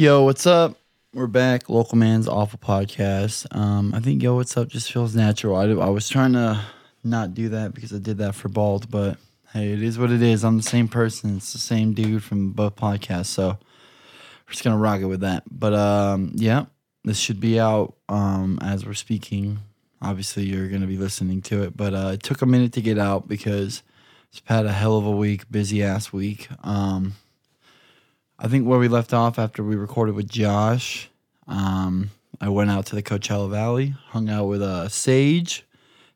Yo, what's up? We're back. Local Man's Awful Podcast. I think Yo, what's up just feels natural. I was trying to not do that because I did that for Bald, but hey, it is what it is. I'm the same person. It's the same dude from both podcasts, so we're just going to rock it with that. But yeah, this should be out as we're speaking. Obviously, you're going to be listening to it, but it took a minute to get out because it's had a hell of a week, busy-ass week. I think where we left off after we recorded with Josh, I went out to the Coachella Valley, hung out with Sage.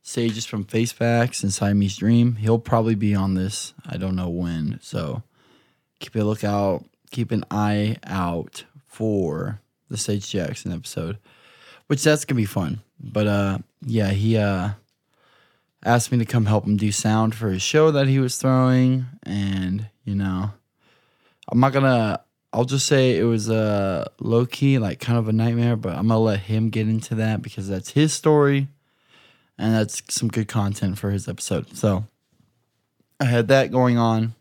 Sage is from Face Facts and Siamese Dream. He'll probably be on this. I don't know when, so keep a lookout. Keep an eye out for the Sage Jackson episode, which that's going to be fun. But yeah, he asked me to come help him do sound for his show that he was throwing, and, you know, I'm not going to, I'll just say it was low-key, like kind of a nightmare, but I'm going to let him get into that because that's his story, and that's some good content for his episode. So I had that going on,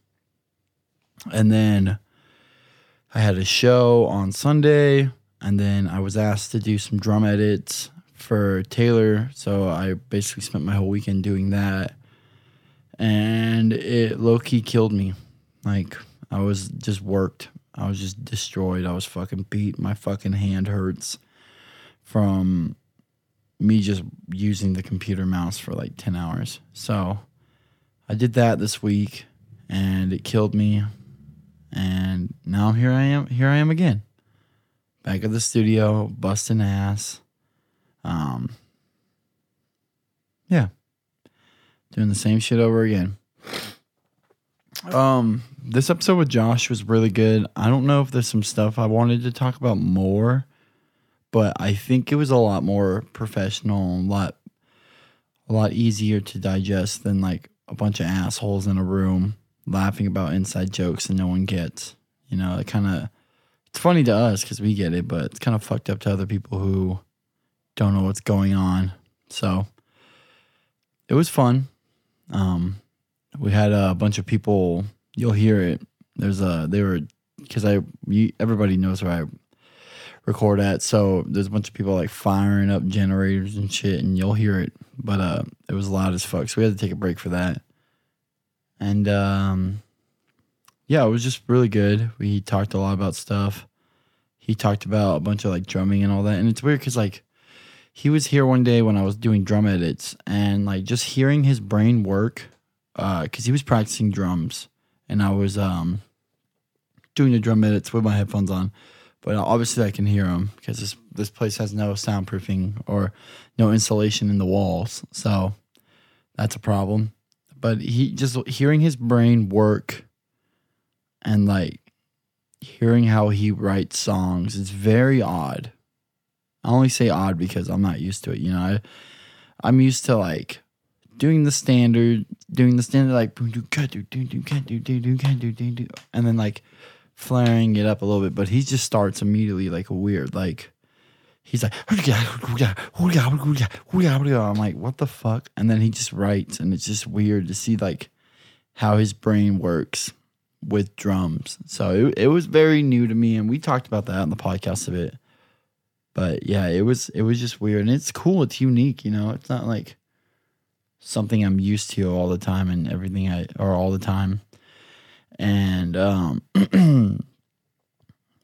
and then I had a show on Sunday, and then I was asked to do some drum edits for Taylor, so I basically spent my whole weekend doing that, and it low-key killed me. Like, I was just worked. I was just destroyed. I was fucking beat. My fucking hand hurts from me just using the computer mouse for like 10 hours. So I did that this week, and it killed me, and now here I am again, back at the studio, busting ass. Yeah, doing the same shit over again. This episode with Josh was really good. I don't know if there's some stuff I wanted to talk about more, but I think it was a lot more professional, a lot easier to digest than like a bunch of assholes in a room laughing about inside jokes and no one gets. You know, it's funny to us because we get it, but it's kind of fucked up to other people who don't know what's going on. So it was fun. We had a bunch of people. You'll hear it. Everybody knows where I record at. So there's a bunch of people like firing up generators and shit, and you'll hear it. But it was loud as fuck, so we had to take a break for that. And yeah, it was just really good. We talked a lot about stuff. He talked about a bunch of like drumming and all that, and it's weird because like he was here one day when I was doing drum edits, and like just hearing his brain work. Because he was practicing drums, and I was doing the drum edits with my headphones on. But obviously I can hear him because this place has no soundproofing or no insulation in the walls. So that's a problem. But he just hearing his brain work and, like, hearing how he writes songs, it's very odd. I only say odd because I'm not used to it. You know, I'm used to, like, doing the standard, like, and then, like, flaring it up a little bit. But he just starts immediately, like, weird. Like, he's like, I'm like, what the fuck? And then he just writes, and it's just weird to see, like, how his brain works with drums. So it was very new to me, and we talked about that on the podcast a bit. But, yeah, it was just weird. And it's cool. It's unique, you know? It's not, like, something I'm used to all the time and everything all the time. And,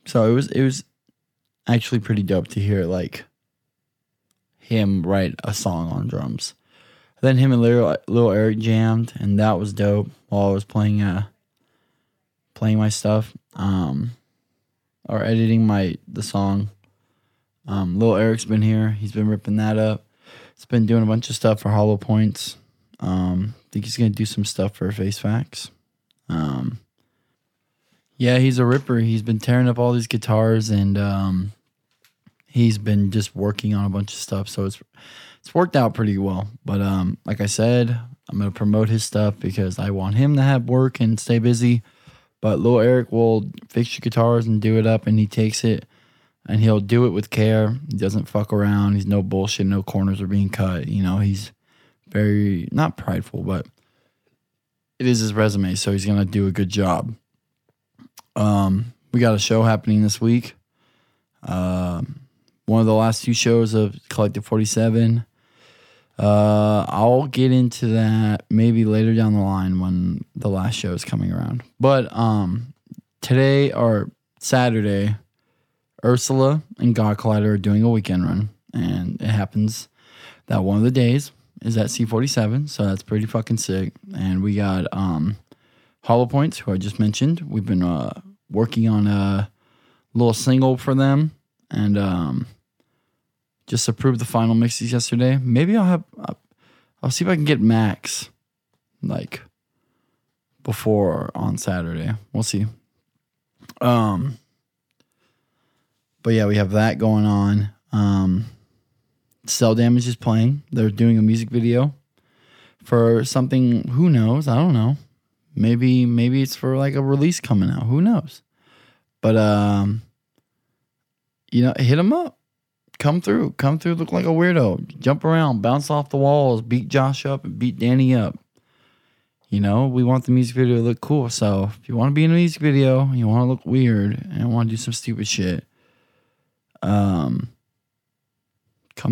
so it was actually pretty dope to hear like him write a song on drums. Then him and Lil Eric jammed, and that was dope while I was playing my stuff, or editing the song. Lil Eric's been here. He's been ripping that up. He's been doing a bunch of stuff for Hollow Points. I think he's going to do some stuff for Face Facts. Yeah, he's a ripper. He's been tearing up all these guitars, and he's been just working on a bunch of stuff. So it's worked out pretty well. But like I said, I'm going to promote his stuff because I want him to have work and stay busy. But Lil Eric will fix your guitars and do it up, and he takes it. And he'll do it with care. He doesn't fuck around. He's no bullshit. No corners are being cut. You know, he's very, not prideful, but it is his resume, so he's going to do a good job. We got a show happening this week. One of the last few shows of Collective 47. I'll get into that maybe later down the line when the last show is coming around. But today or Saturday, Ursula and God Collider are doing a weekend run. And it happens that one of the days is at C47. So that's pretty fucking sick. And we got Hollow Points, who I just mentioned. We've been working on a little single for them. And just approved the final mixes yesterday. Maybe I'll see if I can get Max, like, before on Saturday. We'll see. But yeah, we have that going on. Cell Damage is playing. They're doing a music video for something. Who knows? I don't know. Maybe it's for like a release coming out. Who knows? But you know, hit them up. Come through, look like a weirdo. Jump around, bounce off the walls, beat Josh up and beat Danny up. You know, we want the music video to look cool. So if you want to be in a music video, you want to look weird and want to do some stupid shit, come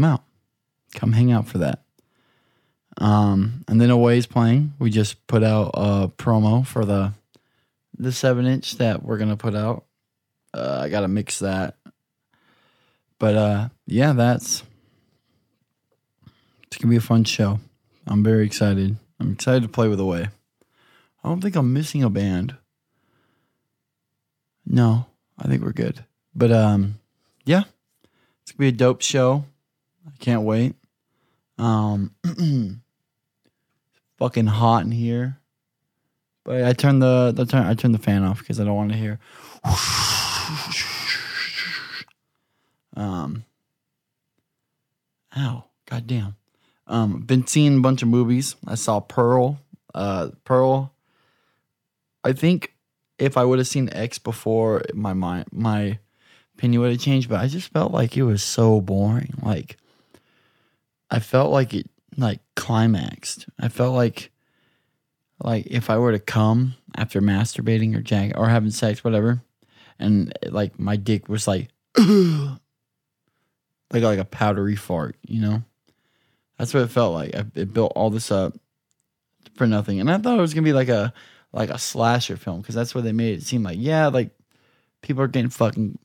out. Come hang out for that. And then Away's playing. We just put out a promo for the 7-inch that we're going to put out. I got to mix that. But, yeah, it's going to be a fun show. I'm very excited. I'm excited to play with Away. I don't think I'm missing a band. No, I think we're good. But, yeah, it's going to be a dope show. I can't wait. It's fucking hot in here. But I turned the fan off because I don't want to hear. Ow, goddamn. Been seeing a bunch of movies. I saw Pearl. Pearl. I think if I would have seen X before, my opinion would have changed. But I just felt like it was so boring. Like I felt like it like climaxed. I felt like if I were to come after masturbating or or having sex, whatever, and like my dick was like. Like a powdery fart, you know? That's what it felt like. It built all this up for nothing. And I thought it was going to be like a slasher film because that's what they made it seem like. Yeah, like, people are getting fucking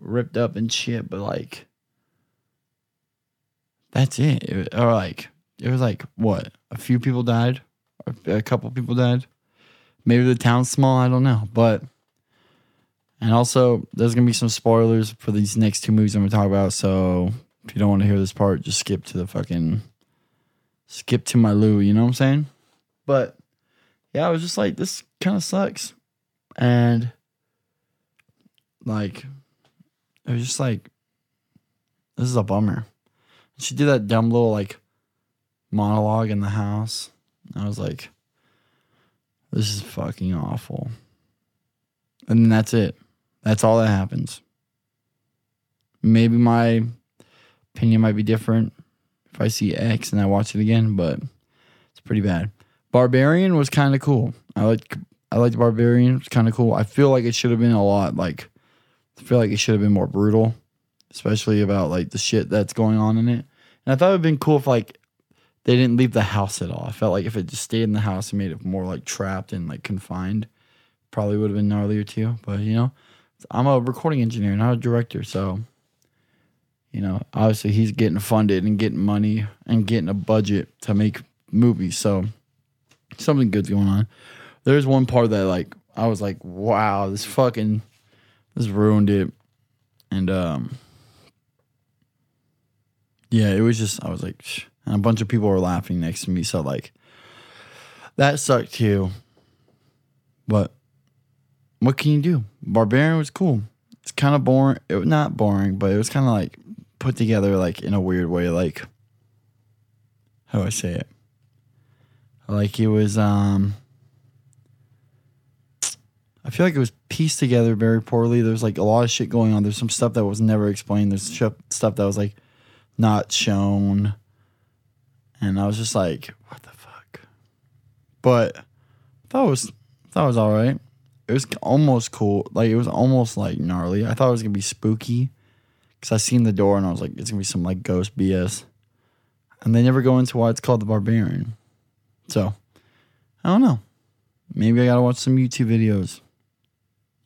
ripped up and shit, but, like, that's it. It was, what? A few people died? A couple people died? Maybe the town's small? I don't know. But... And also, there's going to be some spoilers for these next two movies I'm going to talk about. So, if you don't want to hear this part, just skip to my Lou, you know what I'm saying? But, yeah, I was just like, this kind of sucks. And, like, it was just like, this is a bummer. She did that dumb little, like, monologue in the house. I was like, this is fucking awful. And that's it. That's all that happens. Maybe my opinion might be different if I see X and I watch it again, but it's pretty bad. Barbarian was kind of cool. I liked Barbarian. It was kind of cool. I feel like it should have been a lot. Like, I feel like it should have been more brutal, especially about like the shit that's going on in it. And I thought it would have been cool if like they didn't leave the house at all. I felt like if it just stayed in the house and made it more like trapped and like confined, probably would have been gnarlier too, but you know, I'm a recording engineer, not a director, so you know, obviously he's getting funded and getting money and getting a budget to make movies, so something good's going on. There's one part that like I was like, wow, this ruined it, and yeah, it was just I was like, shh. And a bunch of people were laughing next to me, so like that sucked too, but. What can you do? Barbarian was cool. It's kind of boring. It was not boring, but it was kind of like put together like in a weird way. Like, how do I say it? Like it was, I feel like it was pieced together very poorly. There's like a lot of shit going on. There's some stuff that was never explained. There's stuff that was like not shown. And I was just like, what the fuck? But I thought it was all right. It was almost cool. Like, it was almost, like, gnarly. I thought it was going to be spooky. because I seen the door and I was like, it's going to be some like ghost BS. And they never go into why it's called The Barbarian. So, I don't know. Maybe I got to watch some YouTube videos.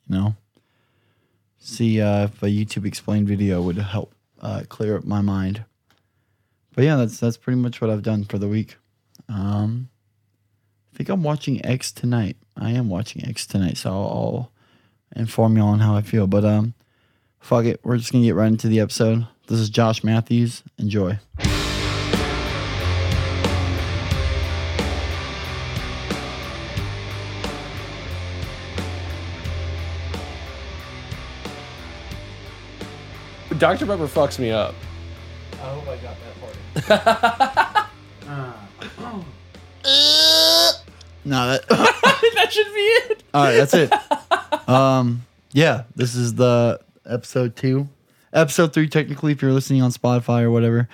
You know? See if a YouTube explained video would help clear up my mind. But yeah, that's pretty much what I've done for the week. I think I'm watching X tonight. I am watching X tonight, so I'll inform y'all on how I feel. But fuck it. We're just going to get right into the episode. This is Josh Matthews. Enjoy. Dr. Pepper fucks me up. I hope I got that part. No, that should be it. All right, that's it. Yeah, this is the episode 2. Episode 3, technically, if you're listening on Spotify or whatever.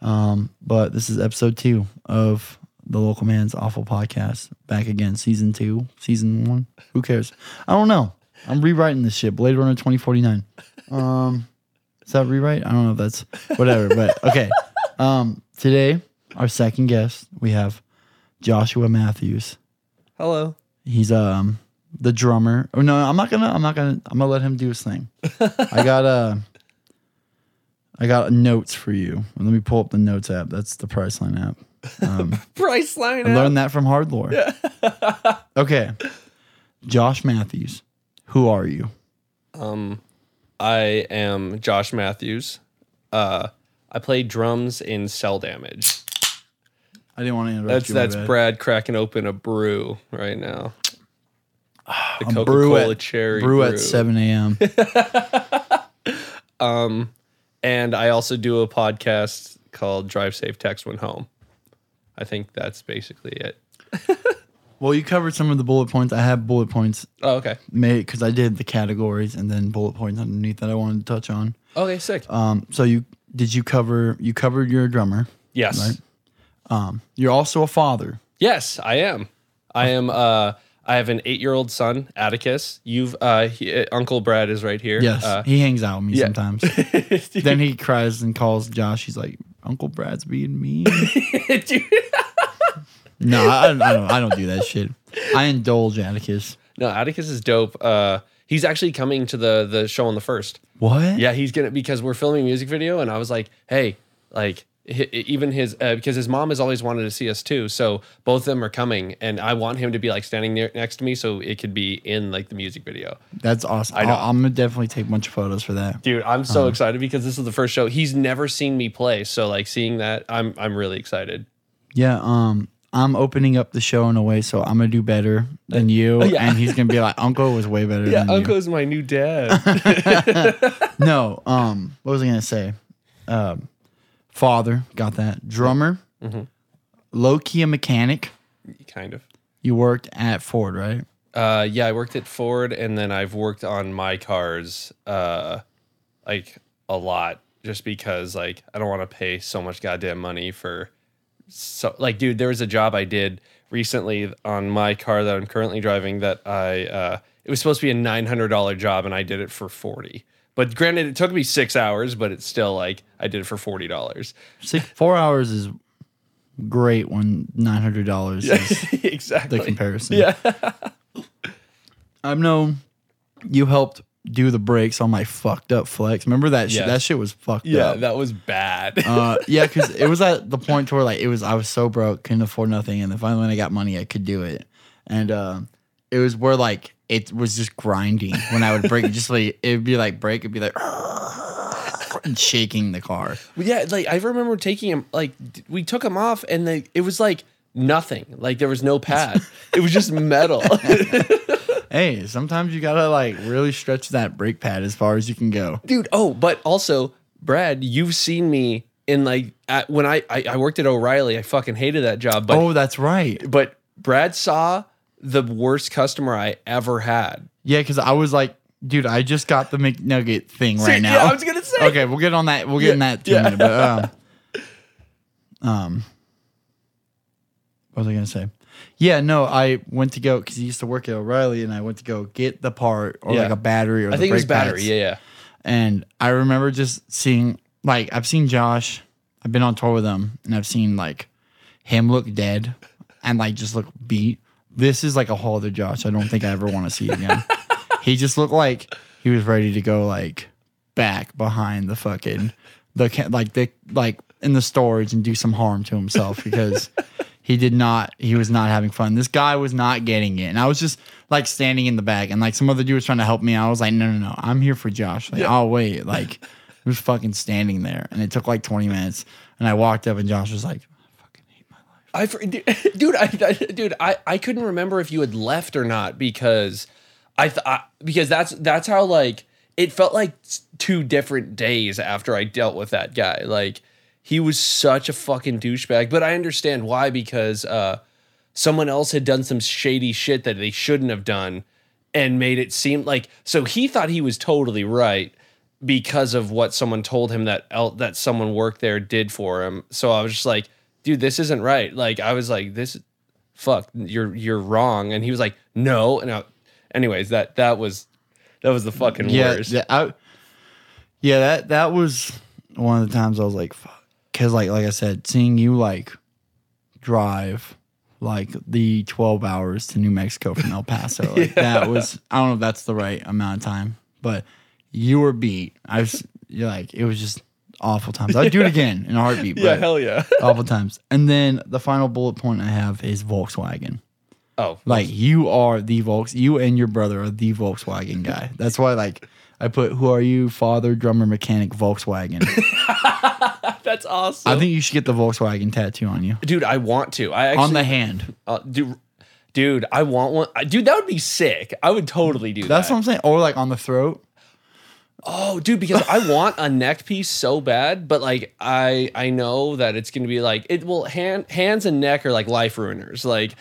But this is episode 2 of the Local Man's Awful Podcast. Back again, season 2, season 1. Who cares? I don't know. I'm rewriting this shit. Blade Runner 2049. Is that rewrite? I don't know if that's whatever, but okay. Today, our second guest, we have Joshua Matthews. Hello. He's the drummer. Oh no, I'm gonna let him do his thing. I got notes for you. Let me pull up the notes app. That's the Priceline app. Priceline app. I learned that from Hard Lore. Yeah. Okay. Josh Matthews, who are you? I am Josh Matthews. I play drums in Cell Damage. I didn't want to interrupt you. That's Brad cracking open a brew right now. The Coca-Cola Cherry Brew at 7 a.m. And I also do a podcast called Drive Safe Text When Home. I think that's basically it. Well, you covered some of the bullet points. I have bullet points. Oh, okay. Made because I did the categories and then bullet points underneath that I wanted to touch on. Okay, sick. So you covered your drummer? Yes. Right? You're also a father. Yes, I am. I have an 8-year-old son, Atticus. Uncle Brad is right here. Yes, he hangs out with me sometimes. Then he cries and calls Josh. He's like, Uncle Brad's being mean. Dude. No, I don't do that shit. I indulge Atticus. No, Atticus is dope. He's actually coming to the show on the 1st. What? Yeah, he's gonna because we're filming a music video, and I was like, hey, like even his because his mom has always wanted to see us too. So both of them are coming, and I want him to be like standing next to me, so it could be in like the music video. That's awesome. I know. I'm gonna definitely take a bunch of photos for that, dude. I'm so excited because this is the first show. He's never seen me play, so like seeing that, I'm really excited. Yeah. I'm opening up the show in a way, so I'm going to do better than you. Yeah. And he's going to be like, Uncle was way better than you. Yeah, Uncle's my new dad. No. What was I going to say? Father. Got that. Drummer. Mm-hmm. Low-key a mechanic. Kind of. You worked at Ford, right? Yeah, I worked at Ford, and then I've worked on my cars like a lot just because like I don't want to pay so much goddamn money for... So, like, dude, there was a job I did recently on my car that I'm currently driving that it was supposed to be a $900 job, and I did it for $40. But granted, it took me 6 hours, but it's still, like, I did it for $40. 4 hours is great when $900 is exactly the comparison. Yeah. I know you helped do the brakes on my fucked up Flex. Remember that shit? Yes. That shit was fucked up. Yeah, that was bad. Yeah, because it was at the point where like I was so broke, couldn't afford nothing, and then finally when I got money, I could do it. And it was where like it was just grinding when I would brake. Just like it'd be like brake, it'd be like and shaking the car. Well, yeah, like I remember taking him. Like we took him off, and it was like nothing. Like there was no pad. It was just metal. Hey, sometimes you gotta like really stretch that brake pad as far as you can go. Dude, but also, Brad, you've seen me in like when I worked at O'Reilly, I fucking hated that job. But, that's right. But Brad saw the worst customer I ever had. Yeah, because I was like, dude, I just got the McNugget thing right now. Yeah, I was gonna say. Okay, we'll get on that. We'll get in that in a minute. But, what was I gonna say? Yeah, no, I went to go because he used to work at O'Reilly, and I went to go get the part or like a battery or the brake pads. I think it was battery. Yeah, yeah. And I remember just seeing, like, I've seen Josh. I've been on tour with him, and I've seen, like, him look dead and, like, just look beat. This is, like, a whole other Josh I don't think I ever want to see again. He just looked like he was ready to go, like, back behind the fucking, like in the storage and do some harm to himself because he was not having fun. This guy was not getting it. And I was just, like, standing in the back, and, like, some other dude was trying to help me. I was like, no, I'm here for Josh. Like, yeah. Oh, wait, like... I was fucking standing there, and it took like 20 minutes, and I walked up, and Josh was like, I fucking hate my life. I couldn't remember if you had left or not, because because that's how, like, it felt like 2 different days after I dealt with that guy. Like, he was such a fucking douchebag, but I understand why, because someone else had done some shady shit that they shouldn't have done and made it seem like, so he thought he was totally right, because of what someone told him that someone worked there did for him. So I was just like, dude, this isn't right. Like, I was like, you're wrong. And he was like, no. And anyways, that was the fucking worst. That was one of the times I was like, fuck. Cause like I said, seeing you, like, drive like the 12 hours to New Mexico from El Paso, like, that was, I don't know if that's the right amount of time, but you were beat. You're like, it was just awful times. I'd do it again in a heartbeat. Yeah, hell yeah. Awful times. And then the final bullet point I have is Volkswagen. Oh. Like, you are the you and your brother are the Volkswagen guy. That's why, like, I put, who are you? Father, drummer, mechanic, Volkswagen. That's awesome. I think you should get the Volkswagen tattoo on you. Dude, I want to. On the hand. Dude, I want one. Dude, that would be sick. I would totally do that. That's what I'm saying. Or, like, on the throat. Oh, dude, because I want a neck piece so bad, but, like, I know that it's gonna be like, it will, hands and neck are like life ruiners. Like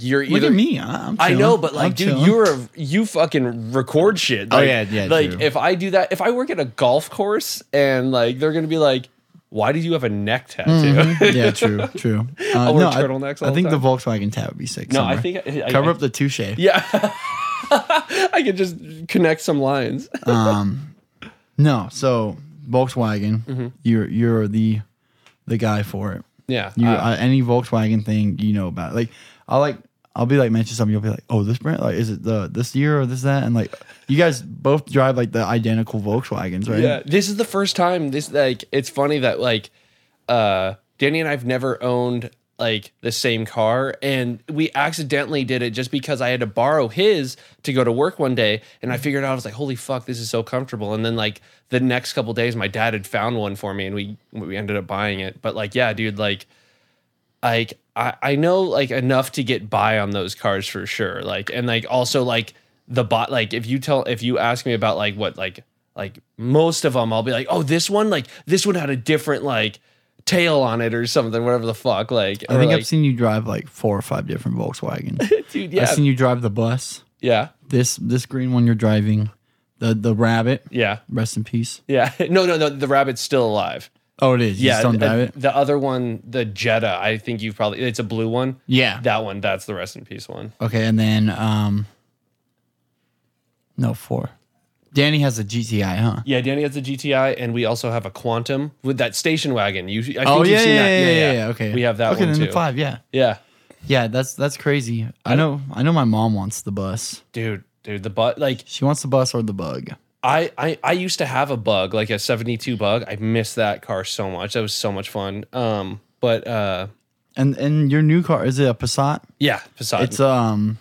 you're either, look at me, I know, but, like, I'm dude, chilling. you fucking record shit. Like, oh yeah. Like, true. If I do that, if I work at a golf course and, like, they're gonna be like, why did you have a neck tattoo? Mm-hmm. Yeah, true. I wear turtlenecks. I think the Volkswagen tab would be sick. No, somewhere. I think cover up the touche. Yeah, I could just connect some lines. No, so Volkswagen, mm-hmm. you're the guy for it. Yeah, you any Volkswagen thing you know about. Like, I'll be like mention something, you'll be like, oh, this brand, like, is it this year or this that? And, like, you guys both drive, like, the identical Volkswagens, right? Yeah, this is the first time. This, like, it's funny that, like, Danny and I've never owned, like, the same car, and we accidentally did it just because I had to borrow his to go to work one day, and I figured out, I was like, holy fuck, this is so comfortable. And then, like, the next couple days my dad had found one for me, and we ended up buying it. But, like, yeah, dude, like I know, like, enough to get by on those cars for sure. Like, and, like, also, like, the bot, like, if you ask me about, like, what, like most of them, I'll be like, oh, this one had a different, like, tail on it or something, whatever the fuck. Like, I think, like, I've seen you drive like 4 or 5 different Volkswagens. Dude, yeah. I've seen you drive the bus. Yeah. This green one you're driving, the rabbit. Yeah. Rest in peace. Yeah. No, the rabbit's still alive. Oh, it is. You just don't drive it. The other one, the Jetta, I think you've probably, it's a blue one. Yeah. That one, that's the rest in peace one. Okay, and then no, 4. Danny has a GTI, huh? Yeah, Danny has a GTI, and we also have a Quantum with that station wagon. I think you've seen that. Okay. We have that one, too. Okay, then 5, yeah. Yeah. Yeah, that's crazy. I know my mom wants the bus. Dude, the bus, like... She wants the bus or the bug. I used to have a bug, like a 72 bug. I miss that car so much. That was so much fun. And your new car, is it a Passat? Yeah, Passat.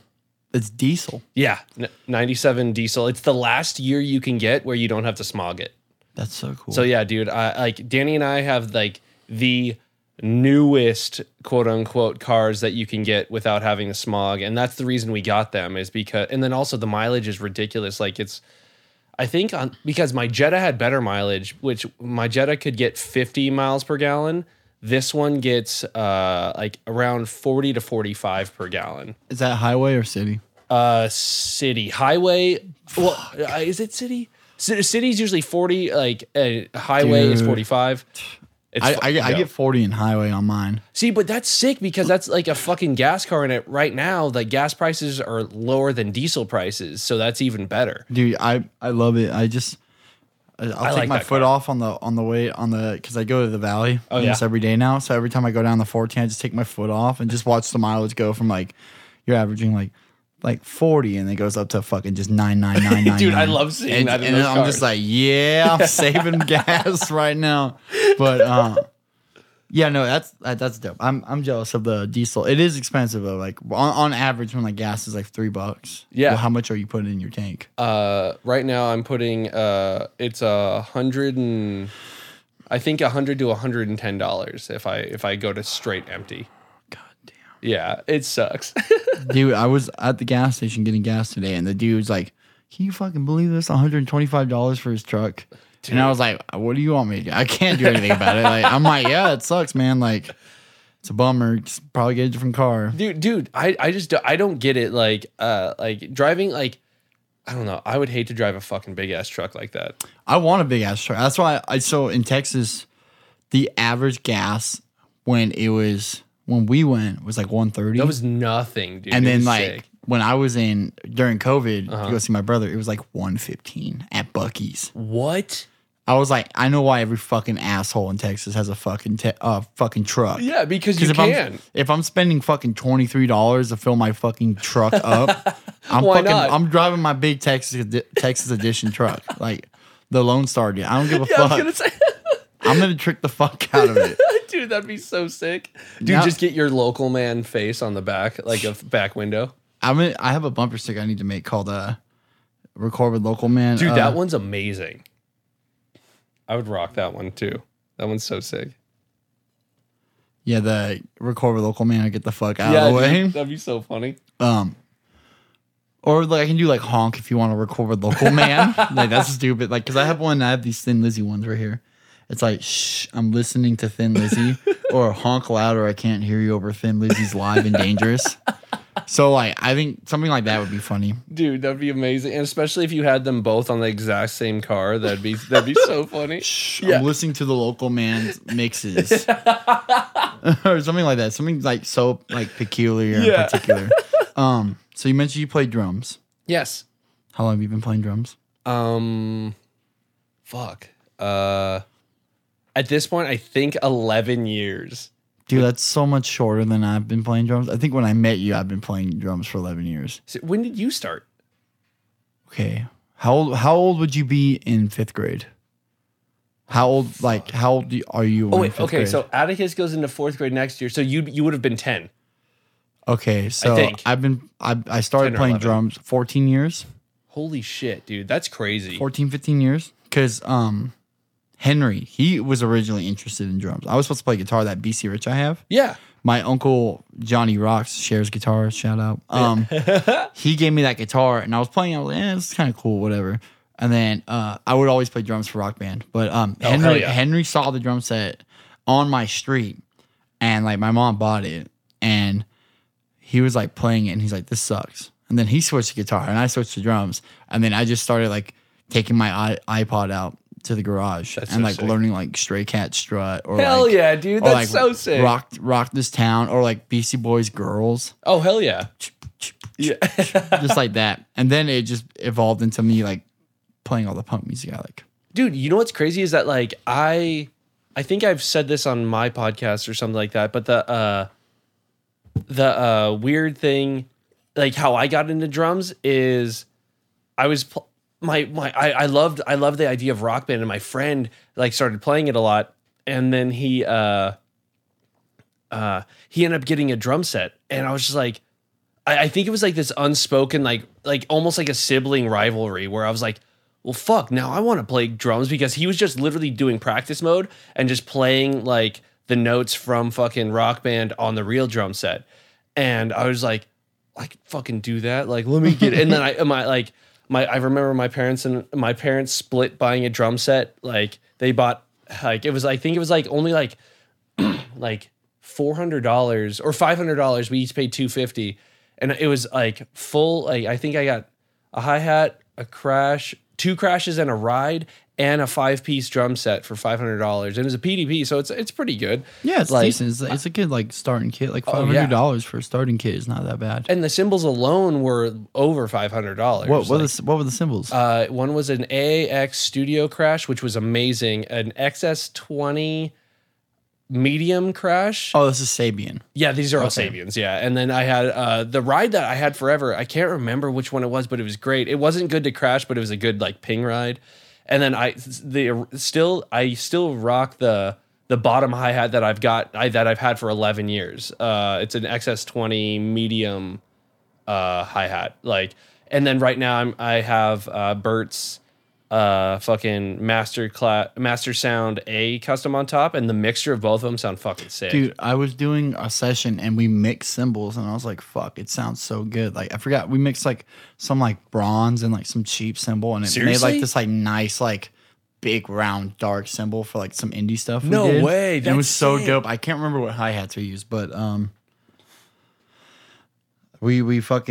It's diesel. Yeah, 97 diesel. It's the last year you can get where you don't have to smog it. That's so cool. So yeah, dude, like Danny and I have, like, the newest quote unquote cars that you can get without having to smog, and that's the reason we got them, is because, and then also the mileage is ridiculous. Like, it's, I think because my Jetta had better mileage, which my Jetta could get 50 miles per gallon. This one gets like around 40 to 45 per gallon. Is that highway or city? City. Highway. Fuck. Well, is it city? City's usually 40. Like, highway is 45. I get 40 in highway on mine. See, but that's sick because that's like a fucking gas car in it right now. Like, gas prices are lower than diesel prices, so that's even better. Dude, I love it. I just I'll take my foot off on the way because I go to the valley almost every day now. So every time I go down the 14, I just take my foot off and just watch the mileage go from like you're averaging like 40 and it goes up to fucking just 9,999. Dude, I love seeing that. And I'm just like, yeah, I'm saving gas right now. But yeah, no, that's dope. I'm jealous of the diesel. It is expensive though. Like on average, when like gas is like $3. Yeah. Well, how much are you putting in your tank? Right now I'm putting it's 100 to $110 if I go to straight empty. God damn. Yeah, it sucks. Dude, I was at the gas station getting gas today, and the dude was like, "Can you fucking believe this? $125 for his truck." Dude. And I was like, what do you want me to do? I can't do anything about it. Like, I'm like, yeah, it sucks, man. Like, it's a bummer. Just probably get a different car. Dude, I don't get it. Like driving, like, I don't know. I would hate to drive a fucking big-ass truck like that. I want a big-ass truck. That's why so in Texas, the average gas when we went was like 130. That was nothing, dude. And then like, sick. When I was during COVID to go see my brother, it was like 115 at Buc-ee's. What? I was like, I know why every fucking asshole in Texas has a fucking fucking truck. Yeah, because you can. If I'm spending fucking $23 to fill my fucking truck up, I'm driving my big Texas edition truck, like the Lone Star. Dude, I don't give a fuck. I was gonna say. I'm gonna trick the fuck out of it. Dude, that'd be so sick. Dude, just get your local man face on the back, like a back window. I have a bumper sticker I need to make called Record with Local Man. Dude, that one's amazing. I would rock that one too. That one's so sick. Yeah, the Record with Local Man, I get the fuck out of the way. Dude, that'd be so funny. Or like I can do like honk if you want to record with Local Man. Like that's stupid. Like because I have these Thin Lizzy ones right here. It's like, shh, I'm listening to Thin Lizzy, or honk loud, or I can't hear you over Thin Lizzy's Live and Dangerous. So, like, I think something like that would be funny. Dude, that'd be amazing. And especially if you had them both on the exact same car, that'd be so funny. Shh, yeah. I'm listening to the Local Man's mixes. Or something like that. Something like so like peculiar and particular. So you mentioned you played drums. Yes. How long have you been playing drums? At this point, I think 11 years. Dude, that's so much shorter than I've been playing drums. I think when I met you, I've been playing drums for 11 years. So when did you start? Okay. How old would you be in fifth grade? How old are you in fifth grade? Okay, so Atticus goes into fourth grade next year, so you would have been 10. Okay, so I started playing drums 14 years. Holy shit, dude. That's crazy. 14, 15 years. Because, Henry, he was originally interested in drums. I was supposed to play guitar, that BC Rich I have. Yeah. My uncle, Johnny Rocks, shares guitars, shout out. He gave me that guitar, and I was playing. I was like, this is kind of cool, whatever. And then I would always play drums for Rock Band. But Henry saw the drum set on my street, and like my mom bought it. And he was like playing it, and he's like, this sucks. And then he switched to guitar, and I switched to drums. And then I just started like taking my iPod out to the garage. That's and so like sick. Learning like Stray Cat Strut or hell like, yeah, dude, that's like so sick. Rock This Town or like Beastie Boys Girls. Oh hell yeah, just like that. And then it just evolved into me like playing all the punk music I like. Dude, you know what's crazy is that like I think I've said this on my podcast or something like that, but the weird thing, like how I got into drums is I was. I loved the idea of Rock Band, and my friend like started playing it a lot, and then he ended up getting a drum set, and I was just like, I think it was like this unspoken like almost like a sibling rivalry where I was like, well fuck, now I want to play drums, because he was just literally doing practice mode and just playing like the notes from fucking Rock Band on the real drum set, and I was like, I could fucking do that, like let me get it. And then I remember my parents split buying a drum set. Like they bought like it was I think it was like only like like $400 or $500. We each paid $250, and it was like full. Like I think I got a hi hat, a crash, two crashes and a ride and a 5-piece drum set for $500. And it was a PDP, so it's pretty good. Yeah, it's like, decent. It's a good like starting kit. Like $500 for a starting kit is not that bad. And the cymbals alone were over $500. What were the cymbals? One was an AAX Studio Crash, which was amazing. An XS20 Medium Crash. Oh, this is Sabian. Yeah, these are all Sabians. Yeah, and then I had the ride that I had forever. I can't remember which one it was, but it was great. It wasn't good to crash, but it was a good like ping ride. And then I still rock the bottom hi hat that I've had for 11 years. It's an XS20 medium hi hat. Like, and then right now I have Burt's fucking Master Sound A custom on top, and the mixture of both of them sound fucking sick. Dude, I was doing a session and we mixed cymbals, and I was like, fuck, it sounds so good. Like, I forgot we mixed like some like bronze and like some cheap cymbal, and it made like this like nice like big round dark cymbal for like some indie stuff. No way, that was so dope. I can't remember what hi hats we used, but we pulled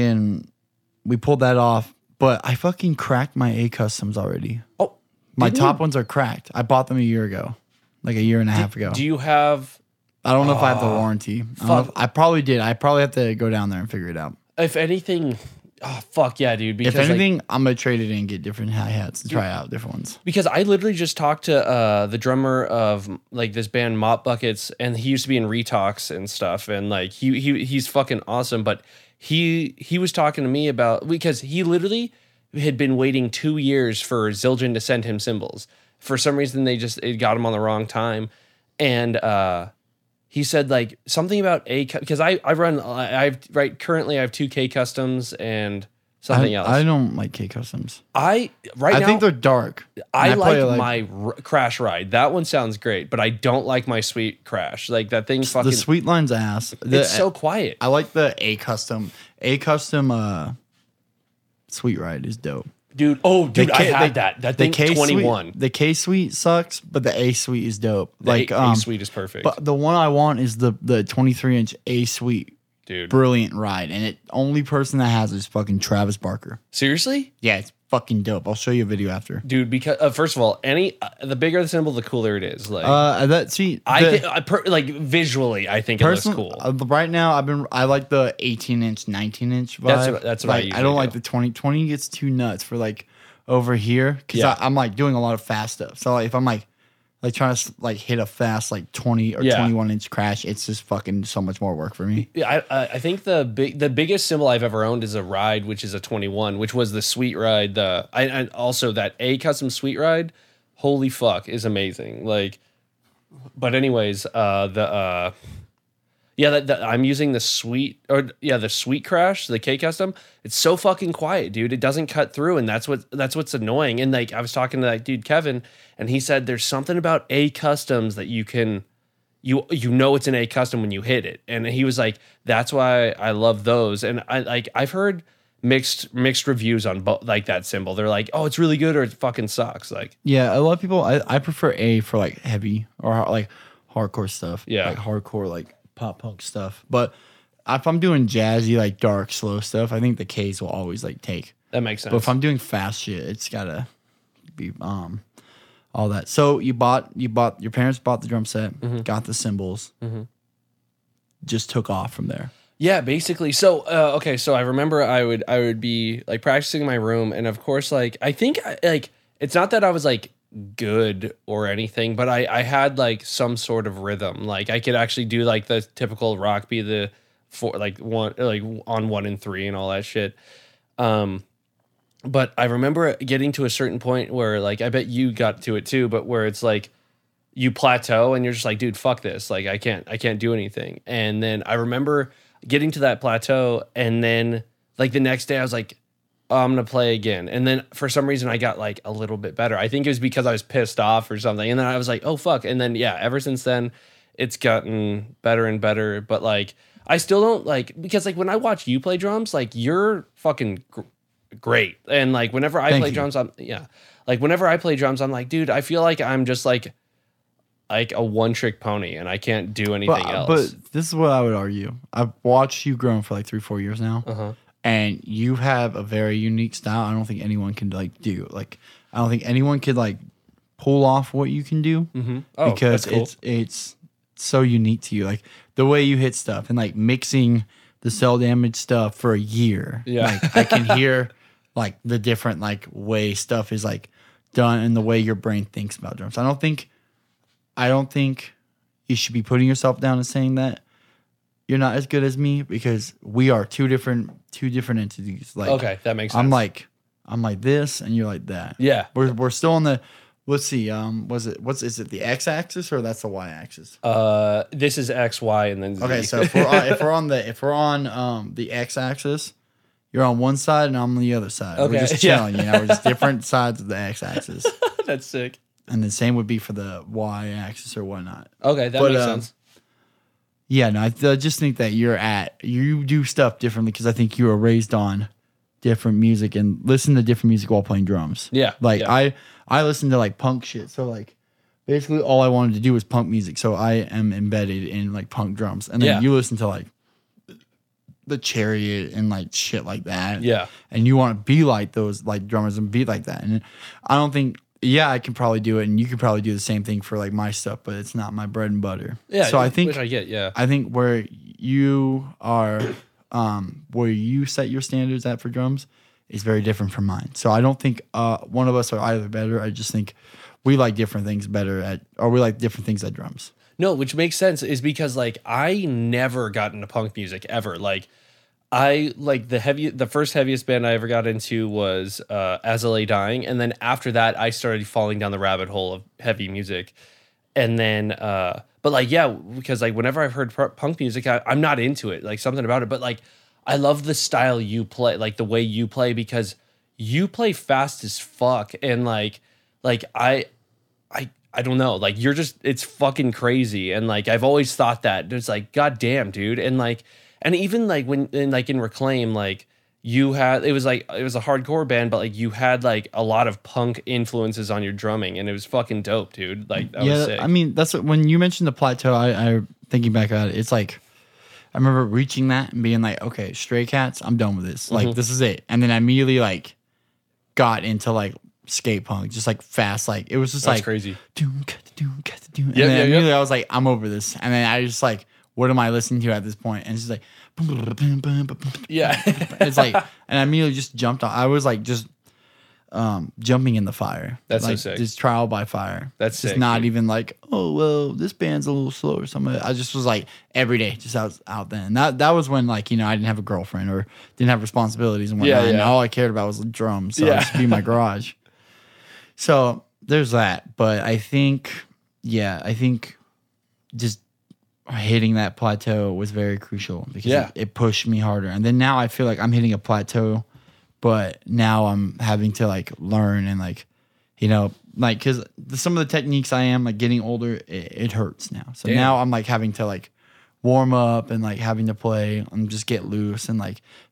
that off. But I fucking cracked my A customs already. Oh, my top ones are cracked. I bought them a year ago, like a year and a half ago. Do you have? I don't know if I have the warranty. I probably did. I probably have to go down there and figure it out. If anything, fuck yeah, dude. Because if anything, like, I'm gonna trade it in and get different hi hats and try out different ones. Because I literally just talked to the drummer of like this band Mop Buckets, and he used to be in Retox and stuff, and like he's fucking awesome, but. He was talking to me about, because he literally had been waiting 2 years for Zildjian to send him cymbals. For some reason, it got him on the wrong time. And he said like something about because I have 2K customs and something else. I don't like K customs. I think they're dark. I like my crash ride. That one sounds great, but I don't like my sweet crash. Like that thing fucking. The sweet line's ass. It's so quiet. I like the A custom. A custom sweet ride is dope. Dude, I had that. That thing 21. The K suite sucks, but the A suite is dope. The like A suite is perfect. But the one I want is the 23-inch A suite. Dude. Brilliant ride, and it only person that has it is fucking Travis Barker. Seriously? Yeah, it's fucking dope. I'll show you a video after, dude. Because first of all, the bigger the symbol, the cooler it is. Like visually, I think it looks cool. Right now, I like the 18-inch, 19-inch vibe. That's what I don't like the 20. 20 gets too nuts for like over here because I'm like doing a lot of fast stuff. So like, if I'm like trying to like hit a fast like 20 or 21-inch crash, it's just fucking so much more work for me. I think the biggest cymbal I've ever owned is a ride, which is a 21, which was the sweet ride. And also that A custom sweet ride, holy fuck, is amazing. Like, but anyways, I'm using the sweet crash, the K custom. It's so fucking quiet, dude. It doesn't cut through, and that's what's annoying. And like I was talking to that dude Kevin, and he said there's something about A customs that you know it's an A custom when you hit it. And he was like, that's why I love those. And I've heard mixed reviews on like that symbol. They're like, oh, it's really good, or it fucking sucks. Like, yeah, a lot of people. I prefer A for like heavy or like hardcore stuff. Yeah, like hardcore like. Pop punk stuff, but if I'm doing jazzy, like dark, slow stuff, I think the K's will always like take. That makes sense. But if I'm doing fast shit, it's gotta be all that. So your parents bought the drum set, mm-hmm. got the cymbals, mm-hmm. just took off from there. Yeah, basically. So so I remember I would be like practicing in my room, and of course, like I think like it's not that I was like. Good or anything, but I had like some sort of rhythm. Like I could actually do like the typical rock beat, the four, like one, like on 1 and 3 and all that shit. But I remember getting to a certain point where like, I bet you got to it too, but where it's like you plateau and you're just like, dude, fuck this. Like I can't do anything. And then I remember getting to that plateau, and then like the next day I was like, I'm going to play again. And then for some reason I got like a little bit better. I think it was because I was pissed off or something. And then I was like, oh fuck. And then, yeah, ever since then it's gotten better and better. But like, I still don't like, because like when I watch you play drums, like you're fucking great. And like whenever I play drums, I'm like, dude, I feel like I'm just like a one trick pony and I can't do anything else. But this is what I would argue. I've watched you grow for like 3-4 years now. Uh-huh. and you have a very unique style. I don't think anyone can I don't think anyone could pull off what you can do because that's cool. It's so unique to you, the way you hit stuff and mixing the cell damage stuff for a year. Yeah, I can hear the different way stuff is done and the way your brain thinks about drums. I don't think you should be putting yourself down and saying that you're not as good as me, because we are two different entities. Okay, that makes sense. I'm like this and you're like that. Yeah, we're still on the. Let's see. Is it the x-axis or that's the y-axis? This is x, y, and then Z. Okay. So if we're on the x-axis, you're on one side and I'm on the other side. Okay. We're just chilling. Yeah. We're just different sides of the x-axis. That's sick. And the same would be for the y-axis or whatnot. Okay, that makes sense. Yeah. No, I just think that you do stuff differently because I think you were raised on different music and listen to different music while playing drums. Yeah. I listened to punk shit. So basically all I wanted to do was punk music. So I am embedded in punk drums. And then you listen to the Chariot and shit like that. Yeah. And you want to be like those drummers and be like that. And I don't think I can probably do it and you could probably do the same thing for my stuff, but it's not my bread and butter. Yeah. So I think which I get, yeah. I think where you are where you set your standards at for drums is very different from mine. So I don't think one of us are either better. I just think we like different things better at, or we like different things at drums. No, which makes sense is because I never got into punk music ever. The first heaviest band I ever got into was As I Lay Dying. And then after that, I started falling down the rabbit hole of heavy music. And then, because whenever I've heard punk music, I'm not into it, something about it, but I love the style you play, the way you play, because you play fast as fuck. And I don't know, you're just, it's fucking crazy. And I've always thought that it's goddamn, dude. And and even when in Reclaim, you had, it was a hardcore band, but you had a lot of punk influences on your drumming and it was fucking dope, dude. That was sick. I mean, that's what, when you mentioned the plateau, I thinking back about it, it's I remember reaching that and being okay, Stray Cats, I'm done with this. This is it. And then I immediately got into skate punk, just fast. It was just that's crazy. Doom, cut the doom. And then immediately I was I'm over this. And then I just what am I listening to at this point? And it's just yeah. It's and I immediately just jumped on. I was just jumping in the fire. That's so sick. This trial by fire. That's sick. It's not even this band's a little slow or something. I just was every day, just out then. That was when I didn't have a girlfriend or didn't have responsibilities and whatnot. Yeah, yeah. And all I cared about was drums. So I just be in my garage. So there's that. But I think just hitting that plateau was very crucial because it pushed me harder. And then now I feel I'm hitting a plateau. But now I'm having to learn and because some of the techniques I am getting older, it hurts now. So damn. Now I'm having to warm up and having to play and just get loose and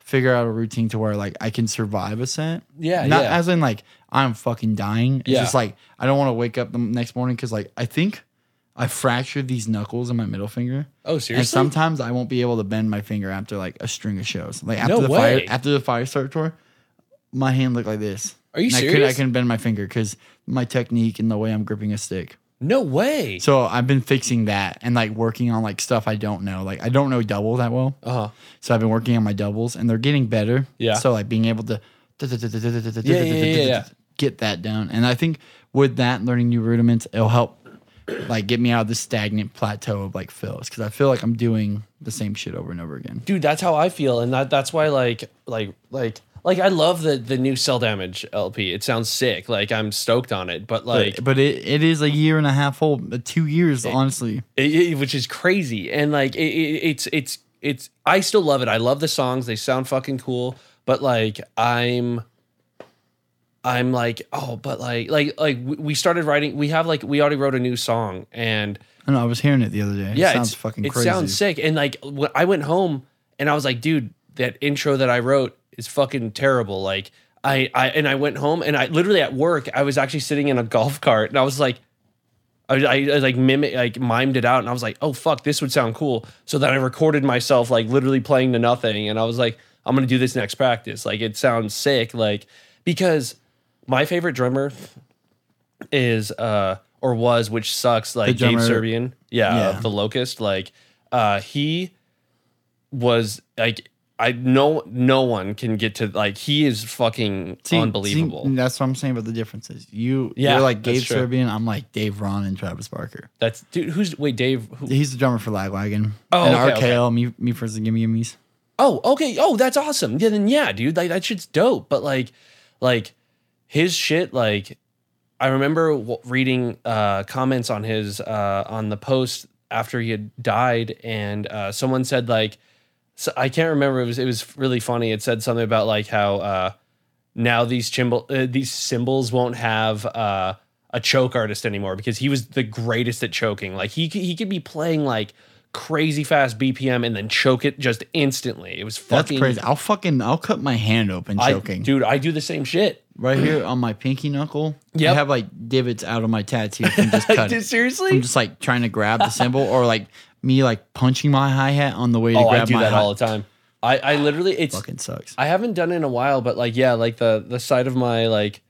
figure out a routine to where I can survive a set. Yeah, not as in I'm fucking dying. It's just I don't want to wake up the next morning because I think I fractured these knuckles in my middle finger. Oh, seriously? And sometimes I won't be able to bend my finger after a string of shows. After the Firestarter tour. My hand looked like this. Are you serious? I couldn't bend my finger because my technique and the way I'm gripping a stick. No way. So I've been fixing that and working on stuff I don't know. I don't know double that well. Uh-huh. So I've been working on my doubles and they're getting better. Yeah. So being able to get that down. And I think with that, learning new rudiments, it'll help get me out of the stagnant plateau of fills, because I feel I'm doing the same shit over and over again. Dude, that's how I feel, and that's why I love the new Cell Damage LP. It sounds sick. I'm stoked on it. But it is a year and a half old. 2 years, honestly. Which is crazy. And it's I still love it. I love the songs. They sound fucking cool. But we started writing. We already wrote a new song. And I know I was hearing it the other day. Yeah, it sounds fucking crazy. It sounds sick. And when I went home and I was like, dude, that intro that I wrote is fucking terrible. I went home and I literally at work, I was actually sitting in a golf cart and I was mimed it out and I was oh fuck, this would sound cool. So then I recorded myself literally playing to nothing and I was I'm going to do this next practice. Like, it sounds sick. Like, because my favorite drummer is, or was, which sucks, like Gabe Serbian. Yeah. The Locust. Like, he was like, no one can get to, like, he is fucking unbelievable. That's what I'm saying about the differences. You're like Gabe Serbian. I'm like Dave Ron and Travis Barker. That's dude. Dave? Who? He's the drummer for Lagwagon. Oh, and okay, RKL. Okay. Me first and gimme me's. Oh, okay. Oh, that's awesome. Yeah, then yeah, dude. Like, that shit's dope. But like his shit. Like, I remember reading comments on his on the post after he had died, and someone said like. So I can't remember. It was really funny. It said something about like how now these cymbals won't have a choke artist anymore because he was the greatest at choking. Like he could be playing like crazy fast BPM and then choke it just instantly. It was fucking. That's crazy. I'll cut my hand open choking. Dude, I do the same shit. Right here on my pinky knuckle, yep. I have like divots out of my tattoo from just cutting. Seriously? I'm just like trying to grab the cymbal or like. Me like punching my hi-hat on the way to grab my hi-hat. All the time. I literally it fucking sucks. I haven't done it in a while, but like yeah, like the side of my like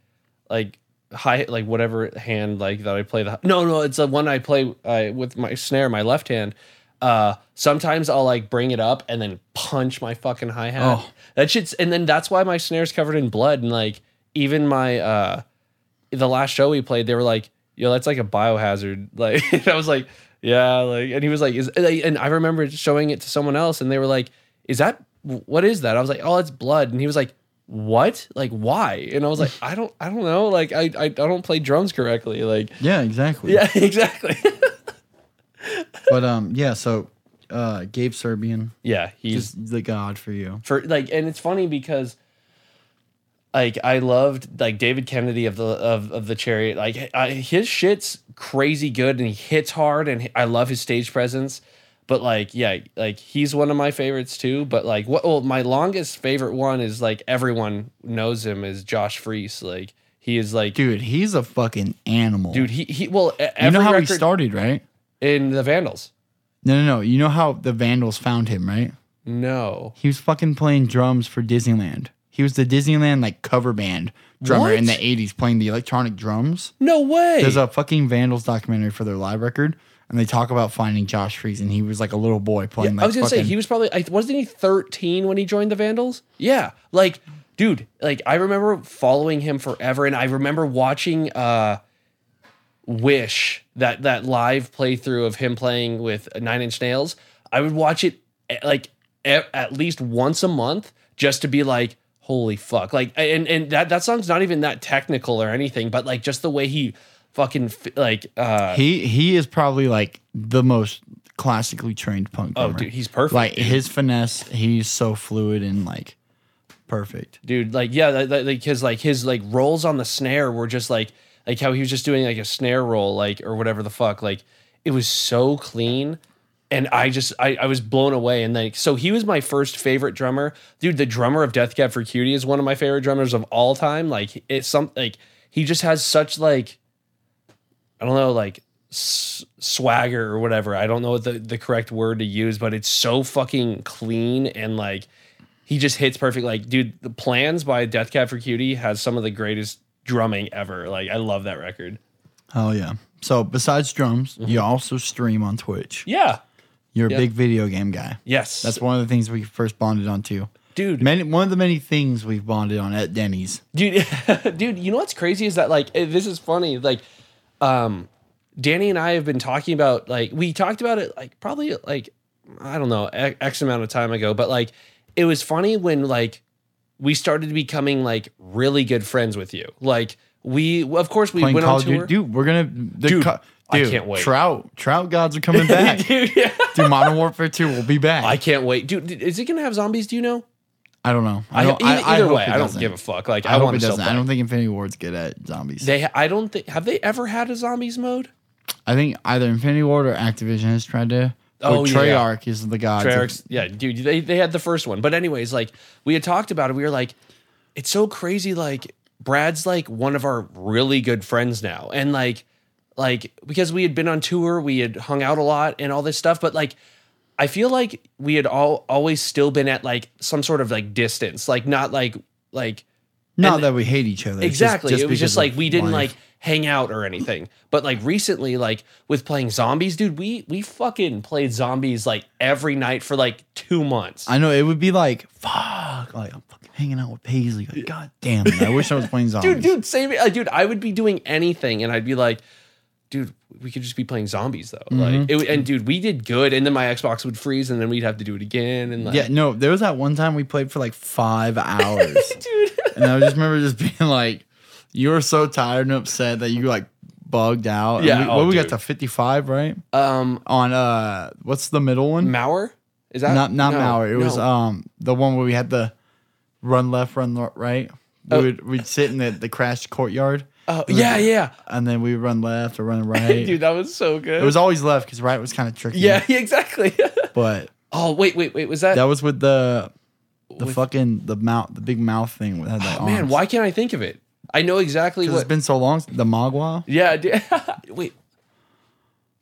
hi like whatever hand like that I play the no it's the one I play with my snare, my left hand. Sometimes I'll like bring it up and then punch my fucking hi-hat. Oh. That shit's and then that's why my snare's covered in blood and like even my the last show we played they were like yo that's like a biohazard like I was like. Yeah, like, and he was like, and I remember showing it to someone else, and they were like, what is that? I was like, oh, it's blood. And he was like, what? Like, why? And I was like, I don't know. Like, I don't play drums correctly. Like, yeah, exactly. Yeah, exactly. But yeah. So, Gabe Serbian. Yeah, he's just the god for you. For like, and it's funny because. Like I loved like David Kennedy of the Chariot. Like his shit's crazy good and he hits hard and I love his stage presence. But like yeah, like he's one of my favorites too. But like my longest favorite one is like everyone knows him is Josh Freese. Like he is like dude, he's a fucking animal. Dude, he well every you know how he started right in the Vandals. No. You know how the Vandals found him right? No, he was fucking playing drums for Disneyland. He was the Disneyland like cover band drummer in the 80s playing the electronic drums. No way. There's a fucking Vandals documentary for their live record, and they talk about finding Josh Freese, and he was like a little boy playing. Yeah, like, I was gonna say he was probably wasn't he 13 when he joined the Vandals? Yeah, like dude, like I remember following him forever, and I remember watching Wish that live playthrough of him playing with Nine Inch Nails. I would watch it like at least once a month just to be like. Holy fuck. Like, and that song's not even that technical or anything, but like just the way he fucking like, he is probably like the most classically trained punk drummer. Oh dude, he's perfect. Like his finesse, he's so fluid and like perfect. Dude, like, yeah, like his rolls on the snare were just like how he was just doing like a snare roll, like, or whatever the fuck. Like it was so clean. And I was blown away. And like, so he was my first favorite drummer, dude. The drummer of Death Cab for Cutie is one of my favorite drummers of all time. Like it's he just has such like, I don't know, like swagger or whatever. I don't know what the correct word to use, but it's so fucking clean. And like, he just hits perfect. Like dude, the Plans by Death Cab for Cutie has some of the greatest drumming ever. Like I love that record. Oh yeah. So besides drums, you also stream on Twitch. Yeah. You're a big video game guy. Yes. That's one of the things we first bonded on, too. Dude. One of the many things we've bonded on at Denny's. Dude, dude, you know what's crazy is that, like, this is funny. Like, Danny and I have been talking about, like, we talked about it, like, probably, like, I don't know, X amount of time ago. But, like, it was funny when, like, we started becoming, like, really good friends with you. Like, we playing went on tour. Dude, we're going to... Dude, I can't wait. Trout gods are coming back. Dude, yeah. Dude, Modern Warfare 2 will be back. I can't wait. Dude, is it going to have zombies? Do you know? I don't know. I don't give a fuck. Like, I want to sell. I don't think Infinity Ward's good at zombies. Have they ever had a zombies mode? I think either Infinity Ward or Activision has tried to. Oh, Treyarch is the god. Yeah, dude, they had the first one. But anyways, like, we had talked about it. We were like, it's so crazy. Like, Brad's like one of our really good friends now. And like, because we had been on tour, we had hung out a lot and all this stuff, but like I feel like we had always still been at like some sort of like distance, like not like not that we hate each other. Exactly. Just it was just like we didn't like hang out or anything. But like recently, like with playing zombies, dude, we fucking played zombies like every night for like 2 months. I know, it would be like, fuck, like I'm fucking hanging out with Paisley. Like, God damn it. I wish I was playing zombies. Dude, save me. Dude, I would be doing anything and I'd be like, dude, we could just be playing zombies though. Mm-hmm. Like, and dude, we did good. And then my Xbox would freeze, and then we'd have to do it again. And like, yeah, no, there was that one time we played for like 5 hours, dude. And I just remember just being like, "You were so tired and upset that you like bugged out." Yeah, and we got to 55, right? On what's the middle one? Mauer? Is that not Mauer? It was the one where we had the run left, run right. We'd sit in the crashed courtyard. Oh, yeah. And then we run left or run right. Dude, that was so good. It was always left because right was kind of tricky. Yeah, exactly. But oh, wait, was that? That was with the big mouth thing. With man, why can't I think of it? I know exactly what. It's been so long. The Mogwai. Yeah. Dude. Wait.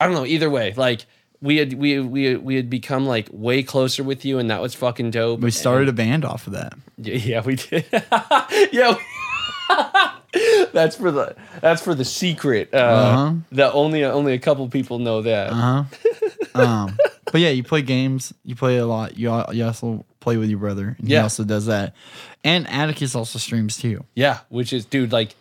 I don't know. Either way, like we had become like way closer with you, and that was fucking dope. We started a band off of that. Yeah, we did. Yeah. That's for the secret. That only a couple people know that. But yeah, you play games. You play a lot. You also play with your brother. And he also does that. And Atticus also streams too. Yeah, which is, dude, like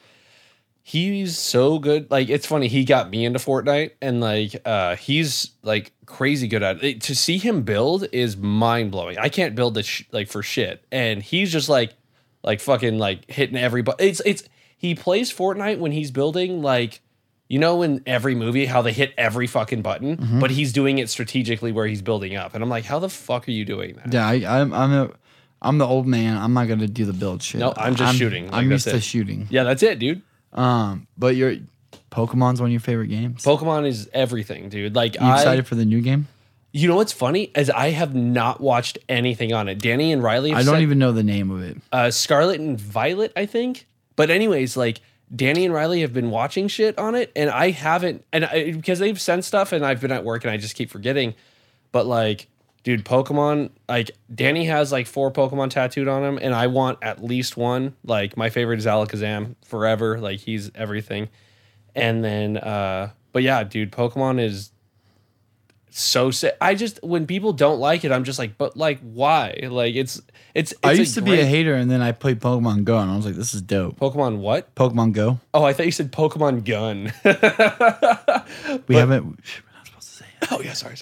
he's so good. Like it's funny, he got me into Fortnite, and like he's like crazy good at it. To see him build is mind blowing. I can't build this like for shit, and he's just like fucking like hitting everybody. It's. He plays Fortnite when he's building, like, you know, in every movie, how they hit every fucking button, but he's doing it strategically where he's building up. And I'm like, how the fuck are you doing that? Yeah, I'm the old man. I'm not going to do the build shit. No, I'm just shooting. Like, I'm used to shooting. Yeah, that's it, dude. But Pokemon's one of your favorite games. Pokemon is everything, dude. Like, you excited for the new game? You know what's funny is I have not watched anything on it. Danny and Riley. I don't even know the name of it. Scarlet and Violet, I think. But anyways, like Danny and Riley have been watching shit on it, and I haven't, because they've sent stuff, and I've been at work, and I just keep forgetting. But like, dude, Pokemon, like Danny has like 4 Pokemon tattooed on him, and I want at least one. Like my favorite is Alakazam forever. Like he's everything. And then, but yeah, dude, Pokemon is so sick. I just, when people don't like it, I'm just like, but like, why? Like it's I used to be a hater, and then I played Pokemon Go, and I was like, this is dope. Pokemon what? Pokemon Go. Oh, I thought you said Pokemon Gun. We're not supposed to say it. Oh yeah, sorry.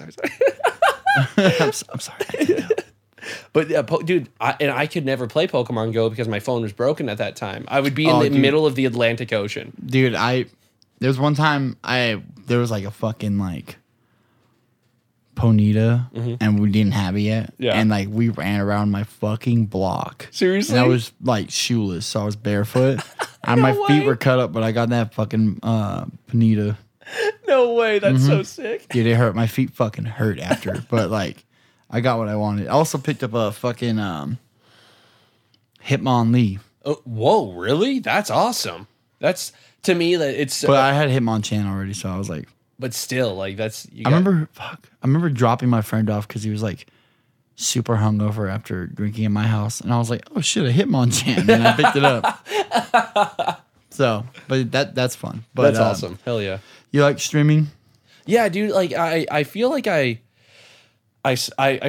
I'm sorry. But yeah, dude, I could never play Pokemon Go because my phone was broken at that time. I would be in the middle of the Atlantic Ocean. Dude, there was one time there was like a fucking like Ponyta, and we didn't have it yet. Yeah. And like we ran around my fucking block. Seriously? And I was like shoeless, so I was barefoot. And my feet were cut up, but I got that fucking Ponyta. No way, that's so sick. Dude, it hurt. My feet fucking hurt after. But like I got what I wanted. I also picked up a fucking Hitmonlee. Oh, whoa, really? That's awesome. That's to me that it's But I had Hitmonchan already, so I was like, but still, like that's. I remember dropping my friend off because he was like super hungover after drinking in my house, and I was like, "Oh shit, a Hitmonchan!" And I picked it up. So, but that's fun. But that's awesome. Hell yeah! You like streaming? Yeah, dude. Like I feel like I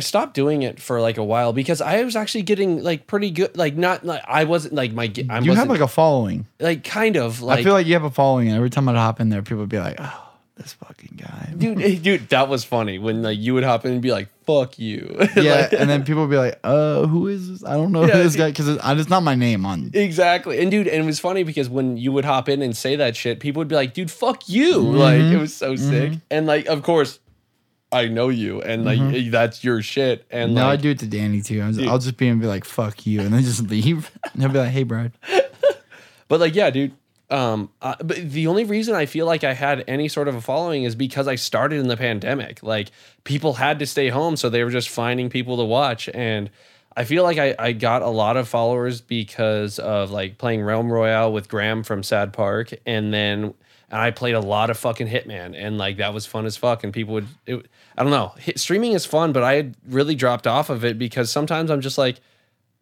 stopped doing it for like a while because I was actually getting like pretty good. Like not like I wasn't like my. You have like a following. Like kind of. Like I feel like you have a following, and every time I'd hop in there, people would be like, "Oh, this fucking guy." Dude, that was funny when like you would hop in and be like, "Fuck you." Yeah, like, and then people would be like, who is this? I don't know who this guy, because it's not my name on. Exactly. And dude, and it was funny because when you would hop in and say that shit, people would be like, "Dude, fuck you." Like it was so sick. And like, of course, I know you, and like that's your shit. And now like, I do it to Danny too. I'll just be and be like, "Fuck you," and then just leave. And he'll be like, "Hey, Brad." But like, yeah, dude. But the only reason I feel like I had any sort of a following is because I started in the pandemic. Like people had to stay home, so they were just finding people to watch. And I feel like I got a lot of followers because of like playing Realm Royale with Graham from Sad Park, and then I played a lot of fucking Hitman, and like that was fun as fuck. And people would, I don't know, streaming is fun, but I had really dropped off of it because sometimes I'm just like,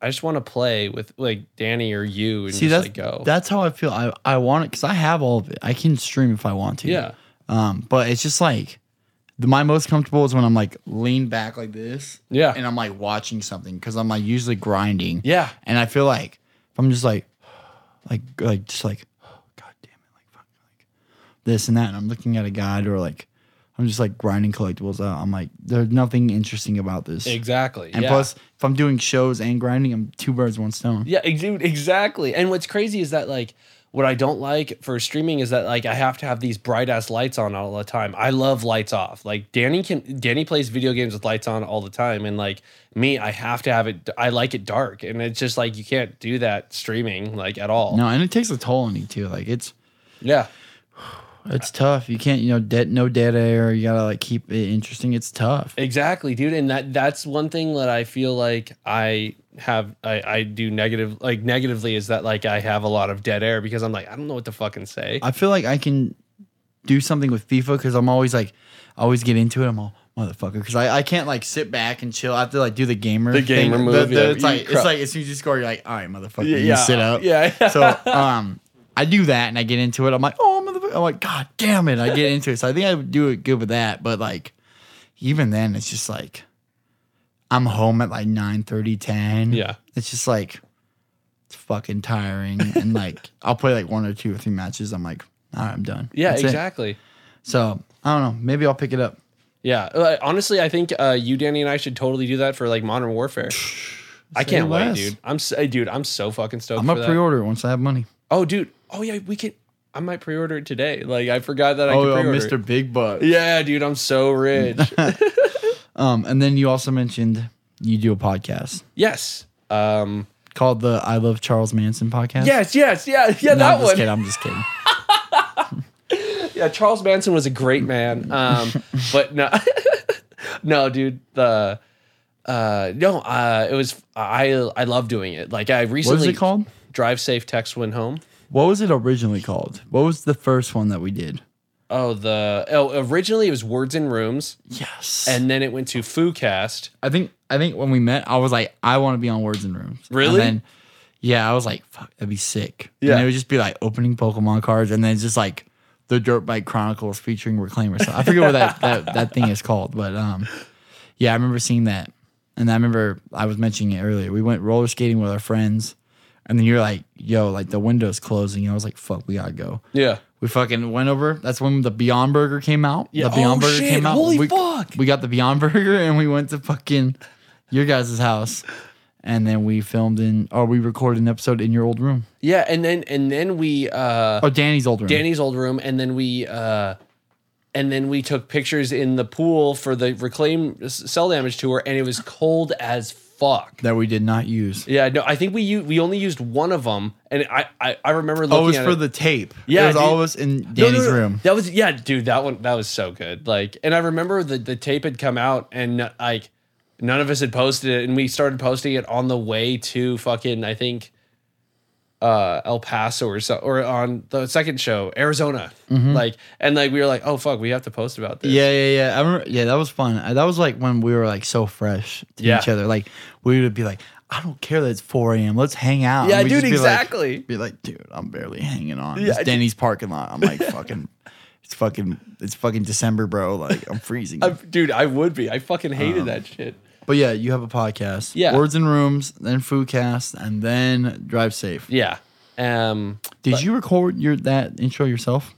I just want to play with like Danny or you, and see, just like go. That's how I feel. I want it because I have all of it. I can stream if I want to. Yeah. But it's just like my most comfortable is when I'm like lean back like this. Yeah. And I'm like watching something because I'm like usually grinding. Yeah. And I feel like if I'm just like just like, oh, God damn it, like fuck, like this and that, and I'm looking at a guide or like I'm just like grinding collectibles out. I'm like, there's nothing interesting about this. Exactly. And yeah. Plus, if I'm doing shows and grinding, I'm two birds, one stone. Yeah, dude, exactly. And what's crazy is that like what I don't like for streaming is that like I have to have these bright ass lights on all the time. I love lights off. Like Danny plays video games with lights on all the time, and like me, I have to have it. I like it dark, and it's just like you can't do that streaming like at all. No, and it takes a toll on you too. Like it's yeah. It's tough. You can't, no dead air. You gotta like keep it interesting. It's tough. Exactly, dude. And that's one thing that I feel like I do negatively is that like I have a lot of dead air because I'm like, I don't know what to fucking say. I feel like I can do something with FIFA because I'm always like, I always get into it. I'm all motherfucker because I can't like sit back and chill. I have to like do the gamer thing. Move. Yeah. It's like as soon as you score, you're like, all right, motherfucker, you sit out. Yeah. So I do that and I get into it. I'm like, oh, motherfucker. I'm like, God damn it. I get into it. So I think I would do it good with that. But like, even then, it's just like, I'm home at like 9:30, 10. Yeah. It's just like, it's fucking tiring. And like, I'll play like one or two or three matches. I'm like, all right, I'm done. Yeah, that's exactly. It. So I don't know. Maybe I'll pick it up. Yeah. Honestly, I think you, Danny, and I should totally do that for like Modern Warfare. I can't wait, dude. I'm so fucking stoked. I'm going to pre-order once I have money. Oh, dude. Oh, yeah, we can. I might pre-order it today. Like, I forgot that I could pre-order Mr. Big Bucks. Yeah, dude, I'm so rich. And then you also mentioned you do a podcast. Yes. Called the I Love Charles Manson podcast? Yes, no, that one. I'm just kidding. Yeah, Charles Manson was a great man. But no, no, dude, it was, I love doing it. Like, I recently. What is it called? Drive Safe, Text, Win Home. What was it originally called? What was the first one that we did? Originally it was Words in Rooms. Yes. And then it went to FooCast. I think when we met, I was like, I want to be on Words in Rooms. Really? And then, yeah, I was like, fuck, that'd be sick. Yeah. And it would just be like opening Pokemon cards, and then it's just like the Dirt Bike Chronicles featuring Reclaimer. So I forget what that thing is called, but yeah, I remember seeing that, and I remember I was mentioning it earlier. We went roller skating with our friends. And then you're like, yo, like the window's closing. And I was like, fuck, we gotta go. Yeah. We fucking went over. That's when the Beyond Burger came out. Yeah. The Beyond Burger came out. Holy fuck. We got the Beyond Burger and we went to fucking your guys' house. And then we we recorded an episode in your old room. Yeah, and then we Danny's old room. Danny's old room, and then we and then we took pictures in the pool for the Reclaim Cell Damage tour, and it was cold as fuck. That we did not use. Yeah, no, I think we only used one of them, and I remember looking at it. Oh, it was for the tape. Yeah, it was always in Danny's room. That was, yeah, dude, that was so good. Like, and I remember the tape had come out, and like none of us had posted it, and we started posting it on the way to fucking, I think, El Paso or so, or on the second show, Arizona. Mm-hmm. Like, and like we were like, oh fuck, we have to post about this. Yeah. I remember, yeah, that was fun. That was like when we were like so fresh to each other. Like we would be like, I don't care that it's 4 a.m. Let's hang out. Yeah, dude, exactly. Be like, dude, I'm barely hanging on. Yeah, it's Denny's parking lot. I'm like, fucking, it's fucking December, bro. Like I'm freezing. Dude, I would be. I fucking hated that shit. But yeah, you have a podcast. Yeah. Words in Rooms, then FooCast, and then Drive Safe. Yeah. Did you record that intro yourself?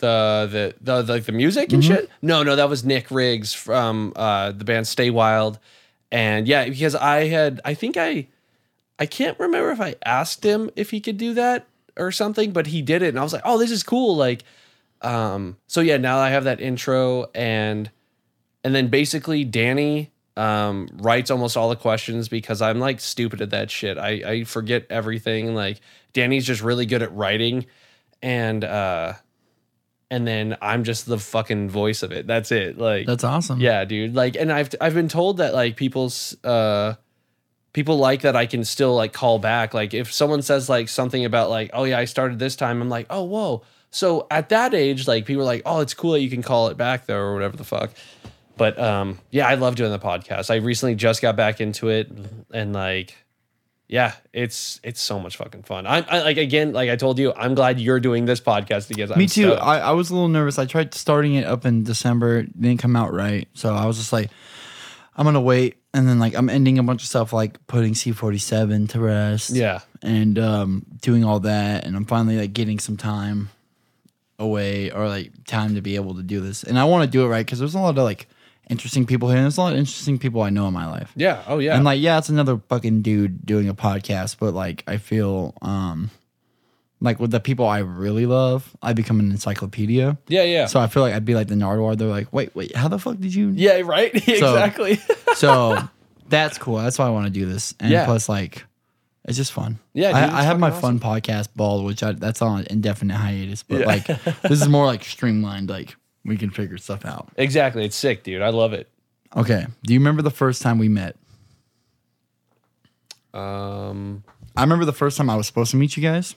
The like the music and shit? No, that was Nick Riggs from the band Stay Wild. And yeah, because I can't remember if I asked him if he could do that or something, but he did it, and I was like, oh, this is cool. Like, so yeah, now I have that intro, and then basically Danny writes almost all the questions because I'm like stupid at that shit. I forget everything. Like Danny's just really good at writing, and then I'm just the fucking voice of it. That's it. Like, that's awesome. Yeah, dude. Like, and I've been told that like people's people like that I can still like call back. Like if someone says like something about like, oh yeah, I started this time, I'm like, oh, whoa. So at that age, like people are like, oh, it's cool that you can call it back though, or whatever the fuck. But yeah, I love doing the podcast. I recently just got back into it, and like, yeah, it's so much fucking fun. I like, again, like I told you, I'm glad you're doing this podcast because I'm too. I was a little nervous. I tried starting it up in December. It didn't come out right. So I was just like, I'm going to wait. And then like I'm ending a bunch of stuff, like putting C47 to rest. Yeah. And doing all that. And I'm finally like getting some time away, or like time to be able to do this. And I want to do it right because there's a lot of like interesting people here, and there's a lot of interesting people I know in my life. Yeah. Oh yeah. And like, yeah, it's another fucking dude doing a podcast, but like I feel like with the people I really love, I become an encyclopedia. Yeah, yeah. So I feel like I'd be like the Nardwar. They're like, wait, how the fuck did you? Yeah, right. Exactly. So that's cool. That's why I want to do this. And plus, like, it's just fun. Yeah, dude, I have my awesome fun podcast bald, which that's on an indefinite hiatus. But like, this is more like streamlined. Like, we can figure stuff out. Exactly. It's sick, dude. I love it. Okay. Do you remember the first time we met? I remember the first time I was supposed to meet you guys,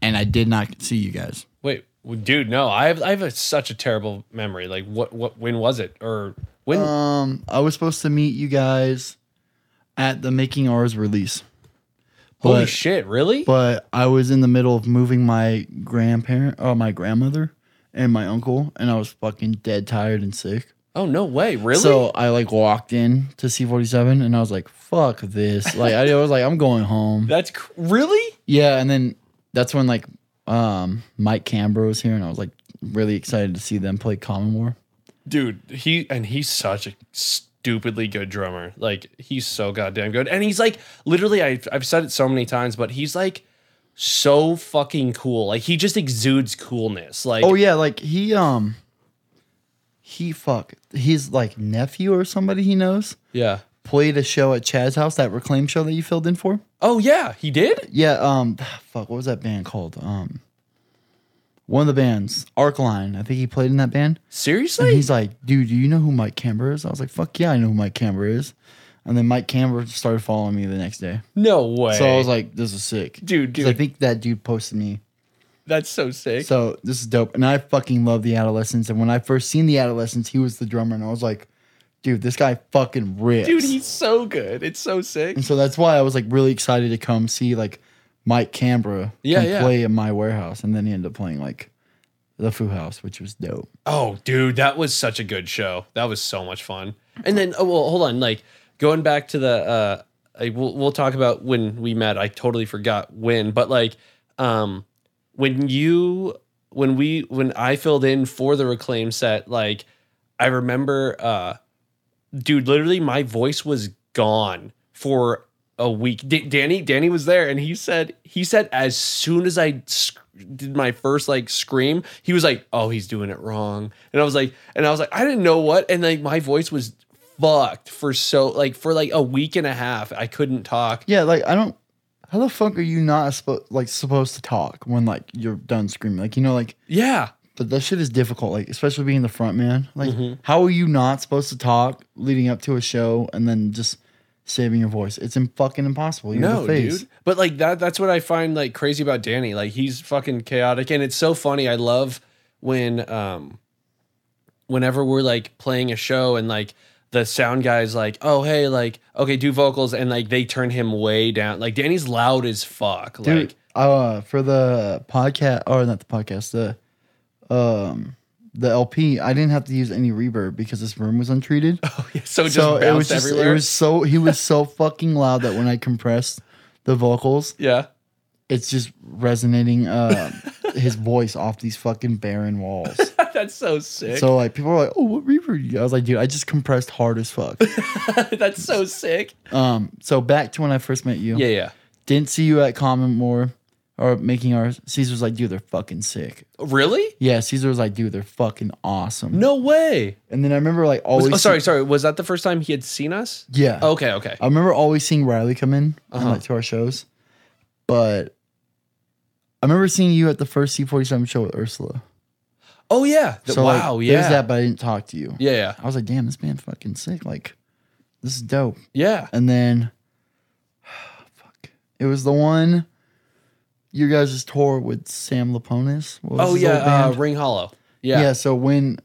and I did not see you guys. Wait, dude, no. I have such a terrible memory. Like, what? When was it? Or when? I was supposed to meet you guys at the Making Ours release. Holy shit! Really? But I was in the middle of moving my my grandmother and my uncle, and I was fucking dead tired and sick. Oh, no way. Really? So I like walked in to C47 and I was like, fuck this. Like I was like, I'm going home. That's really? Yeah. And then that's when like Mike Cambro was here, and I was like really excited to see them play Common War. Dude, he's such a stupidly good drummer. Like he's so goddamn good. And he's like, literally, I've said it so many times, but he's like so fucking cool. Like he just exudes coolness. Like, oh yeah, like his like nephew or somebody he knows. Yeah. Played a show at Chad's house, that Reclaim show that you filled in for. Oh yeah, he did? Yeah, fuck, what was that band called? One of the bands, Arcline. I think he played in that band. Seriously? And he's like, dude, do you know who Mike Cambro is? I was like, fuck yeah, I know who Mike Cambro is. And then Mike Cambro started following me the next day. No way. So I was like, this is sick. Dude. I think that dude posted me. That's so sick. So this is dope. And I fucking love the Adolescents. And when I first seen the Adolescents, he was the drummer. And I was like, dude, this guy fucking rips. Dude, he's so good. It's so sick. And so that's why I was like really excited to come see like Mike Cambro play in my warehouse. And then he ended up playing like the Foo House, which was dope. Oh, dude, that was such a good show. That was so much fun. And then, hold on. Like, going back to the, we'll talk about when we met. I totally forgot when, but like, when I filled in for the Reclaim set, like, I remember, dude, literally my voice was gone for a week. Danny was there, and he said as soon as I did my first like scream, he was like, oh, he's doing it wrong, and I was like, I didn't know what, and like my voice was fucked for a week and a half. I couldn't talk. Yeah, like I don't. How the fuck are you not supposed to talk when like you're done screaming? Like, you know, like, yeah, but that shit is difficult. Like, especially being the front man. Like, How are you not supposed to talk leading up to a show and then just saving your voice? It's fucking impossible. You're the face. Dude. But like that's what I find like crazy about Danny. Like he's fucking chaotic, and it's so funny. I love when whenever we're like playing a show and like the sound guy's like, oh, hey, like, okay, do vocals. And like, they turn him way down. Like, Danny's loud as fuck. Dude, like, for the podcast, or not the podcast, the LP, I didn't have to use any reverb because this room was untreated. Oh, yeah. So just it was everywhere. He was so fucking loud that when I compressed the vocals, yeah, it's just resonating his voice off these fucking barren walls. That's so sick. So like people were like, oh, what reverb you got? I was like, dude, I just compressed hard as fuck. That's so sick. So back to when I first met you. Yeah, yeah. Didn't see you at Common War or Making Ours. Caesar was like, dude, they're fucking sick. Really? Yeah, Caesar was like, dude, they're fucking awesome. No way. And then I remember like always. Sorry. Was that the first time he had seen us? Yeah. Okay. I remember always seeing Riley come in like, to our shows, but I remember seeing you at the first C47 show with Ursula. Oh, yeah. So, wow, like, yeah. There's that, but I didn't talk to you. Yeah, yeah. I was like, damn, this band fucking sick. Like, this is dope. Yeah. And then It was the one you guys' tour with Sam Laponis. Oh, yeah, Ring Hollow. Yeah. Yeah, so when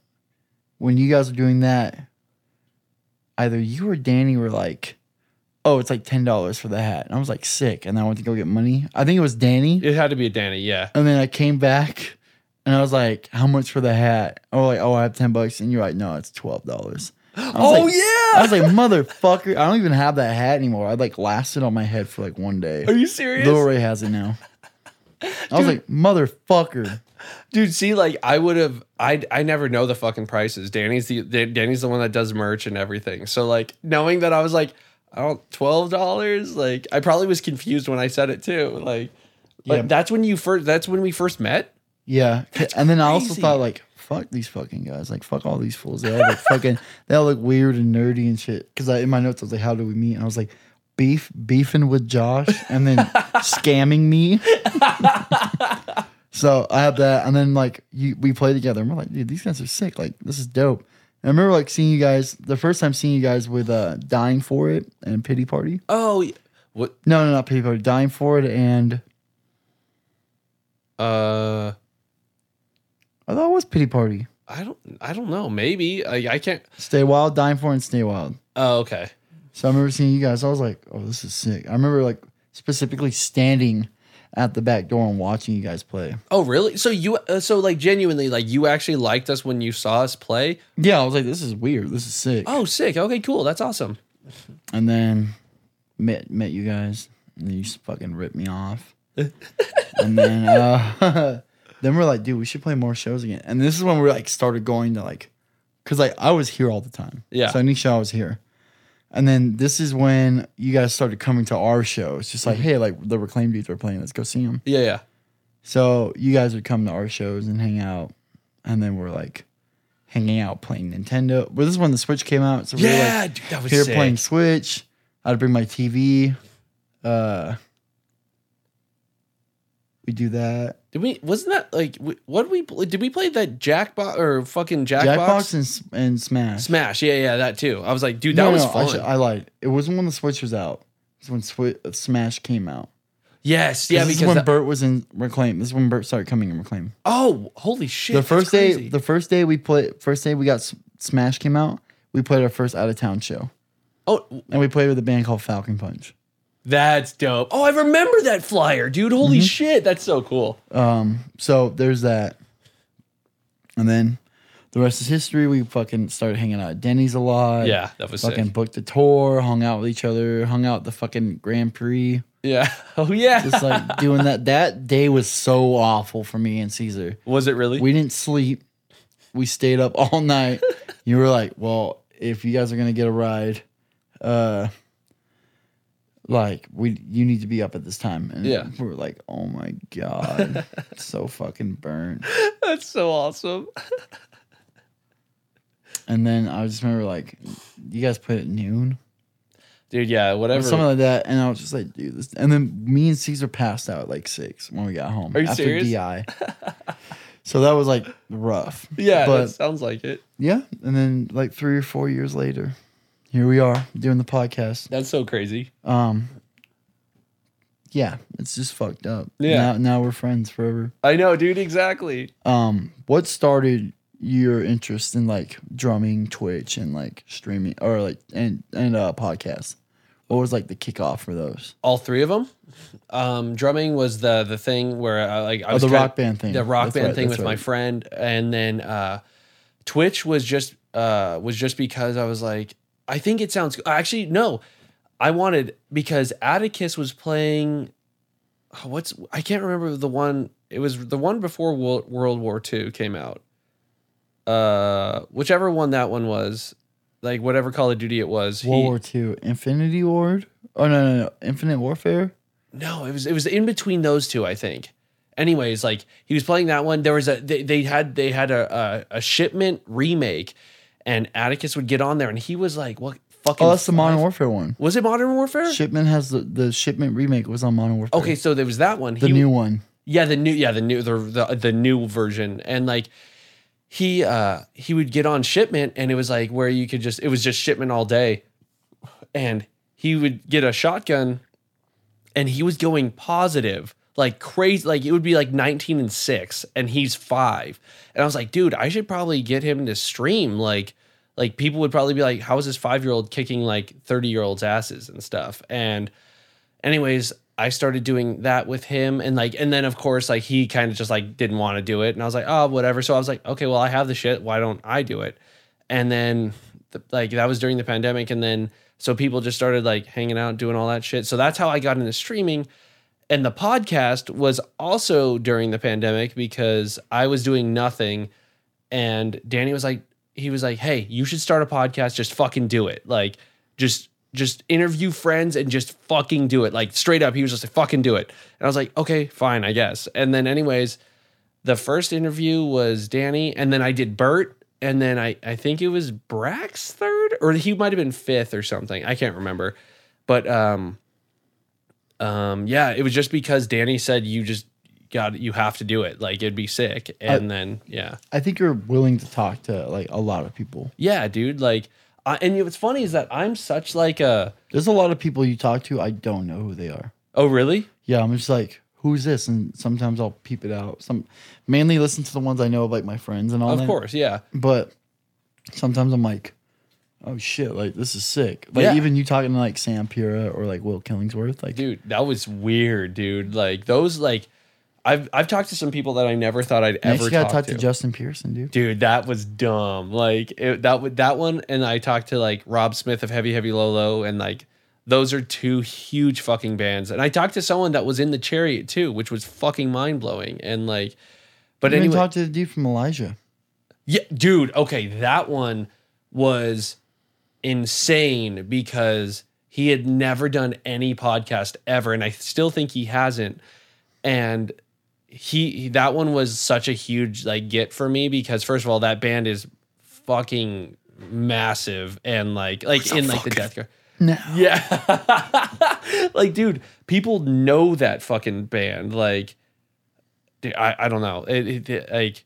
you guys were doing that, either you or Danny were like, oh, it's like $10 for the hat. And I was like, sick. And then I went to go get money. I think it was Danny. It had to be a Danny, yeah. And then I came back and I was like, how much for the hat? Oh, like, oh, I have $10. And you're like, no, it's $12. Oh, like, yeah. I was like, motherfucker, I don't even have that hat anymore. I like lasted on my head for like one day. Are you serious? Lil Ray has it now. I was like, motherfucker. Dude, see, like, I never know the fucking prices. Danny's the one that does merch and everything. So, like, knowing that I was like, I don't, $12, like, I probably was confused when I said it too. Like yeah. That's when we first met. Yeah. That's and then crazy. I also thought, like, fuck these fucking guys. Like, fuck all these fools. They all look fucking, they all look weird and nerdy and shit. Because in my notes, I was like, how do we meet? And I was like, beefing with Josh and then scamming me. So I have that, and then like we play together, and we're like, dude, these guys are sick. Like, this is dope. And I remember like the first time seeing you guys with Dying For It and Pity Party. Oh, what? No, not Pity Party. Dying For It and I thought it was Pity Party. I don't know. Maybe I can't. Stay Wild, Dying For It, and Stay Wild. Oh, okay. So I remember seeing you guys. I was like, oh, this is sick. I remember like specifically standing at the back door and watching you guys play. Oh, really? So you, like, genuinely, like, you actually liked us when you saw us play? Yeah, I was like, this is weird. This is sick. Oh, sick. Okay, cool. That's awesome. And then met you guys, and then you just fucking ripped me off. And then, then we're like, dude, we should play more shows again. And this is when we like started going to like, because like I was here all the time. Yeah. So Nisha was here. And then this is when you guys started coming to our shows. Just like, hey, like the Reclaim dudes are playing. Let's go see them. Yeah, yeah. So you guys would come to our shows and hang out. And then we're like hanging out playing Nintendo. But this is when the Switch came out. So yeah, we were like, dude, that was here sick. Playing Switch. I'd bring my TV. We do that. Did we play that Jackbox or fucking Jackbox? Jackbox and Smash. Smash, yeah, that too. I was like, dude, that was fun. I lied. It wasn't when the Switch was out. It's when Smash came out. Yes, yeah, because when Bert was in Reclaim. This is when Bert started coming in Reclaim. Oh, holy shit. The first day Smash came out, we played our first out of town show. Oh, and we played with a band called Falcon Punch. That's dope. Oh, I remember that flyer, dude. Holy shit. That's so cool. So there's that. And then the rest is history. We fucking started hanging out at Denny's a lot. Yeah, that was fucking sick. Booked a tour, hung out with each other, hung out at the fucking Grand Prix. Yeah. Oh, yeah. Just like doing that. That day was so awful for me and Caesar. Was it really? We didn't sleep. We stayed up all night. You were like, well, if you guys are going to get a ride, you need to be up at this time. And yeah. We were like, oh my God. So fucking burnt. That's so awesome. And then I just remember, like, you guys played at noon? Dude, yeah, whatever. Or something like that. And I was just like, dude, this. And then me and Caesar passed out at like 6 when we got home. Are you after serious? DI. So that was like rough. Yeah, but, that sounds like it. Yeah. And then like 3 or 4 years later, here we are doing the podcast. That's so crazy. Yeah, it's just fucked up. Yeah. Now we're friends forever. I know, dude. Exactly. What started your interest in like drumming, Twitch, and like streaming, or like and podcasts? What was like the kickoff for those? All 3 of them. Drumming was the thing where I was the rock band thing. The rock band thing with my friend, and then Twitch was just because I was like, I think it sounds... Actually, no. I wanted... Because Atticus was playing... I can't remember the one... It was the one before World War II came out. Whichever one that one was. Like, whatever Call of Duty it was. World War II. Infinity Ward? Oh, no. Infinite Warfare? No, it was in between those two, I think. Anyways, like, he was playing that one. There was a... They had a shipment remake... And Atticus would get on there, and he was like, "What fucking?" Oh, that's the Modern Warfare one. Was it Modern Warfare? Shipment has the Shipment remake was on Modern Warfare. Okay, so there was that one. The new one. Yeah, the new version, and like he would get on Shipment, and it was like where you could just it was just Shipment all day, and he would get a shotgun, and he was going positive like crazy. Like it would be like 19 and 6 and he's 5. And I was like, dude, I should probably get him to stream. Like people would probably be like, how is this 5-year-old kicking like 30-year-olds asses and stuff? And anyways, I started doing that with him, and then of course, like he kind of just like didn't want to do it. And I was like, oh, whatever. So I was like, okay, well, I have the shit. Why don't I do it? And then like that was during the pandemic. And then, so people just started like hanging out, doing all that shit. So that's how I got into streaming. And the podcast was also during the pandemic because I was doing nothing. And Danny was like, hey, you should start a podcast. Just fucking do it. Like just interview friends and just fucking do it. Like straight up, he was just like, fucking do it. And I was like, okay, fine, I guess. And then anyways, the first interview was Danny, and then I did Bert, and then I think it was Brack's third, or he might've been fifth or something. I can't remember. But yeah, it was just because Danny said you have to do it. Like it'd be sick. And then, yeah. I think you're willing to talk to like a lot of people. Yeah, dude. Like, and what's funny is that I'm such like a... There's a lot of people you talk to, I don't know who they are. Oh, really? Yeah, I'm just like, who's this? And sometimes I'll peep it out. Mainly listen to the ones I know of, like my friends and all that. Of course, yeah. But sometimes I'm like, oh shit, like this is sick. Like yeah. Even you talking to like Sam Pira or like Will Killingsworth. Like, dude, that was weird, dude. Like those like... I've talked to some people that I never thought I'd ever talk to. Justin Pearson, dude. Dude, that was dumb. Like that one, and I talked to like Rob Smith of Heavy Heavy Lolo, and like those are two huge fucking bands. And I talked to someone that was in the Chariot too, which was fucking mind blowing. And like, but you anyway, talked to the dude from Elijah. Yeah, dude. Okay, that one was insane because he had never done any podcast ever, and I still think he hasn't. And he that one was such a huge like get for me because first of all, that band is fucking massive and like in like the death car. No. Yeah. Like, dude, people know that fucking band. Like, dude, I don't know. It like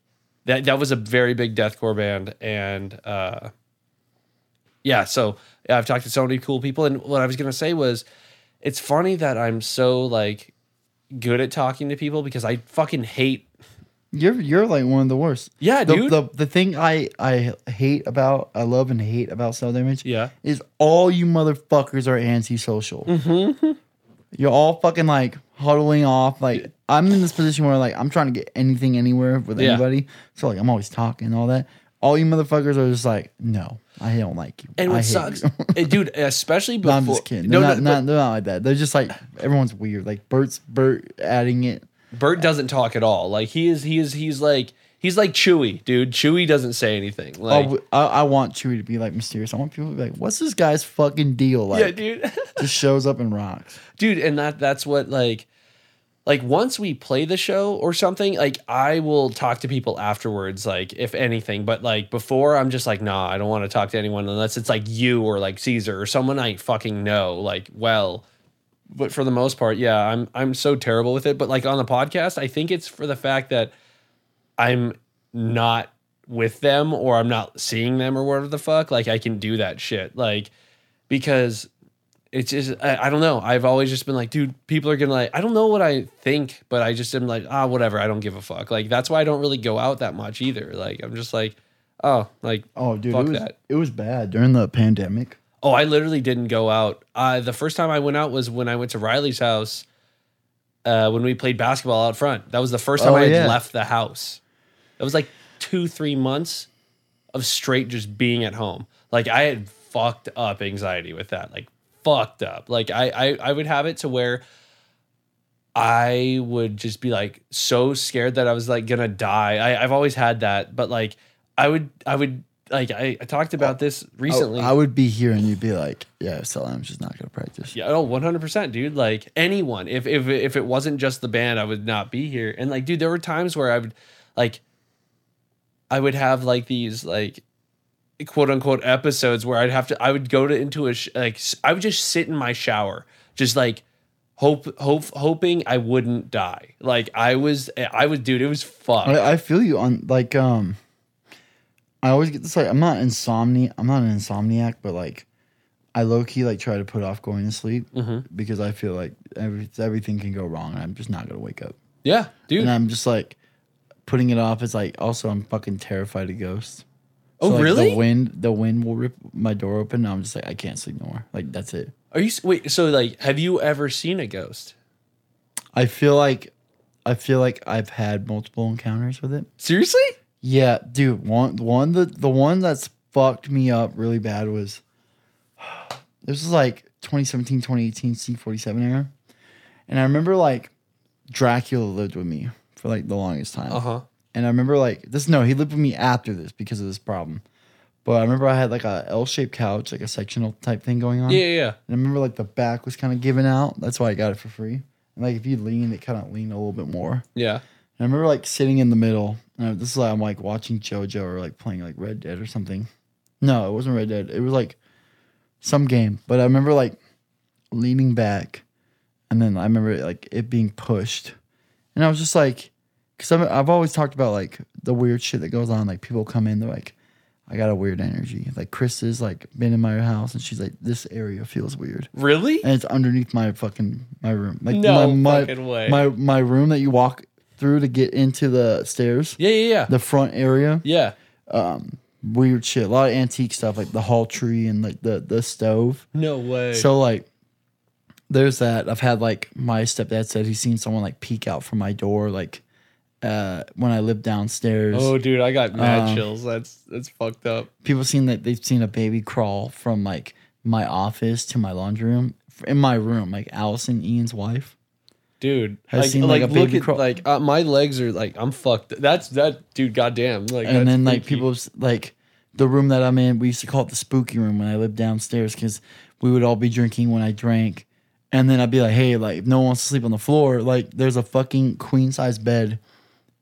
that was a very big deathcore band. And yeah, so I've talked to so many cool people. And what I was gonna say was it's funny that I'm so like good at talking to people because I fucking hate. You're like one of the worst. Yeah, dude. The thing I hate about, I love and hate about self-image is all you motherfuckers are antisocial. Mm-hmm. You're all fucking like huddling off. Like I'm in this position where like I'm trying to get anything anywhere with anybody. So like I'm always talking and all that. All you motherfuckers are just like, no, I don't like you. And what sucks, dude, especially before. No, I'm just kidding. They're not like that. They're just like, everyone's weird. Like Bert adding it. Bert doesn't talk at all. Like he's like Chewy, dude. Chewy doesn't say anything. Like I want Chewy to be like mysterious. I want people to be like, what's this guy's fucking deal? Like, yeah, dude. Just shows up and rocks, dude. And that's what like. Like once we play the show or something, like I will talk to people afterwards, like if anything, but like before I'm just like, nah, I don't want to talk to anyone unless it's like you or like Caesar or someone I fucking know like well. But for the most part, yeah, I'm so terrible with it. But like on the podcast, I think it's for the fact that I'm not with them or I'm not seeing them or whatever the fuck. Like I can do that shit. Like because it's just, I don't know. I've always just been like, dude, people are going to like, I don't know what I think, but I just am like, whatever. I don't give a fuck. Like, that's why I don't really go out that much either. Like, I'm just like, oh, dude, fuck that. It was bad during the pandemic. Oh, I literally didn't go out. The first time I went out was when I went to Riley's house when we played basketball out front. That was the first time I had left the house. It was like 2-3 months of straight just being at home. Like, I had fucked up anxiety with that. Like, fucked up. Like I would have it to where I would just be like so scared that I was like gonna die. I've always had that, but like I would like I talked about this recently. I would be here and you'd be like, yeah, so I'm just not gonna practice. Yeah, no, 100%, dude. Like anyone, if it wasn't just the band, I would not be here. And like, dude, there were times where I would have like these like quote unquote episodes where I would just sit in my shower, just like hoping I wouldn't die. Like I was, dude, it was fun. I feel you on like, I always get this, like, I'm not an insomniac, but like, I low-key like try to put off going to sleep because I feel like everything can go wrong and I'm just not going to wake up. Yeah, dude. And I'm just like putting it off. It's like also I'm fucking terrified of ghosts. So, really? The wind will rip my door open and I'm just like I can't sleep no more. Like that's it. Wait, so like have you ever seen a ghost? I feel like I've had multiple encounters with it. Seriously? Yeah, dude. The one that's fucked me up really bad was this was like 2017, 2018 C47 era. And I remember like Dracula lived with me for like the longest time. Uh-huh. And I remember like this he lived with me after this because of this problem. But I remember I had like a L-shaped couch, like a sectional type thing going on. Yeah. And I remember like the back was kind of giving out. That's why I got it for free. And like if you lean, it kind of leaned a little bit more. Yeah. And I remember like sitting in the middle. And this is like I'm like watching JoJo or like playing like Red Dead or something. No, it wasn't Red Dead. It was like some game. But I remember like leaning back. And then I remember like it being pushed. And I was just like, because I've always talked about like the weird shit that goes on. Like people come in, they're like, I got a weird energy. Like Chris has like been in my house and she's like, this area feels weird. Really? And it's underneath my room. Like no fucking way. My room that you walk through to get into the stairs. Yeah. The front area. Yeah. Weird shit. A lot of antique stuff like the hall tree and like the stove. No way. So like. There's that. I've had, like, my stepdad said he's seen someone, like, peek out from my door, like, when I lived downstairs. Oh, dude, I got mad chills. That's fucked up. People seen that they've seen a baby crawl from, like, my office to my laundry room. In my room, like, Allison, Ian's wife. Dude. Has like, seen, like a baby crawl. Like, my legs are, like, I'm fucked. That, dude, goddamn. Like, and then, like, people, like, the room that I'm in, we used to call it the spooky room when I lived downstairs because we would all be drinking when I drank. And then I'd be like, hey, like, if no one wants to sleep on the floor, like, there's a fucking queen-size bed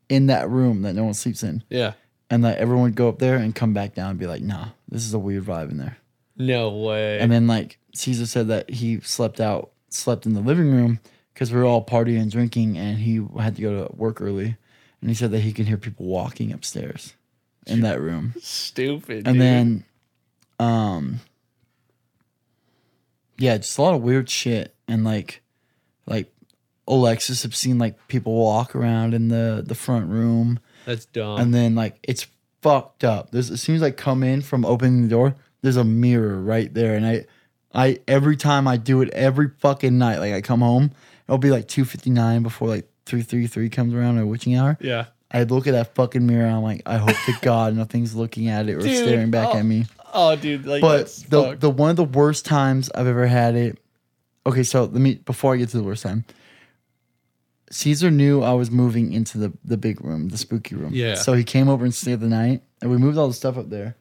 in that room that no one sleeps in. Yeah. And, like, everyone would go up there and come back down and be like, nah, this is a weird vibe in there. No way. And then, like, Caesar said that he slept in the living room because we were all partying and drinking, and he had to go to work early. And he said that he could hear people walking upstairs in that room. Stupid, and dude. Then, yeah, just a lot of weird shit. And, like Alexis have seen, like, people walk around in the front room. That's dumb. And then, like, it's fucked up. As soon as I come in from opening the door, there's a mirror right there. And I every time I do it, every fucking night, like, I come home, it'll be, like, 2:59 before, like, 3:33 comes around at witching hour. Yeah. I look at that fucking mirror, and I'm like, I hope to God nothing's looking at it or staring back at me. Oh, dude. Like, but the one of the worst times I've ever had it. Okay, so before I get to the worst time, Caesar knew I was moving into the big room, the spooky room. Yeah. So he came over and stayed the night, and we moved all the stuff up there.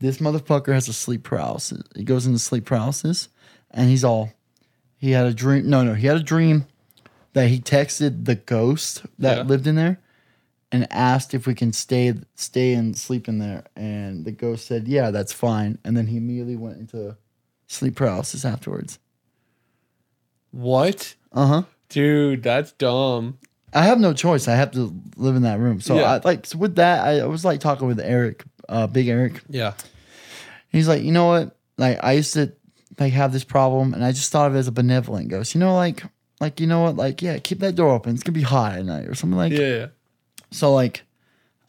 This motherfucker has a sleep paralysis. He goes into sleep paralysis, and he had a dream. No, he had a dream that he texted the ghost that lived in there and asked if we can stay and sleep in there. And the ghost said, yeah, that's fine. And then he immediately went into sleep paralysis afterwards. What? Uh-huh. Dude, that's dumb. I have no choice. I have to live in that room. So, yeah. With that, I was, like, talking with Eric, Big Eric. Yeah. He's like, you know what? Like, I used to, like, have this problem, and I just thought of it as a benevolent ghost. You know, like you know what? Like, yeah, keep that door open. It's going to be hot at night or something like that. Yeah. So, like,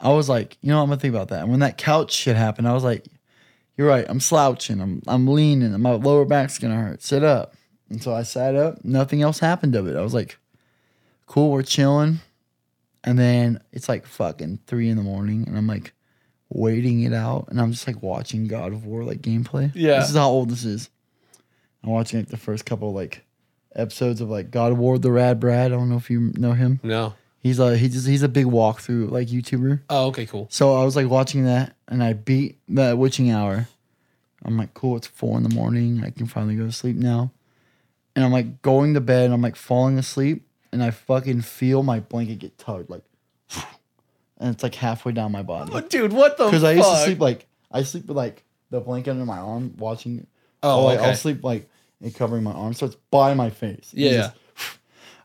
I was like, you know, I'm going to think about that. And when that couch shit happened, I was like, you're right. I'm slouching. I'm leaning. And my lower back's going to hurt. Sit up. And so I sat up. Nothing else happened of it. I was like, cool, we're chilling. And then it's like fucking 3 a.m. And I'm like waiting it out. And I'm just like watching God of War like gameplay. Yeah. This is how old this is. I'm watching like the first couple like episodes of like God of War, the Rad Brad. I don't know if you know him. No. He's a big walkthrough like YouTuber. Oh, okay, cool. So I was like watching that and I beat the witching hour. I'm like, cool, it's 4 a.m. I can finally go to sleep now. And I'm like going to bed and I'm like falling asleep and I fucking feel my blanket get tugged like, and it's like halfway down my body. Oh, dude, what the fuck? Because I used to sleep like, I sleep with like the blanket under my arm watching. Oh, like, okay. I'll sleep like and covering my arm. So it's by my face. Yeah. Just,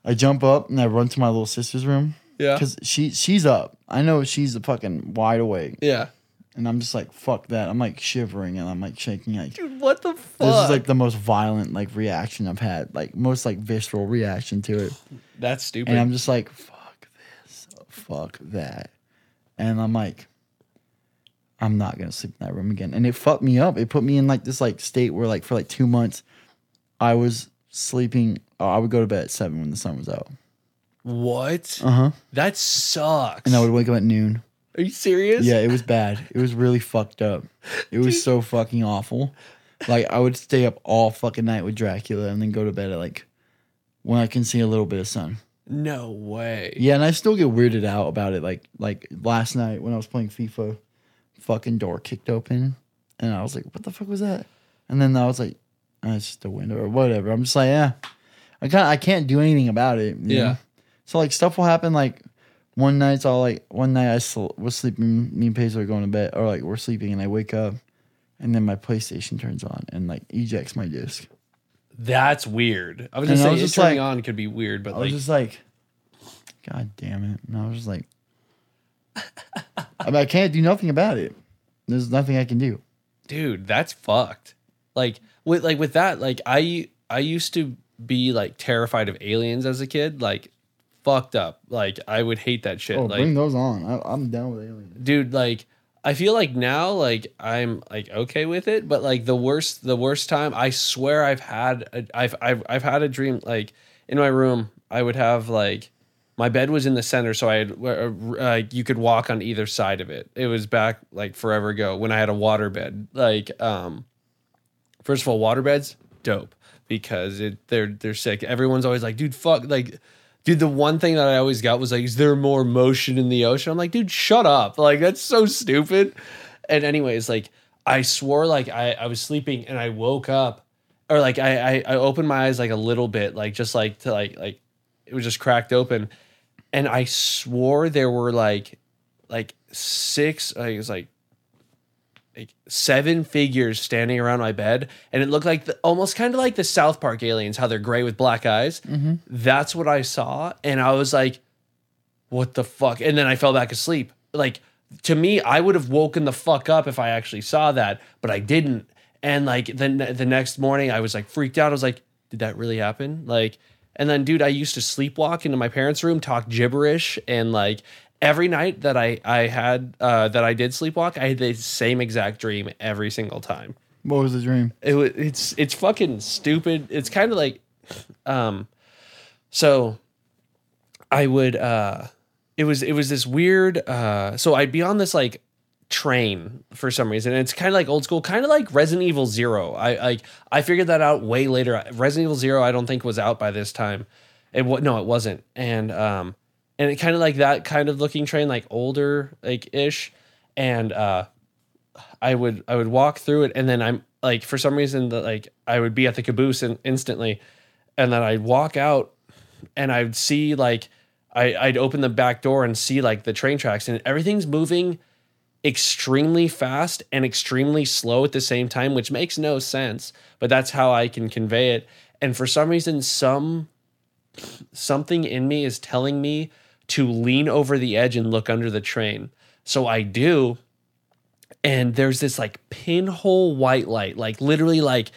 I jump up and I run to my little sister's room. Yeah. Because she's up. I know she's a fucking wide awake. Yeah. And I'm just like, fuck that. I'm like shivering and I'm like shaking. Like, dude, what the fuck? This is like the most violent like reaction I've had. Like most like visceral reaction to it. That's stupid. And I'm just like, fuck this. Fuck that. And I'm like, I'm not going to sleep in that room again. And it fucked me up. It put me in like this like state where like for like 2 months I was sleeping. Oh, I would go to bed at 7 when the sun was out. What? Uh-huh. That sucks. And I would wake up at noon. Are you serious? Yeah, it was bad. It was really fucked up. It was so fucking awful. Like, I would stay up all fucking night with Dracula and then go to bed at, like, when I can see a little bit of sun. No way. Yeah, and I still get weirded out about it. Like last night when I was playing FIFA, fucking door kicked open, and I was like, what the fuck was that? And then I was like, oh, it's just a window or whatever. I'm just like, yeah. I can't do anything about it. You know? So, like, stuff will happen, like... One night I was sleeping. Me and Pace are going to bed, or like we're sleeping, and I wake up, and then my PlayStation turns on and like ejects my disc. That's weird. I was just saying, turning on could be weird, but I was just like, God damn it! And I was just like, I mean, I can't do nothing about it. There's nothing I can do, dude. That's fucked. Like with that, like I used to be like terrified of aliens as a kid, like. Fucked up. Like, I would hate that shit. Oh, like, bring those on. I'm down with aliens. Dude, like, I feel like now, like, I'm, like, okay with it, but, like, the worst time, I swear I've had a dream, like, in my room, I would have, like, my bed was in the center, so I had, you could walk on either side of it. It was back, like, forever ago, when I had a waterbed. Like, first of all, waterbeds, dope, because they're sick. Everyone's always like, dude, fuck, like... Dude, the one thing that I always got was like, is there more motion in the ocean? I'm like, dude, shut up. Like, that's so stupid. And anyways, like, I swore like I was sleeping and I woke up or like I opened my eyes like a little bit, like just like to like it was just cracked open. And I swore there were like six, like it was like seven figures standing around my bed, and it looked like almost kind of like the South Park aliens, how they're gray with black eyes. Mm-hmm. That's what I saw, and I was like, what the fuck? And then I fell back asleep. Like, to me, I would have woken the fuck up if I actually saw that, but I didn't. And like the next morning I was like freaked out. I was like, did that really happen? Like, and then dude, I used to sleepwalk into my parents' room, talk gibberish, and like every night that I did sleepwalk, I had the same exact dream every single time. What was the dream? It's fucking stupid. It's kind of like, so I would it was this weird. So I'd be on this like train for some reason, and it's kind of like old school, kind of like Resident Evil 0. I figured that out way later. Resident Evil 0, I don't think was out by this time. It wasn't, and it kind of like that kind of looking train, like older, like ish. And I would walk through it, and then I'm like, for some reason, like I would be at the caboose instantly, and then I'd walk out, and I'd see like I'd open the back door and see like the train tracks, and everything's moving extremely fast and extremely slow at the same time, which makes no sense, but that's how I can convey it. And for some reason, something in me is telling me to lean over the edge and look under the train. So I do. And there's this like pinhole white light, like literally like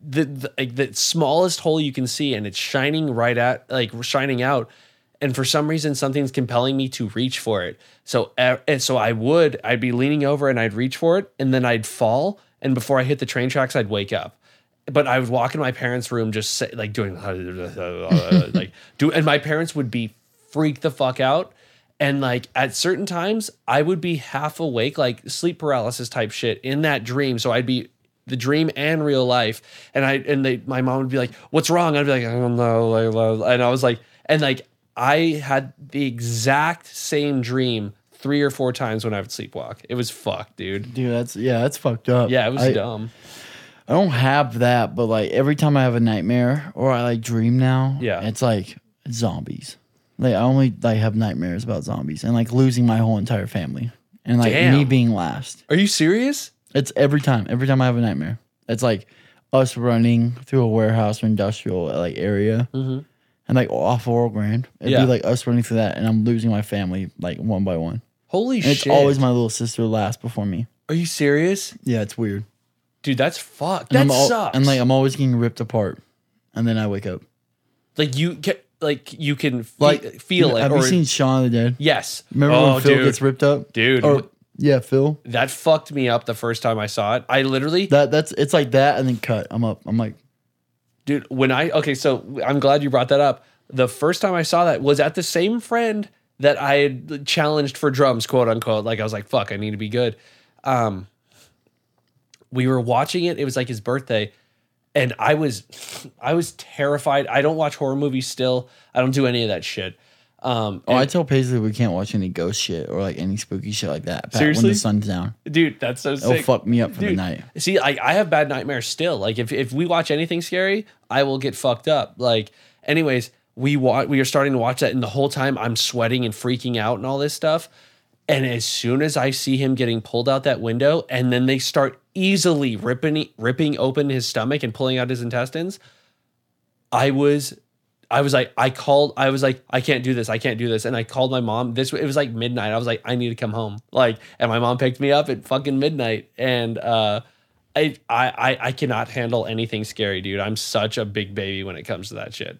the smallest hole you can see. And it's shining right at like shining out. And for some reason, something's compelling me to reach for it. So I'd be leaning over and I'd reach for it, and then I'd fall. And before I hit the train tracks, I'd wake up. But I would walk in my parents' room just say, like doing like do, and my parents would be freaked the fuck out. And like at certain times I would be half awake, like sleep paralysis type shit in that dream. So I'd be the dream and real life. And my mom would be like, what's wrong? I'd be like, I don't know. And I was like, and like I had the exact same dream 3 or 4 times when I would sleepwalk. It was fucked, dude. Dude, that's fucked up. Yeah, it was dumb. I don't have that, but like every time I have a nightmare or I like dream now, yeah, it's like zombies. Like I only like have nightmares about zombies and like losing my whole entire family and like me being last. Are you serious? It's every time I have a nightmare. It's like us running through a warehouse or industrial like area, mm-hmm, and like off Oral Grand. It'd be like us running through that, and I'm losing my family like one by one. Holy shit. It's always my little sister last before me. Are you serious? Yeah, it's weird. Dude, that's fucked. That sucks. And like I'm always getting ripped apart. And then I wake up. Like you can feel it. Have you seen Shaun of the Dead? Yes. Remember when Phil gets ripped up? Dude. Or, yeah, Phil. That fucked me up the first time I saw it. I literally it's like that and then cut. I'm up. I'm like, dude, so I'm glad you brought that up. The first time I saw that was at the same friend that I had challenged for drums, quote unquote. Like I was like, fuck, I need to be good. We were watching it. It was like his birthday. And I was terrified. I don't watch horror movies still. I don't do any of that shit. I tell Paisley we can't watch any ghost shit or like any spooky shit like that. Pat, seriously? When the sun's down. Dude, that's so sick. It'll fuck me up for the night. See, I have bad nightmares still. Like if we watch anything scary, I will get fucked up. Like anyways, we are starting to watch that and the whole time I'm sweating and freaking out and all this stuff. And as soon as I see him getting pulled out that window and then they start easily ripping open his stomach and pulling out his intestines, I was like, I can't do this. I can't do this. And I called my mom. It was like midnight. I was like, I need to come home. And my mom picked me up at fucking midnight. And I cannot handle anything scary, dude. I'm such a big baby when it comes to that shit.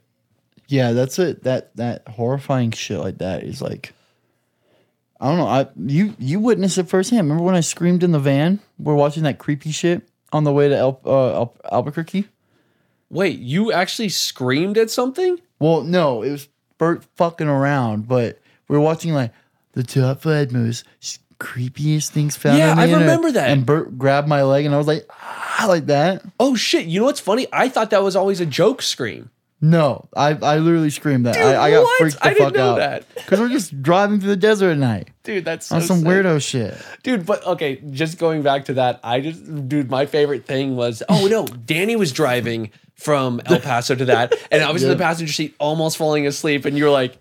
Yeah, that's it. That horrifying shit like that is like, I don't know. You witnessed it firsthand. Remember when I screamed in the van? We're watching that creepy shit on the way to Albuquerque. Wait, you actually screamed at something? Well, no, it was Bert fucking around, but we were watching like the top 5 most creepiest things found. Yeah, on the internet. I remember that. And Bert grabbed my leg, and I was like, ah, like that. Oh shit! You know what's funny? I thought that was always a joke scream. No, I literally screamed that. Dude, I got freaked the fuck out. I didn't know that. Because we're just driving through the desert at night. Dude, that's so on some sick. Weirdo shit. Dude, but okay, just going back to that, my favorite thing was, Danny was driving from El Paso to that, and I was in the passenger seat almost falling asleep, and you were like,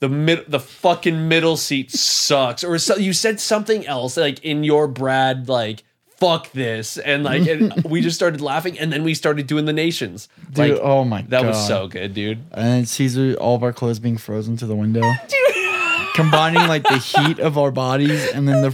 the fucking middle seat sucks. Or so, you said something else, like in your Brad, like, fuck this. And like, we just started laughing and then we started doing the nations. Dude, like, oh my God. That was so good, dude. And Caesar, all of our clothes being frozen to the window. Combining like the heat of our bodies and then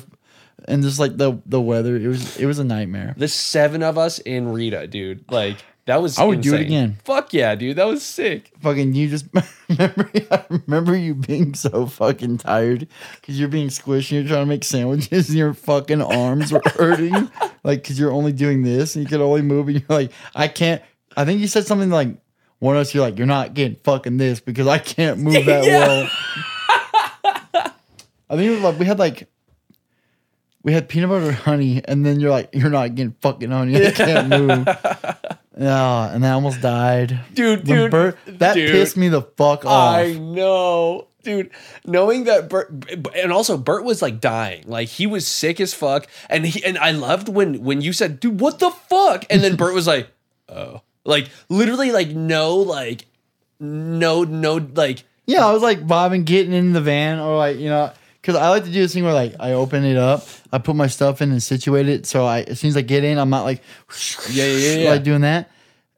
just like the weather. It was a nightmare. The 7 of us in Rita, dude. Like that was I would do it again. Fuck yeah, dude. That was sick. Fucking you just I remember you being so fucking tired because you're being squished and you're trying to make sandwiches and your fucking arms were hurting. Like, because you're only doing this and you could only move and you're like, I think you said something like, one of us, you're like, you're not getting fucking this because I can't move that well. I think it was like, we had peanut butter and honey and then you're like, you're not getting fucking honey. I can't move. Yeah, and I almost died. Dude. Bert, that pissed me the fuck off. I know. Dude, knowing that Bert was like dying. Like he was sick as fuck. And I loved when you said, dude, what the fuck? And then Bert was like, oh. Like literally like no. Yeah, I was like bobbing, getting in the van or like, you know. Because I like to do this thing where, like, I open it up, I put my stuff in and situate it. So as soon as I get in, I'm not like, yeah. Like doing that.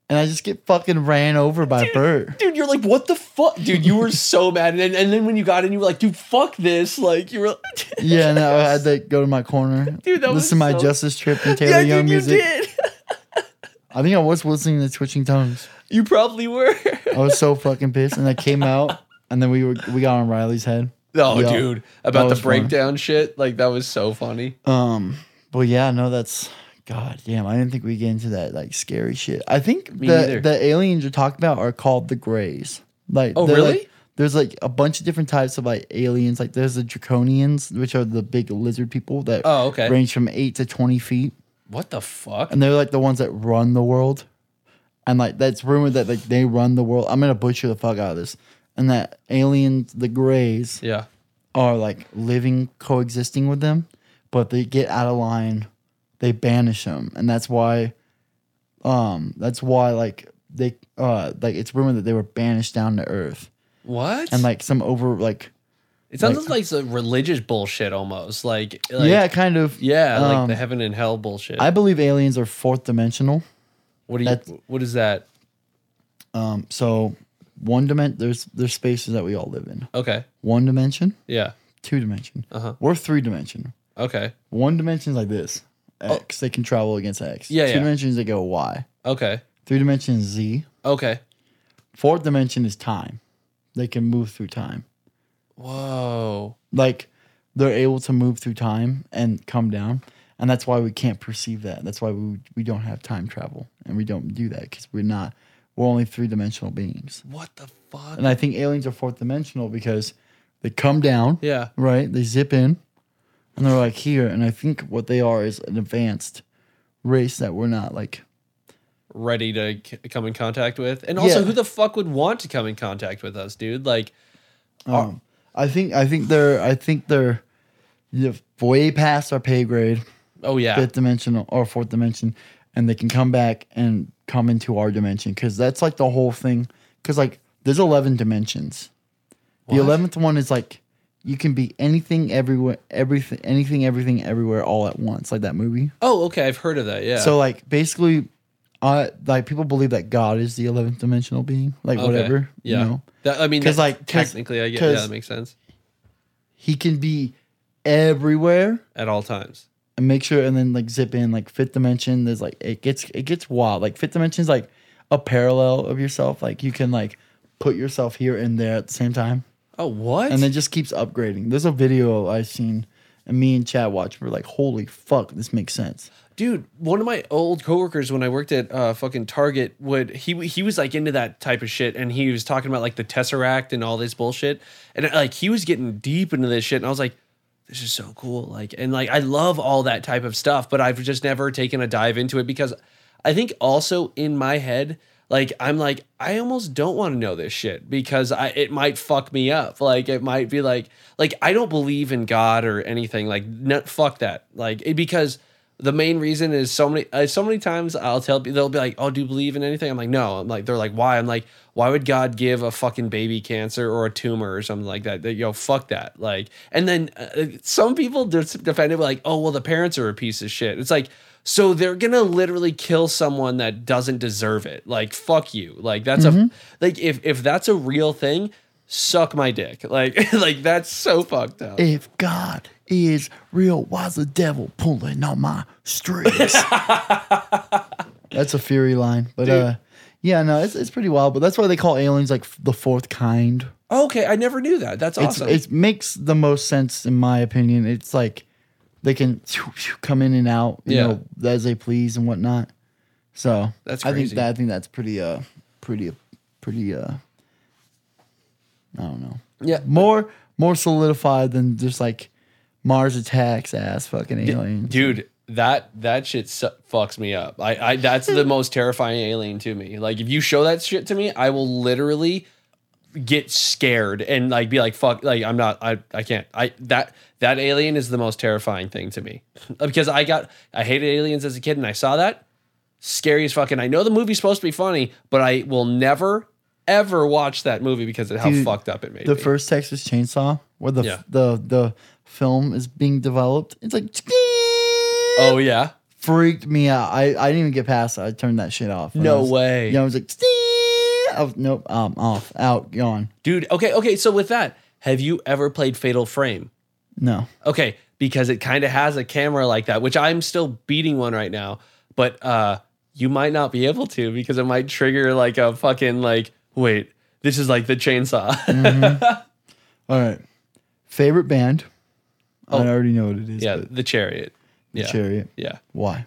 And I just get fucking ran over by Bert. Dude, you're like, what the fuck? Dude, you were so mad. And then when you got in, you were like, dude, fuck this. Like, you were yeah, and I had to go to my corner. Dude, that was listen to my Justice Trip and Taylor Young music. You did. I think I was listening to Twitching Tongues. You probably were. I was so fucking pissed. And I came out, and then we got on Riley's head. Oh, yeah, dude, about the breakdown funny. Shit. Like, that was so funny. Well, yeah, no, that's... God damn, I didn't think we'd get into that, like, scary shit. I think the aliens you're talking about are called the Greys. Like, oh, really? Like, there's, like, a bunch of different types of, like, aliens. Like, there's the Draconians, which are the big lizard people that range from 8 to 20 feet. What the fuck? And they're, like, the ones that run the world. And, like, that's rumored that, like, they run the world. I'm going to butcher the fuck out of this. And that aliens, the Greys, are like living, coexisting with them, but they get out of line, they banish them, and that's why like they like it's rumored that they were banished down to Earth. What? And like some over like it sounds like some religious bullshit almost. Like yeah, kind of. Yeah, like the heaven and hell bullshit. I believe aliens are 4th dimensional. What is that? One dimension, there's spaces that we all live in. Okay. One dimension. Yeah. two-dimension. Uh-huh. We're three-dimension. Okay. One dimension is like this. X. Oh. They can travel against X. Yeah, Two dimensions, they go Y. Okay. Three dimensions, Z. Okay. Fourth dimension is time. They can move through time. Whoa. Like, they're able to move through time and come down. And that's why we can't perceive that. That's why we don't have time travel. And we don't do that because we're only three-dimensional beings. What the fuck? And I think aliens are fourth-dimensional because they come down. Yeah. Right? They zip in. And they're like here. And I think what they are is an advanced race that we're not like... ready to come in contact with. And also, who the fuck would want to come in contact with us, dude? Like... I think they're way past our pay grade. Oh yeah, fifth dimension or fourth dimension, and they can come back and come into our dimension because that's like the whole thing. Because like there's 11 dimensions. What? The 11th one is like you can be anything, everywhere, everything, everywhere, all at once, like that movie. Oh, okay, I've heard of that. Yeah. So like basically, like people believe that God is the 11th dimensional being, like whatever. Yeah. You know? That, I mean, because like technically, I get that makes sense. He can be everywhere at all times, and make sure, and then like zip in like fifth dimension. There's like it gets wild. Like fifth dimension is like a parallel of yourself. Like you can like put yourself here and there at the same time. Oh what? And it just keeps upgrading. There's a video I've seen, and me and Chad watched. We're like, holy fuck, this makes sense. Dude, one of my old coworkers when I worked at fucking Target he was like into that type of shit, and he was talking about like the Tesseract and all this bullshit, and like he was getting deep into this shit, and I was like, this is so cool, like, and like I love all that type of stuff, but I've just never taken a dive into it because I think also in my head, like I'm like I almost don't want to know this shit because it might fuck me up, like it might be like I don't believe in God or anything, like fuck that, like it, because. The main reason is so many times I'll tell people, they'll be like, oh, do you believe in anything? I'm like, no. I'm like, they're like, why? I'm like, why would God give a fucking baby cancer or a tumor or something like that? Yo, fuck that. Like, and then some people defend it like, oh, well, the parents are a piece of shit. It's like, so they're going to literally kill someone that doesn't deserve it. Like, fuck you. Like, that's like, if that's a real thing, suck my dick. Like, like that's so fucked up. If God is real, why's the devil pulling on my strings? That's a Fury line, but dude. Yeah, no, it's pretty wild. But that's why they call aliens like the fourth kind. Okay, I never knew that. That's awesome. It makes the most sense in my opinion. It's like they can come in and out, you know, as they please and whatnot. So that's crazy. I think that's pretty I don't know. Yeah, more solidified than just like. Mars attacks ass fucking aliens. Dude, that shit fucks me up. I that's the most terrifying alien to me. Like if you show that shit to me, I will literally get scared and like be like fuck, like I'm not I can't. That alien is the most terrifying thing to me. Because I hated aliens as a kid and I saw that. Scary as fucking. I know the movie's supposed to be funny, but I will never ever watch that movie because of how fucked up it made me. The first Texas Chainsaw where the film is being developed. It's like, oh yeah, freaked me out. I didn't even get past it. I turned that shit off. No way. Yeah, I was like, nope, I'm off, out, gone, dude. Okay. So with that, have you ever played Fatal Frame? No. Okay, because it kind of has a camera like that, which I'm still beating one right now. But you might not be able to because it might trigger like a fucking like. Wait, this is like the chainsaw. Mm-hmm. All right, favorite band. Oh, I already know what it is. Yeah, The Chariot. The Chariot. Yeah. Why?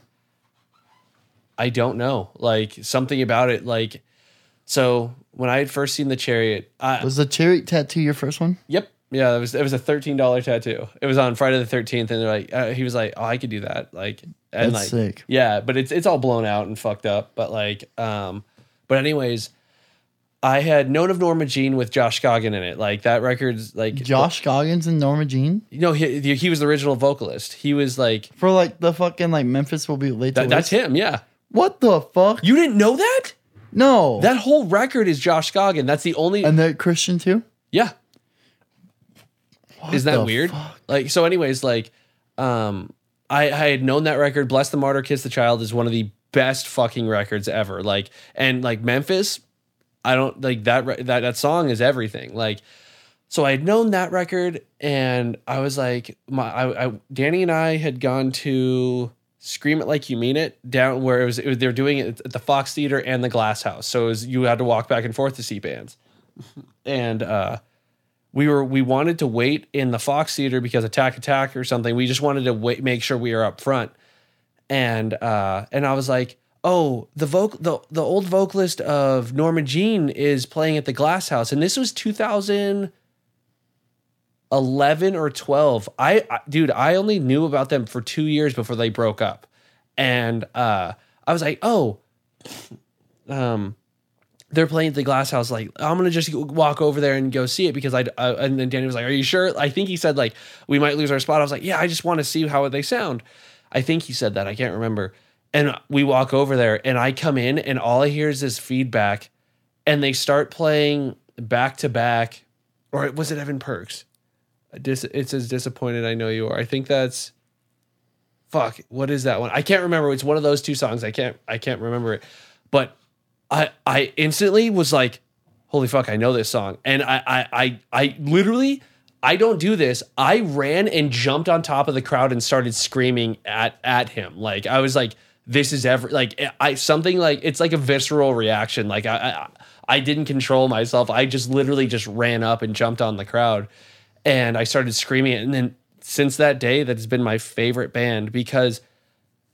I don't know. Like, something about it, like... So, when I had first seen The Chariot... was The Chariot tattoo your first one? Yep. Yeah, it was a $13 tattoo. It was on Friday the 13th, and they're like... he was like, oh, I could do that. Like, and that's like, sick. Yeah, but it's all blown out and fucked up. But, like... but anyways... I had known of Norma Jean with Josh Goggin in it. Like that record's like Josh Goggins and Norma Jean. You know, he was the original vocalist. He was like for like the fucking like Memphis Will Be Late. That's him. Yeah. What the fuck? You didn't know that? No. That whole record is Josh Goggin. That's the only. And they're Christian too. Yeah. What is that weird? Fuck? Like so. Anyways, like I had known that record. Bless the Martyr, Kiss the Child is one of the best fucking records ever. Like and like Memphis. I don't like that. That song is everything. Like, So I had known that record, and I was like, Danny and I had gone to Scream It Like You Mean It down where it was they were doing it at the Fox Theater and the Glass House. So you had to walk back and forth to see bands, and we wanted to wait in the Fox Theater because Attack or something. We just wanted to wait, make sure we were up front, and I was like, oh, the old vocalist of Norma Jean is playing at the Glass House. And this was 2011 or 12. I only knew about them for 2 years before they broke up. And I was like, oh, they're playing at the Glass House. Like, I'm going to just walk over there and go see it because and then Danny was like, are you sure? I think he said, like, we might lose our spot. I was like, yeah, I just want to see how they sound. I think he said that. I can't remember. And we walk over there, and I come in, and all I hear is this feedback, and they start playing Back to Back, or was it Evan Perks? It says Disappointed I Know You Are. I think that's, fuck, what is that one? I can't remember. It's one of those two songs. I can't remember it. But I instantly was like, holy fuck, I know this song. And I literally, I don't do this. I ran and jumped on top of the crowd and started screaming at him. Like, I was like, this is it's like a visceral reaction. Like I didn't control myself. I just literally just ran up and jumped on the crowd and I started screaming. And then since that day, that has been my favorite band because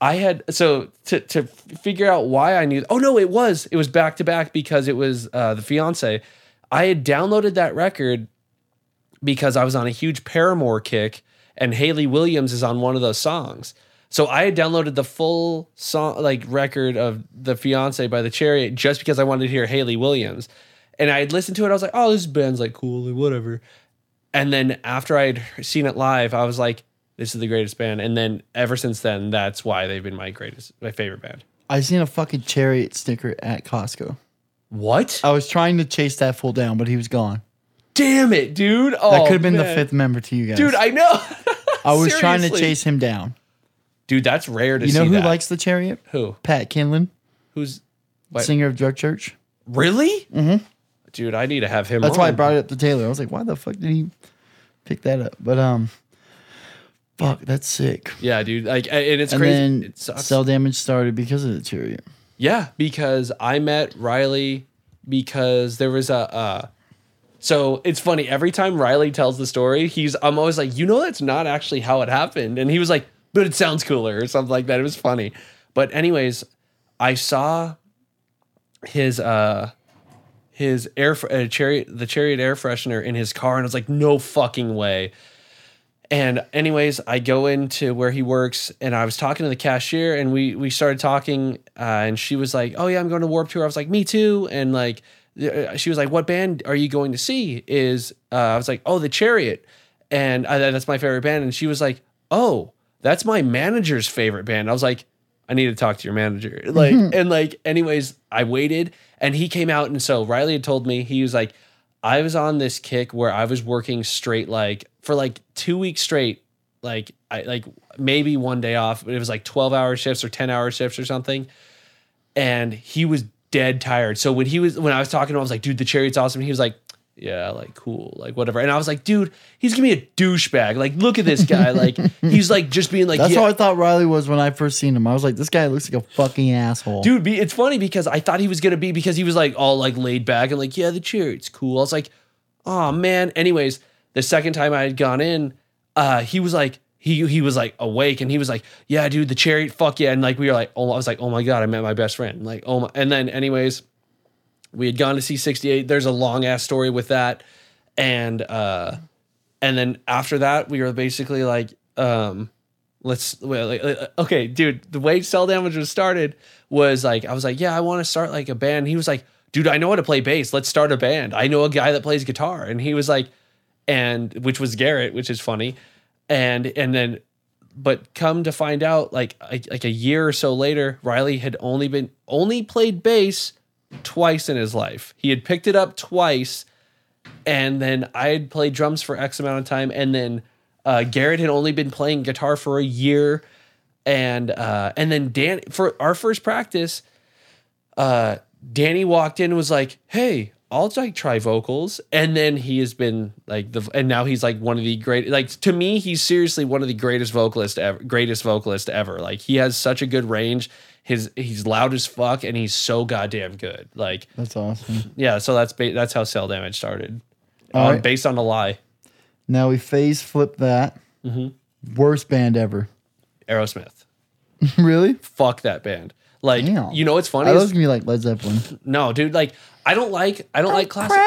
I had, so to figure out why I knew, oh no, it was Back to Back because it was The Fiancé. I had downloaded that record because I was on a huge Paramore kick and Haley Williams is on one of those songs. So I had downloaded the full song, like record of The Fiancé by The Chariot just because I wanted to hear Haley Williams. And I had listened to it. I was like, oh, this band's like cool or whatever. And then after I had seen it live, I was like, this is the greatest band. And then ever since then, that's why they've been my favorite band. I've seen a fucking Chariot sticker at Costco. What? I was trying to chase that fool down, but he was gone. Damn it, dude. Oh, that could have been the fifth member to you guys. Dude, I know. I was trying to chase him down. Dude, that's rare to see. You know who likes The Chariot? Who? Pat Kinlan. Who's? What? Singer of Drug Church. Really? Mm-hmm. Dude, I need to have him on. That's why I brought it up to Taylor. I was like, why the fuck did he pick that up? But, fuck, that's sick. Yeah, dude. Like, and it's crazy. And then Cell Damage started because of The Chariot. Yeah, because I met Riley because there was a... So it's funny, every time Riley tells the story, I'm always like, you know, that's not actually how it happened. And he was like, but it sounds cooler or something like that. It was funny. But anyways, I saw his the Chariot air freshener in his car. And I was like, no fucking way. And anyways, I go into where he works and I was talking to the cashier and we started talking and she was like, oh yeah, I'm going to Warped Tour. I was like, me too. And like, she was like, what band are you going to see? I was like, oh, The Chariot. And that's my favorite band. And she was like, oh, that's my manager's favorite band. I was like, I need to talk to your manager. Like, and like, anyways, I waited and he came out. And so Riley had told me, he was like, I was on this kick where I was working straight, like for like 2 weeks straight. Like I, like maybe one day off, but it was like 12-hour shifts or 10-hour shifts or something. And he was dead tired. So when I was talking to him, I was like, dude, The Chariot's awesome. And he was like, yeah, like cool, like whatever. And I was like, dude, he's gonna be a douchebag. Like, look at this guy. Like, he's like just being like. That's how I thought Riley was when I first seen him. I was like, this guy looks like a fucking asshole. Dude, it's funny because I thought he was gonna be because he was like all like laid back and like, yeah, The Chariot's cool. I was like, oh man. Anyways, the second time I had gone in, he was like. He was like awake and he was like, yeah, dude, The Chariot, fuck yeah. And like, we were like, oh, I was like, oh my God, I met my best friend. Like, oh my. And then anyways, we had gone to see 68. There's a long ass story with that. And then after that, we were basically like, okay, dude, the way Cell Damage was started was like, I was like, yeah, I want to start like a band. He was like, dude, I know how to play bass. Let's start a band. I know a guy that plays guitar. And he was like, which was Garrett, which is funny. But come to find out, like a year or so later, Riley had only played bass twice in his life. He had picked it up twice, and then I had played drums for X amount of time, and then Garrett had only been playing guitar for a year, and then Dan, for our first practice, Danny walked in and was like, hey, I'll like try vocals. And then he has been like and now he's like one of the great, like to me, he's seriously one of the greatest vocalists ever. Like he has such a good range. He's loud as fuck and he's so goddamn good. Like that's awesome. Yeah. So that's how Cell Damage started. All right. Based on a lie. Now we phase flip that. Mm-hmm. Worst band ever. Aerosmith. Really? Fuck that band. Like, damn. You know what's funny? I was gonna be like Led Zeppelin. No, dude. Like, I don't like classic.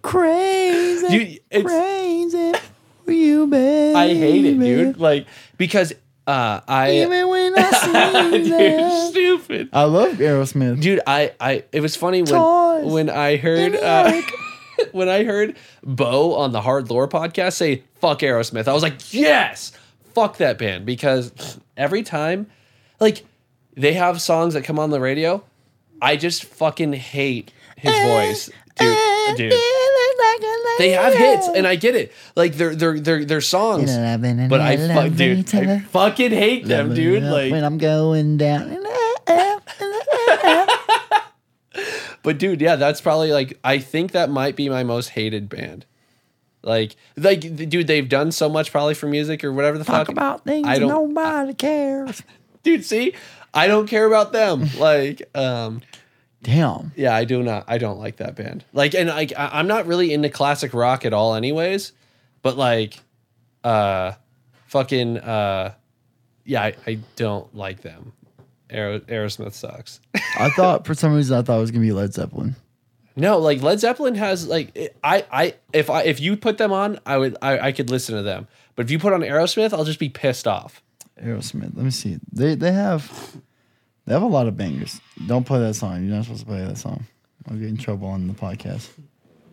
Crazy. For you, baby. I hate it, dude. Like, because even when I see that, stupid. I love Aerosmith, dude. I it was funny when I heard. When I heard Bo on the Hard Lore podcast say, fuck Aerosmith, I was like, yes, fuck that band. Because every time, like, they have songs that come on the radio, I just fucking hate his voice. Dude. They have hits, and I get it. Like, they're songs. But I fucking hate them, dude. Like, when I'm going down. But dude, yeah, that's probably like, I think that might be my most hated band. Like, dude, they've done so much probably for music or whatever the fuck. Talk about things nobody cares. Dude, see, I don't care about them. Like, damn. Yeah, I do not. I don't like that band. Like, and I'm not really into classic rock at all, anyways. But like, yeah, I don't like them. Aerosmith sucks. I thought for some reason it was gonna be Led Zeppelin. No, like Led Zeppelin has like if you put them on, I could listen to them. But if you put on Aerosmith, I'll just be pissed off. Aerosmith, let me see. They have a lot of bangers. Don't play that song. You're not supposed to play that song. I'll get in trouble on the podcast.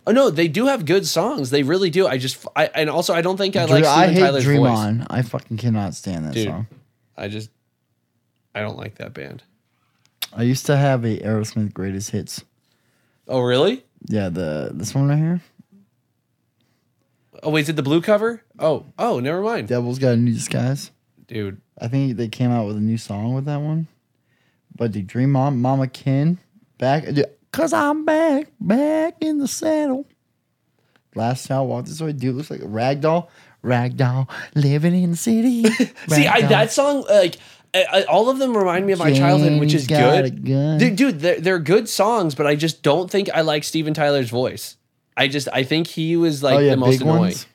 Oh no, they do have good songs. They really do. And also I don't think I like Tyler's Dream voice. On. I fucking cannot stand that song. I don't like that band. I used to have a Aerosmith greatest hits. Oh, really? Yeah, this one right here. Oh, wait, is it the blue cover? Oh, never mind. Devil's Got a New Disguise. Dude. I think they came out with a new song with that one. But the Dream On, Mama Ken, back. Because I'm back in the saddle. Last Child Walked This Way. Dude, looks like a ragdoll, living in the city. See, that song, like... all of them remind me of my childhood, which is good. Dude, they're good songs, but I just don't think I like Steven Tyler's voice. I think he was like the most annoying. Ones?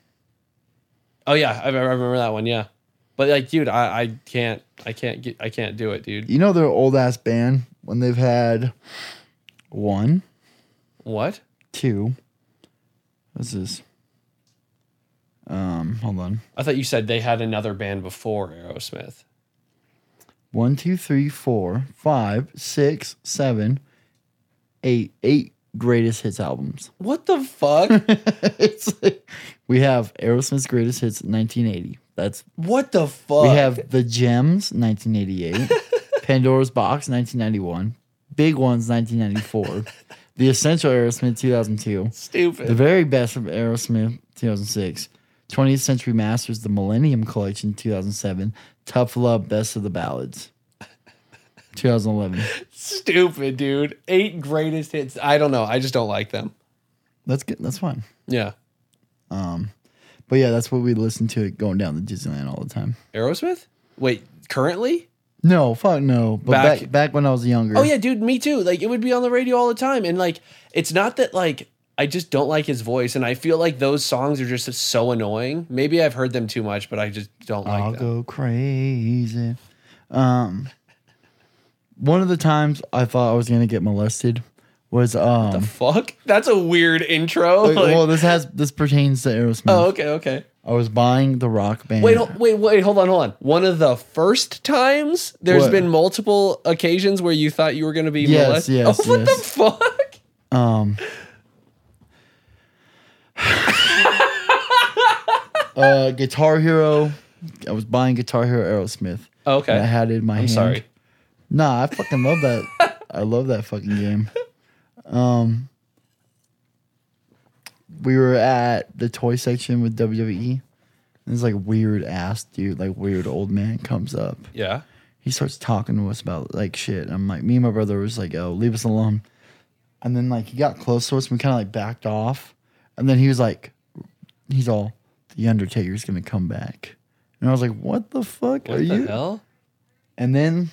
Oh yeah, I remember that one. Yeah, but like, dude, I can't do it, dude. You know they're an old ass band when they've had one, two. What's this? Hold on. I thought you said they had another band before Aerosmith. 1, 2, 3, 4, 5, 6, 7, 8 greatest hits albums. What the fuck? It's like, we have Aerosmith's greatest hits 1980. That's what the fuck. We have The Gems 1988, Pandora's Box 1991, Big Ones 1994, The Essential Aerosmith 2002, stupid. The Very Best of Aerosmith 2006. 20th Century Masters, the Millennium Collection, 2007. Tough Love, Best of the Ballads, 2011. Stupid, dude. 8 greatest hits. I don't know. I just don't like them. That's good. That's fine. Yeah. But yeah, that's what we listen to going down to Disneyland all the time. Aerosmith? Wait, currently? No, fuck no. But back when I was younger. Oh yeah, dude. Me too. Like it would be on the radio all the time, and like it's not that like. I just don't like his voice, and I feel like those songs are just so annoying. Maybe I've heard them too much, but I just don't like them. I'll go crazy. One of the times I thought I was going to get molested was... what the fuck? That's a weird intro. Like, well, this pertains to Aerosmith. Oh, okay. I was buying the rock band. Wait, hold on. One of the first times? There's been multiple occasions where you thought you were going to be molested? Yes, what the fuck? Guitar Hero. I was buying Guitar Hero Aerosmith. Okay. And I had it in my hand. Sorry. Nah, I fucking love that. I love that fucking game. We were at the toy section with WWE. And this like weird ass dude, like weird old man comes up. Yeah. He starts talking to us about like shit. I'm like, me and my brother was like, oh, leave us alone. And then like he got close to us and we kind of like backed off. And then he was like, he's all, the Undertaker's going to come back. And I was like, what the fuck are you? What the hell? And then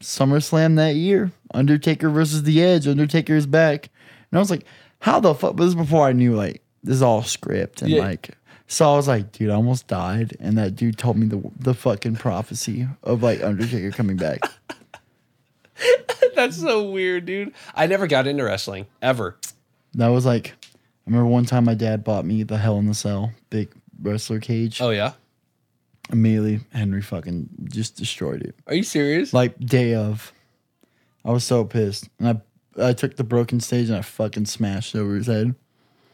SummerSlam that year, Undertaker versus The Edge. Undertaker is back. And I was like, how the fuck? But this is before I knew like this is all script and like. So I was like, dude, I almost died. And that dude told me the fucking prophecy of like Undertaker coming back. That's so weird, dude. I never got into wrestling, ever. That was like, I remember one time my dad bought me the Hell in the Cell, big wrestler cage. Oh, yeah? Immediately, Henry fucking just destroyed it. Are you serious? Like, day of. I was so pissed. And I took the broken stage and I fucking smashed it over his head.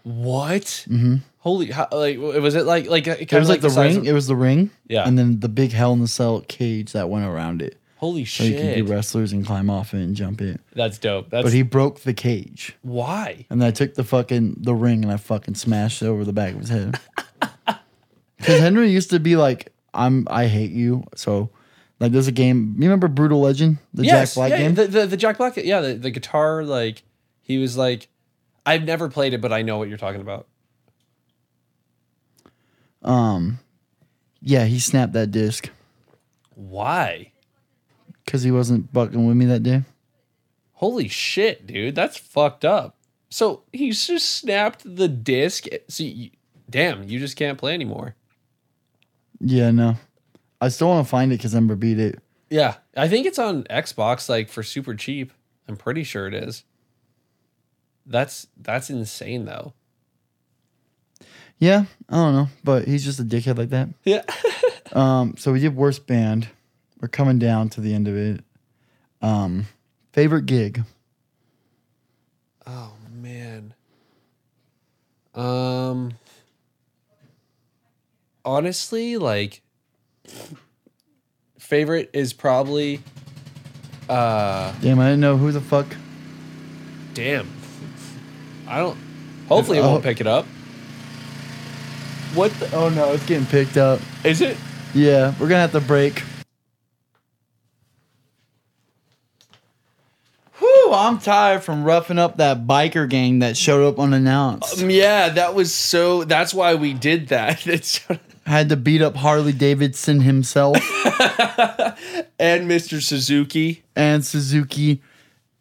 What? Mm-hmm. Holy, how, like, was it like, it was like the ring? It was the ring. Yeah. And then the big Hell in the Cell cage that went around it. Holy shit. So you can do wrestlers and climb off it and jump it. That's dope. But he broke the cage. Why? And I took the ring and I fucking smashed it over the back of his head. Because Henry used to be like, I hate you. So, like, there's a game. You remember Brutal Legend? The Jack Black game? The Jack Black, the guitar, like, he was like, I've never played it, but I know what you're talking about. Yeah, he snapped that disc. Why? Because he wasn't bucking with me that day. Holy shit, dude. That's fucked up. So he just snapped the disc. So damn, you just can't play anymore. Yeah, no. I still want to find it because Ember beat it. Yeah. I think it's on Xbox like for super cheap. I'm pretty sure it is. That's insane, though. Yeah, I don't know. But he's just a dickhead like that. Yeah. So we did Worst Band. We're coming down to the end of it. Favorite gig? Oh, man. Honestly, like, favorite is probably... damn, I didn't know who the fuck. Damn. I don't... Hopefully it won't pick it up. What the... Oh, no, it's getting picked up. Is it? Yeah, we're going to have to break. I'm tired from roughing up that biker gang that showed up unannounced. Yeah, that was so... That's why we did that. I had to beat up Harley Davidson himself. And Mr. Suzuki. And Suzuki.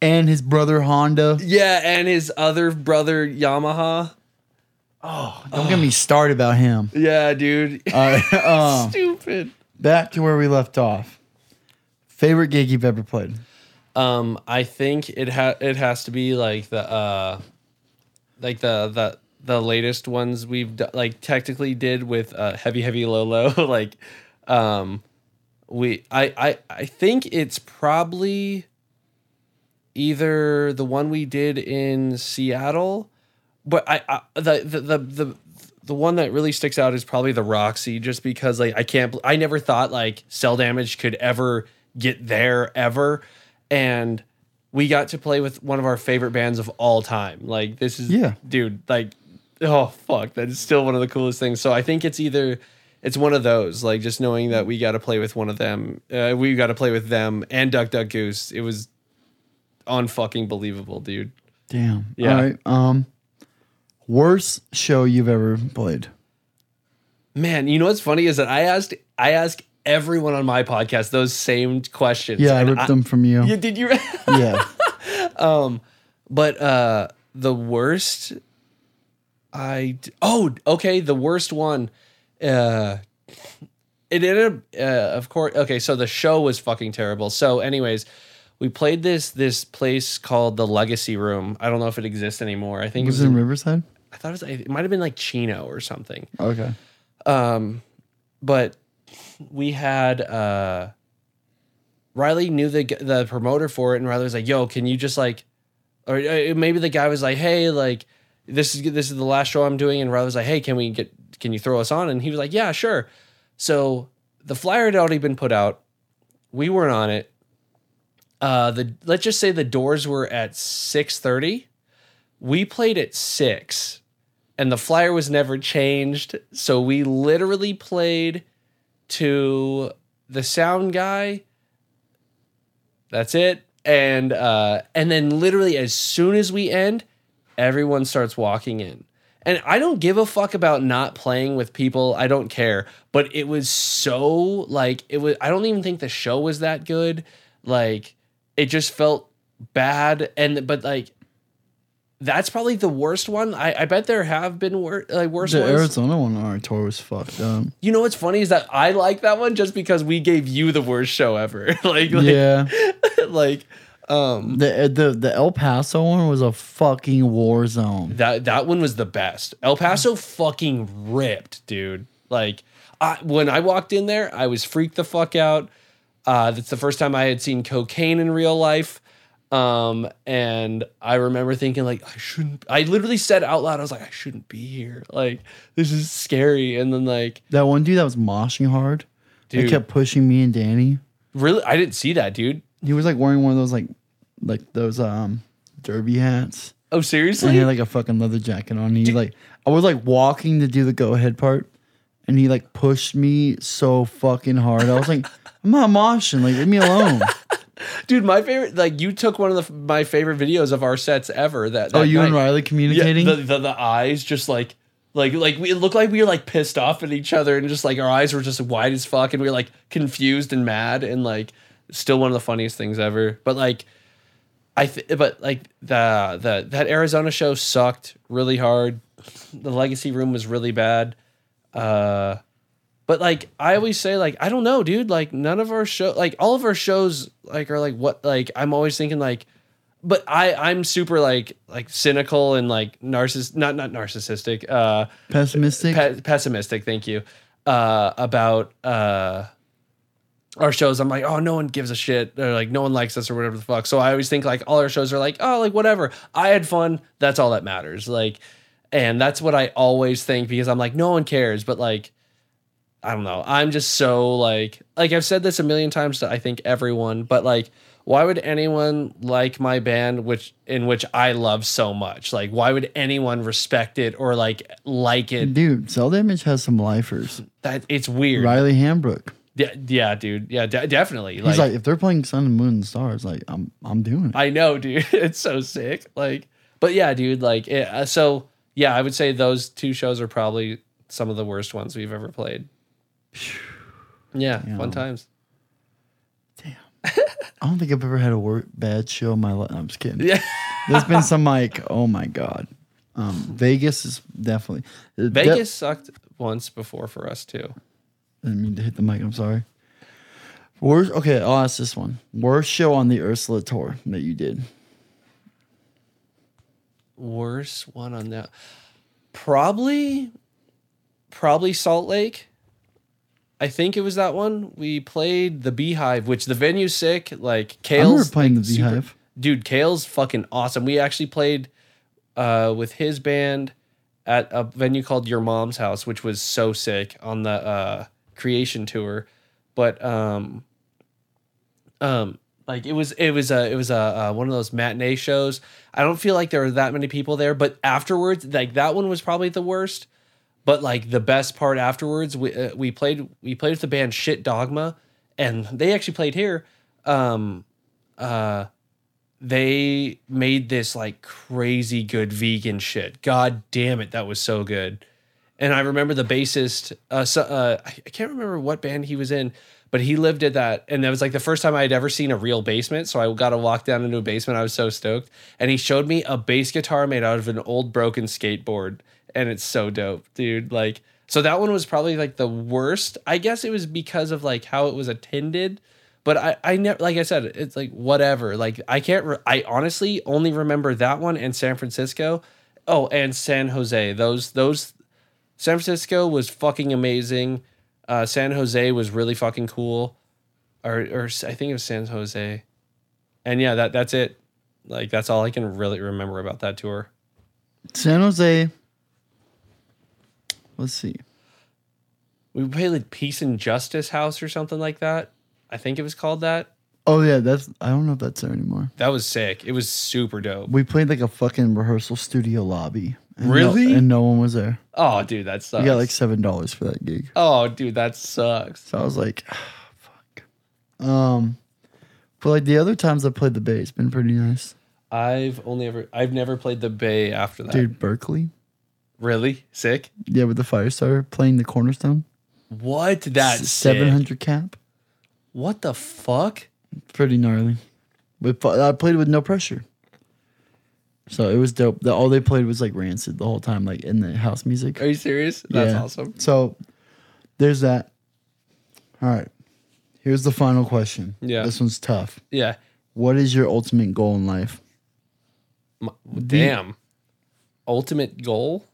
And his brother Honda. Yeah, and his other brother Yamaha. Oh, don't get me started about him. Yeah, dude. Stupid. Back to where we left off. Favorite gig you've ever played? I think it has to be like the latest ones we've like technically did with Heavy Lolo. Like I think it's probably either the one we did in Seattle, but the one that really sticks out is probably the Roxy, just because like I never thought like Cell Damage could ever get there ever. And we got to play with one of our favorite bands of all time. Like, this is, dude, like, oh, fuck. That is still one of the coolest things. So I think it's one of those, like, just knowing that we got to play with one of them. We got to play with them and Duck Duck Goose. It was unfucking believable, dude. Damn. Yeah. All right. Worst show you've ever played? Man, you know what's funny is that I asked everyone on my podcast those same questions. Yeah, and I ripped them from you. Did you? Yeah. But the worst. The worst one. It ended up, of course. Okay, so the show was fucking terrible. So, anyways, we played this place called the Legacy Room. I don't know if it exists anymore. I think it was in Riverside. I thought it might have been like Chino or something. Okay. But. We had Riley knew the promoter for it, and Riley was like, "Yo, can you just like," or maybe the guy was like, "Hey, like this is the last show I'm doing," and Riley was like, "Hey, can you throw us on?" And he was like, "Yeah, sure." So the flyer had already been put out. We weren't on it. Let's just say the doors were at 6:30. We played at 6, and the flyer was never changed. So we literally played to the sound guy. That's it. And then literally as soon as we end, everyone starts walking in. And I don't give a fuck about not playing with people. I don't care. But it was so, like, it was, I don't even think the show was that good. Like, it just felt bad. And, but, like, that's probably the worst one. I bet there have been worse ones. The Arizona one on our tour was fucked up. You know what's funny is that I like that one just because we gave you the worst show ever. Yeah. Like... The El Paso one was a fucking war zone. That one was the best. El Paso fucking ripped, dude. Like, when I walked in there, I was freaked the fuck out. That's the first time I had seen cocaine in real life. And I remember thinking, like, I literally said out loud, I was like, I shouldn't be here. Like, this is scary. And then, like, that one dude that was moshing hard, dude, he kept pushing me and Danny. Really? I didn't see that, dude. He was, like, wearing one of those, like those derby hats. Oh, seriously? And he had, like, a fucking leather jacket on. He, like, I was, like, walking to do the go-ahead part, and he, like, pushed me so fucking hard. I was like, I'm not moshing. Like, leave me alone. Dude, my favorite, like, you took one of my favorite videos of our sets ever. That you night. And Riley communicating? Yeah, the eyes just, like it looked like we were, like, pissed off at each other, and just, like, our eyes were just wide as fuck, and we were, like, confused and mad, and, like... Still one of the funniest things ever. But like, that Arizona show sucked really hard. The Legacy Room was really bad. But like, I always say, like, I don't know, dude. Like, none of our show, like all of our shows, like are like what, like I'm always thinking like, but I'm super like cynical and like not narcissistic, pessimistic. Thank you. About our shows, I'm like, oh, no one gives a shit. Or like, no one likes us or whatever the fuck. So I always think like all our shows are like, oh, like whatever. I had fun. That's all that matters. Like, and that's what I always think because I'm like, no one cares. But like, I don't know. I'm just so like I've said this a million times to I think everyone, but like, why would anyone like my band, which I love so much? Like, why would anyone respect it or like it? Dude, Cell Damage has some lifers. That it's weird. Riley Hambrook. Yeah, dude. Yeah, definitely. He's like, if they're playing Sun and Moon and Stars, like, I'm doing it. I know, dude. It's so sick. Like, but yeah, dude. Like, so yeah, I would say those two shows are probably some of the worst ones we've ever played. Yeah, fun times. Damn. I don't think I've ever had a bad show in my life. I'm just kidding. Yeah. There's been some like, oh my god. Vegas is definitely. Vegas sucked once before for us too. I didn't mean to hit the mic. I'm sorry. Okay, I'll ask this one. Worst show on the Ursula tour that you did? Worst one on that? Probably Salt Lake. I think it was that one. We played the Beehive, which the venue's sick. Like Kale's. I remember playing the Beehive. Dude, Kale's fucking awesome. We actually played with his band at a venue called Your Mom's House, which was so sick on the... Creation tour, but like it was a one of those matinee shows. I don't feel like there were that many people there, but afterwards, like that one was probably the worst. But like the best part afterwards, we played with the band Shit Dogma, and they actually played here. They made this like crazy good vegan shit. God damn it, that was so good. And I remember the bassist, I can't remember what band he was in, but he lived at that. And that was like the first time I had ever seen a real basement. So I got to walk down into a basement. I was so stoked. And he showed me a bass guitar made out of an old broken skateboard. And it's so dope, dude. Like, so that one was probably like the worst. I guess it was because of like how it was attended. But I never, like I said, it's like whatever. Like I honestly only remember that one and San Francisco. Oh, and San Jose. Those. San Francisco was fucking amazing. San Jose was really fucking cool. Or I think it was San Jose. And yeah, that's it. Like, that's all I can really remember about that tour. San Jose. Let's see. We played like Peace and Justice House or something like that. I think it was called that. Oh, yeah. I don't know if that's there anymore. That was sick. It was super dope. We played like a fucking rehearsal studio lobby. Really? And no one was there. Oh, dude, that sucks. We got like $7 for that gig. Oh, dude, that sucks. So I was like, oh, fuck. But like the other times I played the bay, it's been pretty nice. I've never played the bay after that. Dude, Berkeley. Really? Sick? Yeah, with the Firestarter playing the Cornerstone. What? That's 700 sick. Cap. What the fuck? Pretty gnarly. But I played with no pressure. So it was dope. All they played was like Rancid the whole time, like in the house music. Are you serious? That's awesome. So there's that. All right. Here's the final question. Yeah. This one's tough. Yeah. What is your ultimate goal in life? Damn. Ultimate goal?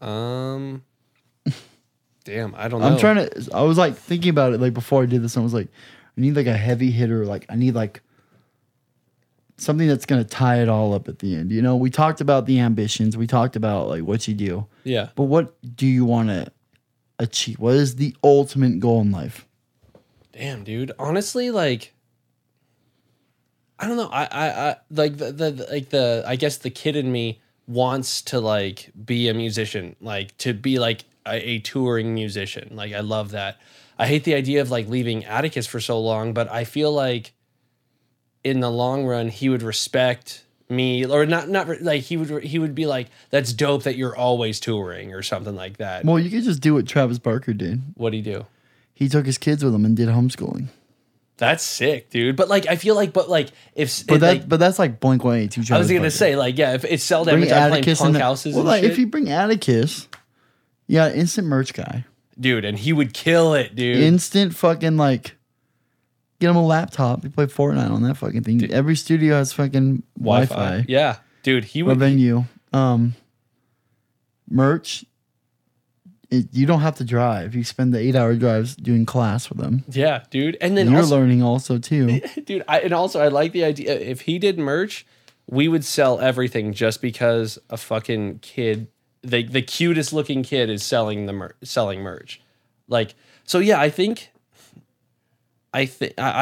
Damn, I don't know. I was like thinking about it like before I did this. I was like, I need like a heavy hitter. Like I need like something that's going to tie it all up at the end. You know, we talked about the ambitions. We talked about like what you do. Yeah. But what do you want to achieve? What is the ultimate goal in life? Damn, dude. Honestly, like, I don't know. I like the I guess the kid in me wants to like be a musician, like to be like a touring musician. Like I love that. I hate the idea of like leaving Atticus for so long, but I feel like in the long run he would respect me, or not like he would be like, that's dope that you're always touring or something like that. Well, you could just do what Travis Barker did. What'd he do? He took his kids with him and did homeschooling. That's sick, dude. But like, I feel like, that's like Blink-182. I was gonna say, like, yeah, if it's sold every time playing punk houses. Well, like, if you bring Atticus, yeah, instant merch guy, dude, and he would kill it, dude. Instant fucking like, get him a laptop. He play Fortnite on that fucking thing. Dude. Every studio has fucking Wi-Fi. Yeah, dude, he would. A venue, merch. You don't have to drive. You spend the 8-hour drives doing class with them. Yeah, dude. And then you're learning also too. Dude, I like the idea. If he did merch, we would sell everything just because a fucking kid, the cutest looking kid is selling merch. Like, so yeah, I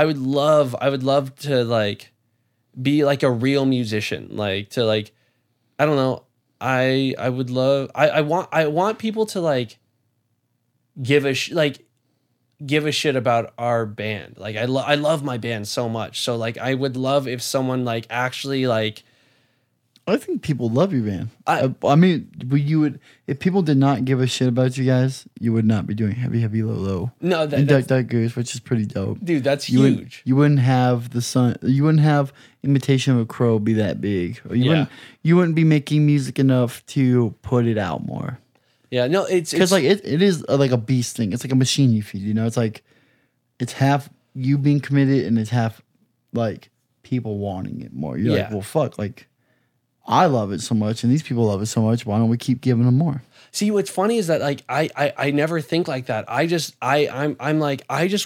would love to like be like a real musician, like to like, I don't know. I want people to like give a shit about our band. Like I love my band so much. So like I would love if someone like actually like. I think people love your band. I mean, if people did not give a shit about you guys, you would not be doing Heavy Heavy Low Low. No, that, and Duck Duck Goose, which is pretty dope, dude. That's huge. You wouldn't have the sun. You wouldn't have Imitation of a Crow be that big. Or you wouldn't be making music enough to put it out more. Yeah, no, it's because like it is like a beast thing. It's like a machine you feed. You know, it's like it's half you being committed and it's half like people wanting it more. You're like, well, fuck, like. I love it so much, and these people love it so much. Why don't we keep giving them more? See, what's funny is that like I never think like that. I just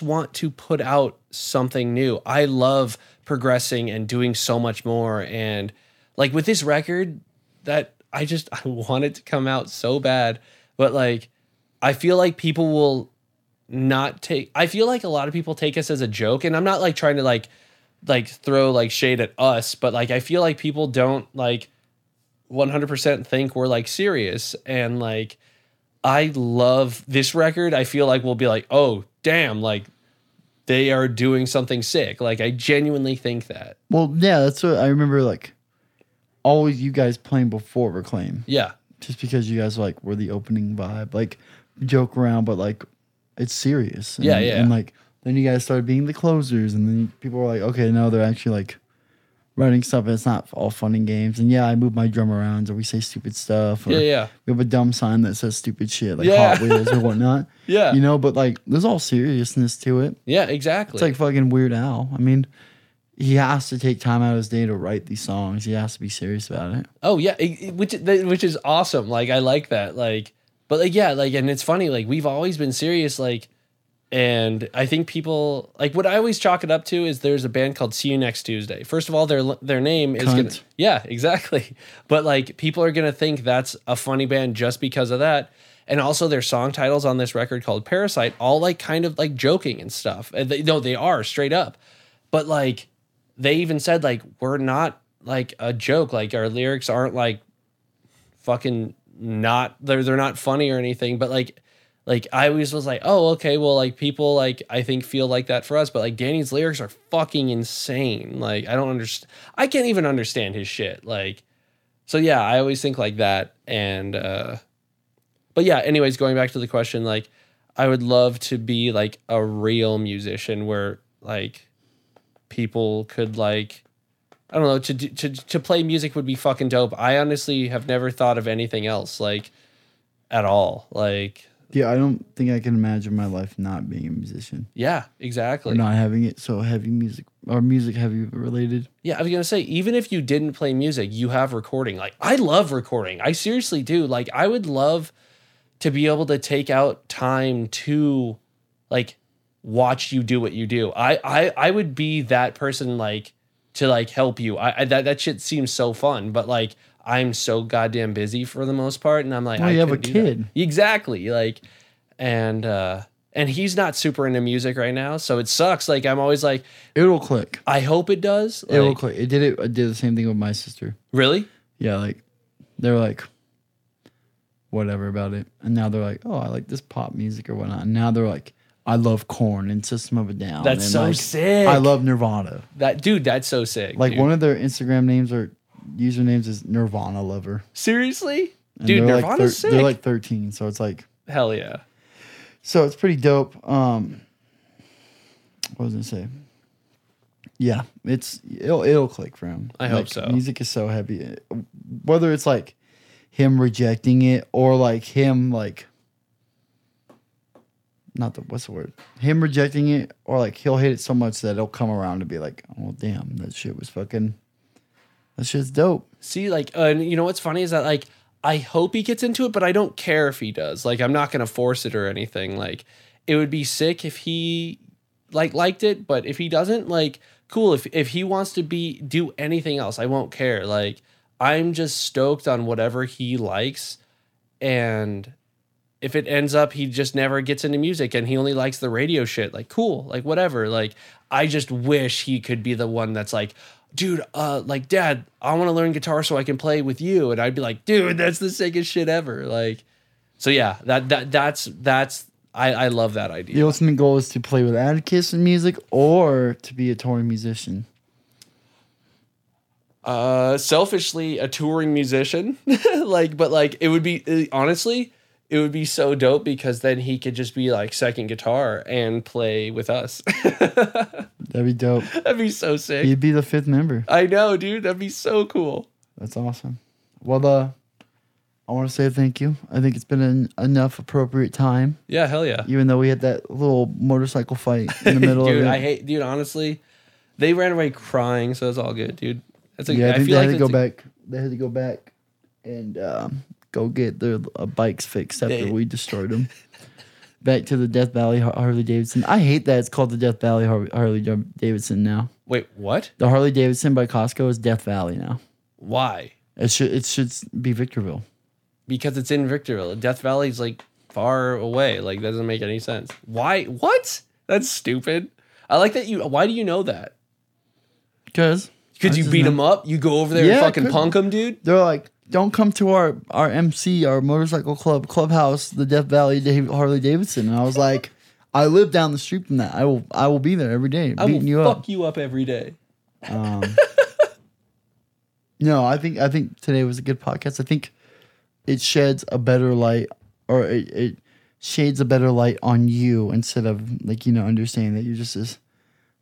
want to put out something new. I love progressing and doing so much more. And like with this record, that I want it to come out so bad. But like I feel like people will not take. I feel like a lot of people take us as a joke, and I'm not like trying to like throw like shade at us, but like I feel like people don't like 100% think we're like serious, and like I love this record. I feel like we'll be like, oh damn, like they are doing something sick. Like I genuinely think that. Well, yeah, that's what I remember, like always you guys playing before Reclaim. Yeah, just because you guys like were the opening vibe, like joke around, but like it's serious. And, yeah, and like. Then you guys started being the closers, and then people were like, okay, no, they're actually like writing stuff, and it's not all fun and games. And yeah, I move my drum around, or we say stupid stuff, or we have a dumb sign that says stupid shit, like Hot Wheels or whatnot. Yeah. You know, but like there's all seriousness to it. Yeah, exactly. It's like fucking Weird Al. I mean, he has to take time out of his day to write these songs. He has to be serious about it. Oh, yeah, which is awesome. Like, I like that. Like, but like, yeah, like, and it's funny, like, we've always been serious, like, and I think people like what I always chalk it up to is there's a band called See You Next Tuesday. First of all, their name is gonna, yeah, exactly. But like people are gonna think that's a funny band just because of that. And also their song titles on this record called Parasite, all like kind of like joking and stuff. And they are straight up. But like they even said like we're not like a joke. Like our lyrics aren't like fucking not they're not funny or anything. But like. Like, I always was like, oh, okay, well, like, people, like, I think feel like that for us. But, like, Danny's lyrics are fucking insane. Like, I don't understand. I can't even understand his shit. Like, so, yeah, I always think like that. And, but, yeah, anyways, going back to the question, like, I would love to be, like, a real musician where, like, people could, like, I don't know, to play music would be fucking dope. I honestly have never thought of anything else, like, at all. Like... Yeah, I don't think I can imagine my life not being a musician. Yeah, exactly. Or not having it so heavy music or music heavy related. Yeah, I was going to say, even if you didn't play music, you have recording. Like, I love recording. I seriously do. Like, I would love to be able to take out time to, like, watch you do what you do. I would be that person, like, to, like, help you. That shit seems so fun, but, like, I'm so goddamn busy for the most part. And I'm like, I have a kid. That. Exactly. Like, and he's not super into music right now. So it sucks. Like, I'm always like, it'll click. I hope it does. Like, it'll click. It. I did the same thing with my sister. Really? Yeah. Like, they were like, whatever about it. And now they're like, oh, I like this pop music or whatnot. And now they're like, I love Korn and System of a Down. That's and so like, sick. I love Nirvana. That's so sick. Like, dude. One of their Instagram names or usernames is Nirvana Lover. Seriously? And dude, Nirvana's like sick. They're like 13, so it's like... Hell yeah. So it's pretty dope. What was I going to say? Yeah, it'll click for him. I hope so. Music is so heavy. Whether it's like him rejecting it or like him like... Not the what's the word? Him rejecting it, or like he'll hate it so much that it'll come around and be like, oh damn, that shit was fucking, that shit's dope. See, like, you know what's funny is that like I hope he gets into it, but I don't care if he does. Like, I'm not gonna force it or anything. Like, it would be sick if he like liked it, but if he doesn't, like, cool. If he wants to do anything else, I won't care. Like, I'm just stoked on whatever he likes, and if it ends up he just never gets into music and he only likes the radio shit, like, cool, like, whatever. Like, I just wish he could be the one that's like, dude, like, Dad, I want to learn guitar so I can play with you. And I'd be like, dude, that's the sickest shit ever. Like, so yeah, I love that idea. The ultimate goal is to play with Atticus in music or to be a touring musician. Selfishly a touring musician. Like, but like, it would be, honestly, it would be so dope because then he could just be like second guitar and play with us. That'd be dope. That'd be so sick. He'd be the fifth member. I know, dude. That'd be so cool. That's awesome. Well, I want to say thank you. I think it's been enough appropriate time. Yeah, hell yeah. Even though we had that little motorcycle fight in the middle of it. Dude, honestly, they ran away crying, so it's all good, dude. I think they had to go back. They had to go back and... go get their bikes fixed after we destroyed them. Back to the Death Valley Harley Davidson. I hate that it's called the Death Valley Harley Davidson now. Wait, what? The Harley Davidson by Costco is Death Valley now. Why? It should be Victorville. Because it's in Victorville. Death Valley is like far away. Like, doesn't make any sense. Why? What? That's stupid. I like that you. Why do you know that? Because. Could you beat them up? You go over there and fucking punk them, dude? They're like, don't come to our MC, our motorcycle clubhouse, the Death Valley Harley Davidson. And I was like, I live down the street from that. I will be there every day. I will fuck you up every day. No, I think today was a good podcast. I think it sheds a better light, or it shades a better light on you instead of, like, you know, understanding that you're just this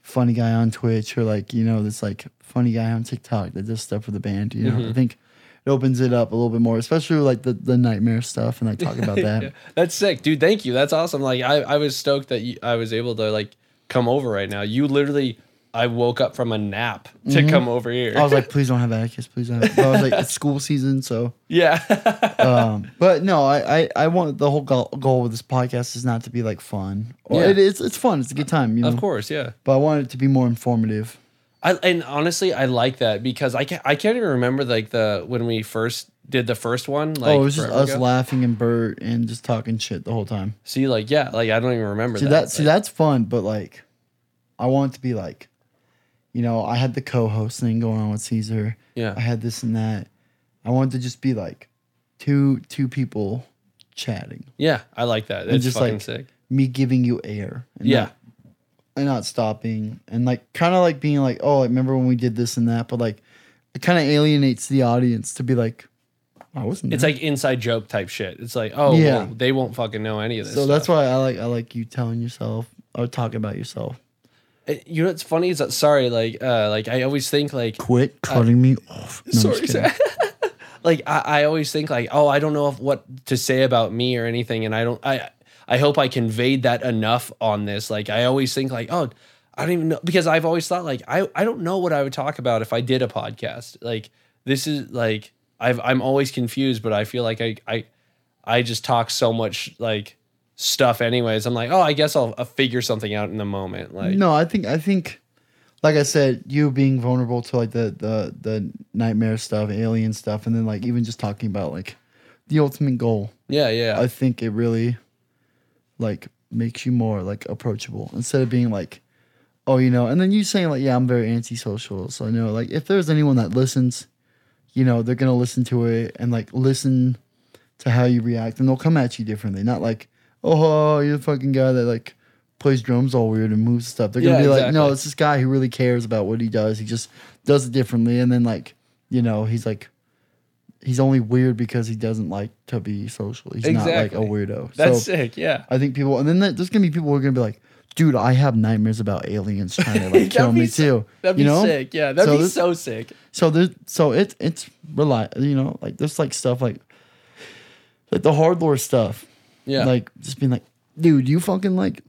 funny guy on Twitch or, like, you know, this like funny guy on TikTok that does stuff with the band. You know, I think it opens it up a little bit more, especially like the nightmare stuff and like talk about that. Yeah. That's sick, dude. Thank you. That's awesome. Like, I was stoked that I was able to like come over right now. You literally, I woke up from a nap to come over here. I was like, please don't have Atticus. Please don't. But I was like, it's school season, so yeah. But no, I want the whole goal with this podcast is not to be like fun. Or yeah. It's fun. It's a good time. You know? Of course, yeah. But I want it to be more informative. And honestly, I like that because I can't even remember like when we first did the first one. Like, it was just us laughing and Bert and just talking shit the whole time. See, like, yeah, like I don't even remember that. Like, see, that's fun, but like, I want it to be like, you know, I had the co-host thing going on with Caesar. Yeah, I had this and that. I wanted to just be like two people chatting. Yeah, I like that. That's just fucking like sick. Me giving you air. And yeah. Not stopping. And like kind of like being like, oh, I remember when we did this and that. But like it kind of alienates the audience to be like, I wasn't there. It's like inside joke type shit. It's like, oh, yeah, well, they won't fucking know any of this. So stuff. That's why I like you telling yourself or talking about yourself. You know what's funny is that, sorry, like I always think like... Quit cutting me off. No, sorry. Like I always think like, oh, I don't know if what to say about me or anything. And I hope I conveyed that enough on this. Like I always think like, oh, I don't even know. Because I've always thought like, I don't know what I would talk about if I did a podcast. Like this is like, I'm always confused, but I feel like I just talk so much like stuff anyways. I'm like, oh, I guess I'll figure something out in the moment. Like, no, I think, like I said, you being vulnerable to like the nightmare stuff, alien stuff, and then like even just talking about like the ultimate goal. Yeah, yeah. I think it really like makes you more like approachable instead of being like, oh, you know. And then you saying like, yeah, I'm very antisocial, so I know like if there's anyone that listens, you know, they're gonna listen to it and like listen to how you react, and they'll come at you differently. Not like, oh, you're the fucking guy that like plays drums all weird and moves stuff. They're gonna be exactly. Like, no, it's this guy who really cares about what he does. He just does it differently. And then like, you know, he's like, he's only weird because he doesn't like to be social. He's exactly. Not like a weirdo. That's so sick. Yeah, I think people, and then there's gonna be people who are gonna be like, dude, I have nightmares about aliens trying to like kill me too. That'd be sick. Yeah, that'd be so sick. So it's you know, like there's like stuff like the hard lore stuff. Yeah, like just being like, dude, you fucking like.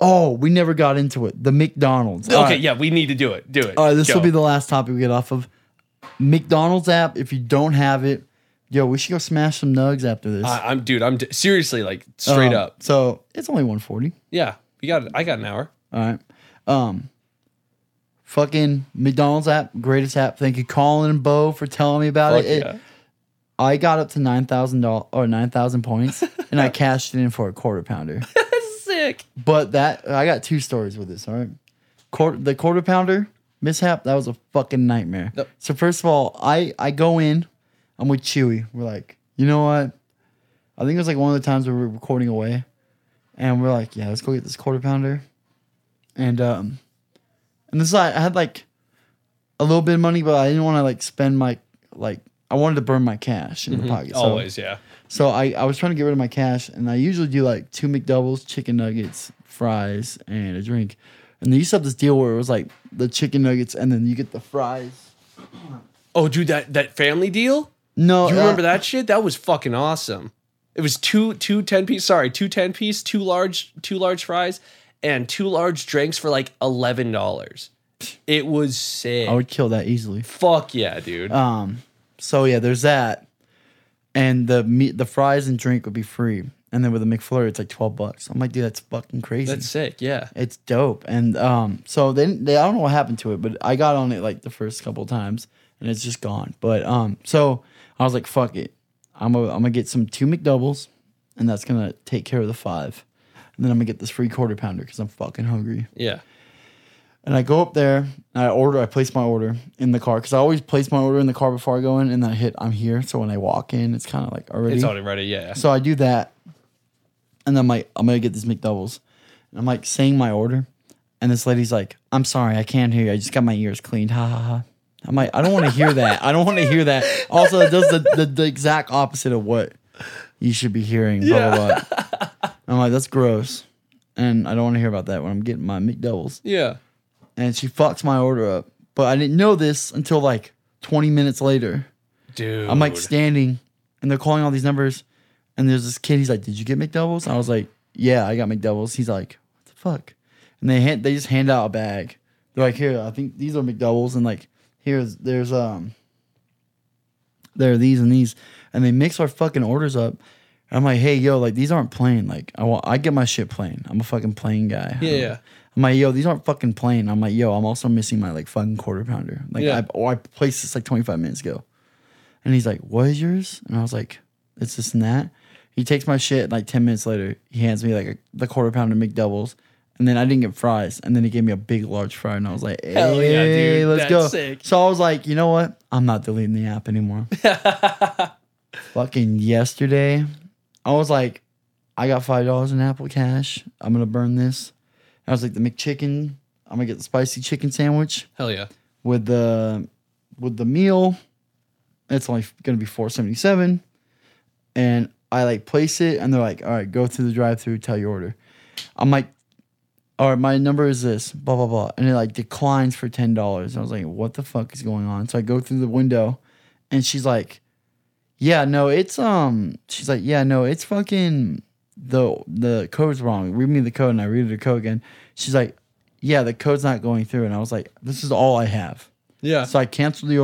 Oh, we never got into it. The McDonald's. All okay, right. Yeah, we need to do it. Do it. All right, this will be the last topic we get off of. McDonald's app, if you don't have it, yo, we should go smash some nugs after this. I'm seriously, like, straight up. So, it's only 1:40. Yeah, I got an hour. All right. Fucking McDonald's app, greatest app. Thank you, Colin and Bo, for telling me about it. Yeah. I got up to $9,000 or 9,000 points, and I cashed it in for a quarter pounder. Sick. But that I got two stories with this. All right, the quarter pounder mishap, that was a fucking nightmare. Nope. So first of all, I go in, I'm with Chewy. We're like, you know what? I think it was like one of the times we were recording away, and we're like, yeah, let's go get this quarter pounder. And this I had like a little bit of money, but I didn't want to like spend my like I wanted to burn my cash in the pocket. So, always, yeah. So I was trying to get rid of my cash, and I usually do like 2 McDoubles, chicken nuggets, fries, and a drink. And they used to have this deal where it was like the chicken nuggets, and then you get the fries. Oh, dude, that family deal? No. Do you remember that shit? That was fucking awesome. It was two 10-piece, two large fries, and two large drinks for like $11. It was sick. I would kill that easily. Fuck yeah, dude. So yeah, there's that. And the meat, the fries and drink would be free. And then with the McFlurry, it's like $12. I'm like, dude, that's fucking crazy. That's sick, yeah. It's dope. And so they I don't know what happened to it, but I got on it like the first couple of times, and it's just gone. But so I was like, fuck it. I'm gonna get some 2 McDoubles, and that's gonna take care of the 5. And then I'm gonna get this free quarter pounder because I'm fucking hungry. Yeah. And I go up there, and I place my order in the car, because I always place my order in the car before I go in, and then I hit, I'm here. So when I walk in, it's kind of like already. It's already ready, yeah. So I do that, and I'm like, I'm going to get this McDoubles. And I'm like saying my order, and this lady's like, I'm sorry, I can't hear you. I just got my ears cleaned. Ha, ha, ha. I'm like, I don't want to hear that. I don't want to hear that. Also, it does the exact opposite of what you should be hearing. Yeah. Blah, blah, blah. I'm like, that's gross, and I don't want to hear about that when I'm getting my McDoubles. Yeah. And she fucks my order up. But I didn't know this until like 20 minutes later. Dude. I'm like standing, and they're calling all these numbers. And there's this kid. He's like, did you get McDoubles? And I was like, yeah, I got McDoubles. He's like, what the fuck? And they just hand out a bag. They're like, here, I think these are McDoubles. And like, there are these and these. And they mix our fucking orders up. And I'm like, hey, yo, like these aren't plain. Like I get my shit plain. I'm a fucking plain guy. Yeah. I'm like, yo, these aren't fucking plain. I'm like, yo, I'm also missing my like fucking quarter pounder. Like, yeah. I placed this like 25 minutes ago. And he's like, what is yours? And I was like, it's this and that. He takes my shit, and like 10 minutes later, he hands me like the quarter pounder McDoubles. And then I didn't get fries. And then he gave me a big large fry. And I was like, hey, hell yeah, dude. Let's go. Sick. So I was like, you know what? I'm not deleting the app anymore. Fucking yesterday, I was like, I got $5 in Apple Cash. I'm going to burn this. And I was like, the McChicken. I'm going to get the spicy chicken sandwich. Hell yeah. With the meal. It's only going to be $4.77. And I like place it. And they're like, all right, go through the drive-thru, tell your order. I'm like, all right, my number is this, blah, blah, blah. And it like declines for $10. I was like, what the fuck is going on? So I go through the window. And she's like, yeah, no, it's she's like, yeah, no, it's fucking the code's wrong. Read me the code. And I read the code again. She's like, yeah, the code's not going through. And I was like, this is all I have. Yeah. So I canceled the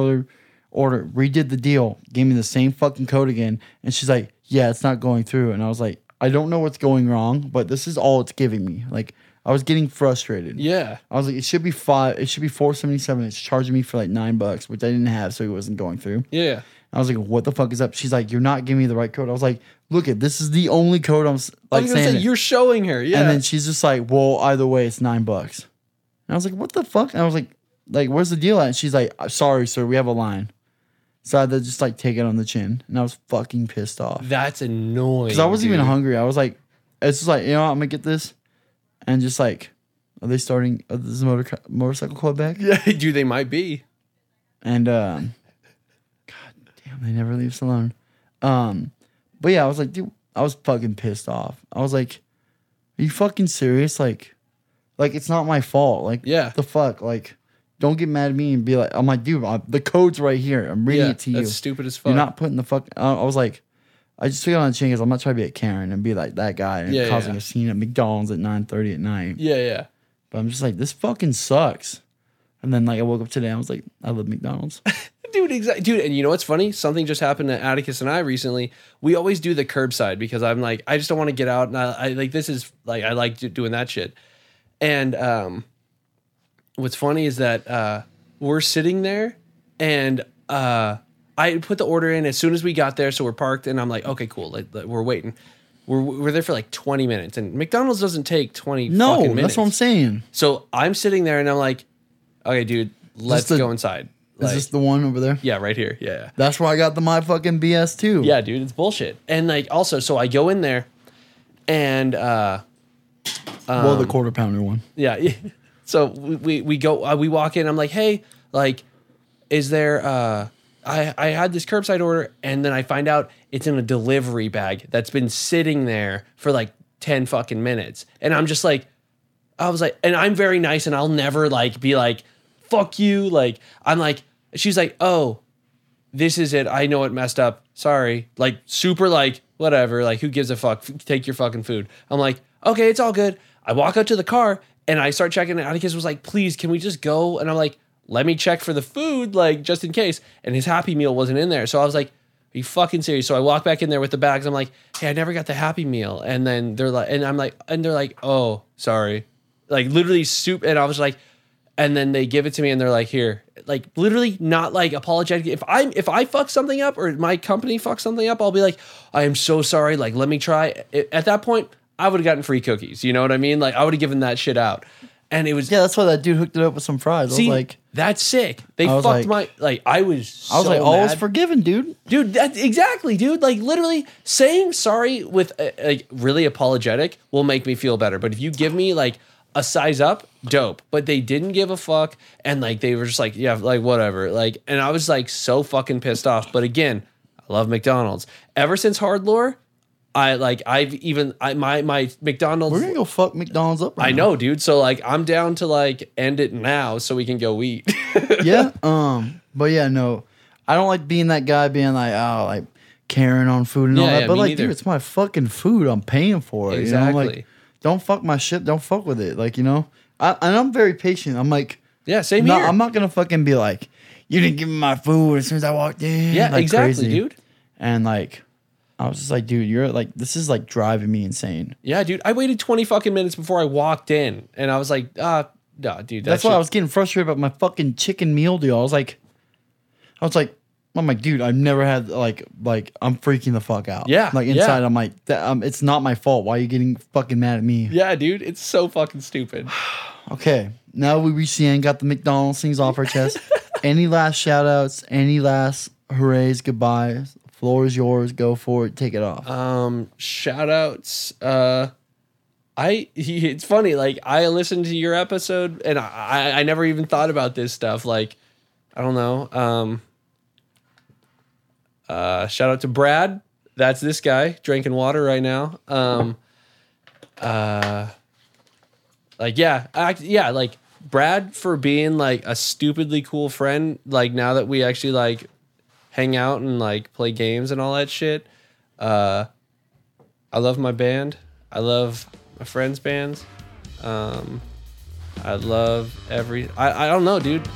order, redid the deal, gave me the same fucking code again. And she's like, yeah, it's not going through. And I was like, I don't know what's going wrong, but this is all it's giving me. Like, I was getting frustrated. Yeah. I was like, it should be $4.77. It's charging me for like $9, which I didn't have, so it wasn't going through. Yeah. I was like, what the fuck is up? She's like, you're not giving me the right code. I was like, look it, this is the only code I'm like saying. You're showing her, yeah. And then she's just like, well, either way, it's $9. And I was like, what the fuck? And I was like, where's the deal at? And she's like, sorry, sir, we have a line. So I had to just like take it on the chin. And I was fucking pissed off. That's annoying. Because I wasn't even hungry. I was like, it's just like, you know what? I'm going to get this. And just like, are they starting this motorcycle club back? Yeah, dude, they might be. And, they never leave us alone. But yeah, I was like, dude, I was fucking pissed off. I was like, are you fucking serious? Like it's not my fault. Like, yeah, the fuck. Like, don't get mad at me and be like, I'm like, dude, the code's right here. I'm reading it to you. That's stupid as fuck. You're not putting the fuck. I was like, I just took it on the chin because I'm not trying to be a Karen and be like that guy and causing a scene at McDonald's at 9:30 at night. Yeah, yeah. But I'm just like, this fucking sucks. And then like I woke up today, I was like, I love McDonald's. Dude, exactly. Dude, and you know what's funny? Something just happened to Atticus and I recently. We always do the curbside because I'm like, I just don't want to get out, and I like this is like I like doing that shit. And what's funny is that we're sitting there, and I put the order in as soon as we got there, so we're parked, and I'm like, okay, cool, like, we're waiting. We're there for like 20 minutes, and McDonald's doesn't take 20 fucking minutes. No, that's what I'm saying. So I'm sitting there, and I'm like, okay, dude, let's go inside. Like, is this the one over there? Yeah, right here. Yeah. That's where I got the my fucking BS too. Yeah, dude, it's bullshit. And like also, so I go in there and well, the quarter pounder one. Yeah. So we go we walk in, I'm like, "Hey, like is there I had this curbside order," and then I find out it's in a delivery bag that's been sitting there for like 10 fucking minutes. And I'm just like and I'm very nice and I'll never like be like fuck you, like I'm like she's like, oh, this is it, I know it messed up, sorry, like super like whatever, like who gives a fuck, take your fucking food. I'm like, okay, it's all good. I walk out to the car and I start checking, and Atticus was like, please, can we just go? And I'm like, let me check for the food, like just in case. And his Happy Meal wasn't in there, so I was like, are you fucking serious? So I walk back in there with the bags, I'm like, hey, I never got the Happy Meal. And then they're like, and I'm like, and they're like, oh, sorry, like literally soup. And I was like, and then they give it to me and they're like, here, like literally not like apologetic. If I fuck something up or my company fucks something up, I'll be like, I am so sorry. Like, let me try. At that point, I would have gotten free cookies. You know what I mean? Like I would have given that shit out. And it was, yeah, that's why that dude hooked it up with some fries. See, I was like, that's sick. They fucked like, my, like I was so like, all is forgiven, dude. Dude, that's exactly, dude. Like literally saying sorry with like really apologetic will make me feel better. But if you give me like a size up, dope. But they didn't give a fuck, and like they were just like, yeah, like whatever, like. And I was like so fucking pissed off. But again, I love McDonald's. Ever since Hard Lore, my McDonald's. We're gonna go fuck McDonald's up. Right now. Know, dude. So like, I'm down to like end it now, so we can go eat. Yeah. But yeah, no, I don't like being that guy being like, oh, like Karen on food and all that. Yeah, but like, neither. Dude, it's my fucking food. I'm paying for it. Exactly. You know? Like, don't fuck my shit. Don't fuck with it. Like, you know, and I'm very patient. I'm like, yeah, same here. I'm not going to fucking be like, you didn't give me my food as soon as I walked in. Yeah, like, exactly, crazy. Dude. And like, I was just like, dude, you're like, this is like driving me insane. Yeah, dude. I waited 20 fucking minutes before I walked in. And I was like, nah, dude. That's why I was getting frustrated about my fucking chicken meal deal. I was like, I'm like, dude, I've never had like I'm freaking the fuck out. Yeah. Like inside, yeah. I'm like, it's not my fault. Why are you getting fucking mad at me? Yeah, dude. It's so fucking stupid. Okay. Now we reached the end, got the McDonald's things off our chest. Any last shout outs? Any last hoorays, goodbyes? Floor is yours. Go for it. Take it off. Shout outs. It's funny. Like, I listened to your episode and I never even thought about this stuff. Like, I don't know. Shout out to Brad. That's this guy drinking water right now. Like Brad for being like a stupidly cool friend. Like, now that we actually like hang out and like play games and all that shit. I love my band. I love my friends' bands. I love I don't know, dude.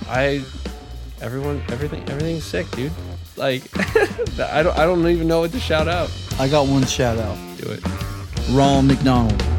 Everything's sick, dude. Like, I don't even know what to shout out. I got one shout out. Do it. Ron McDonald.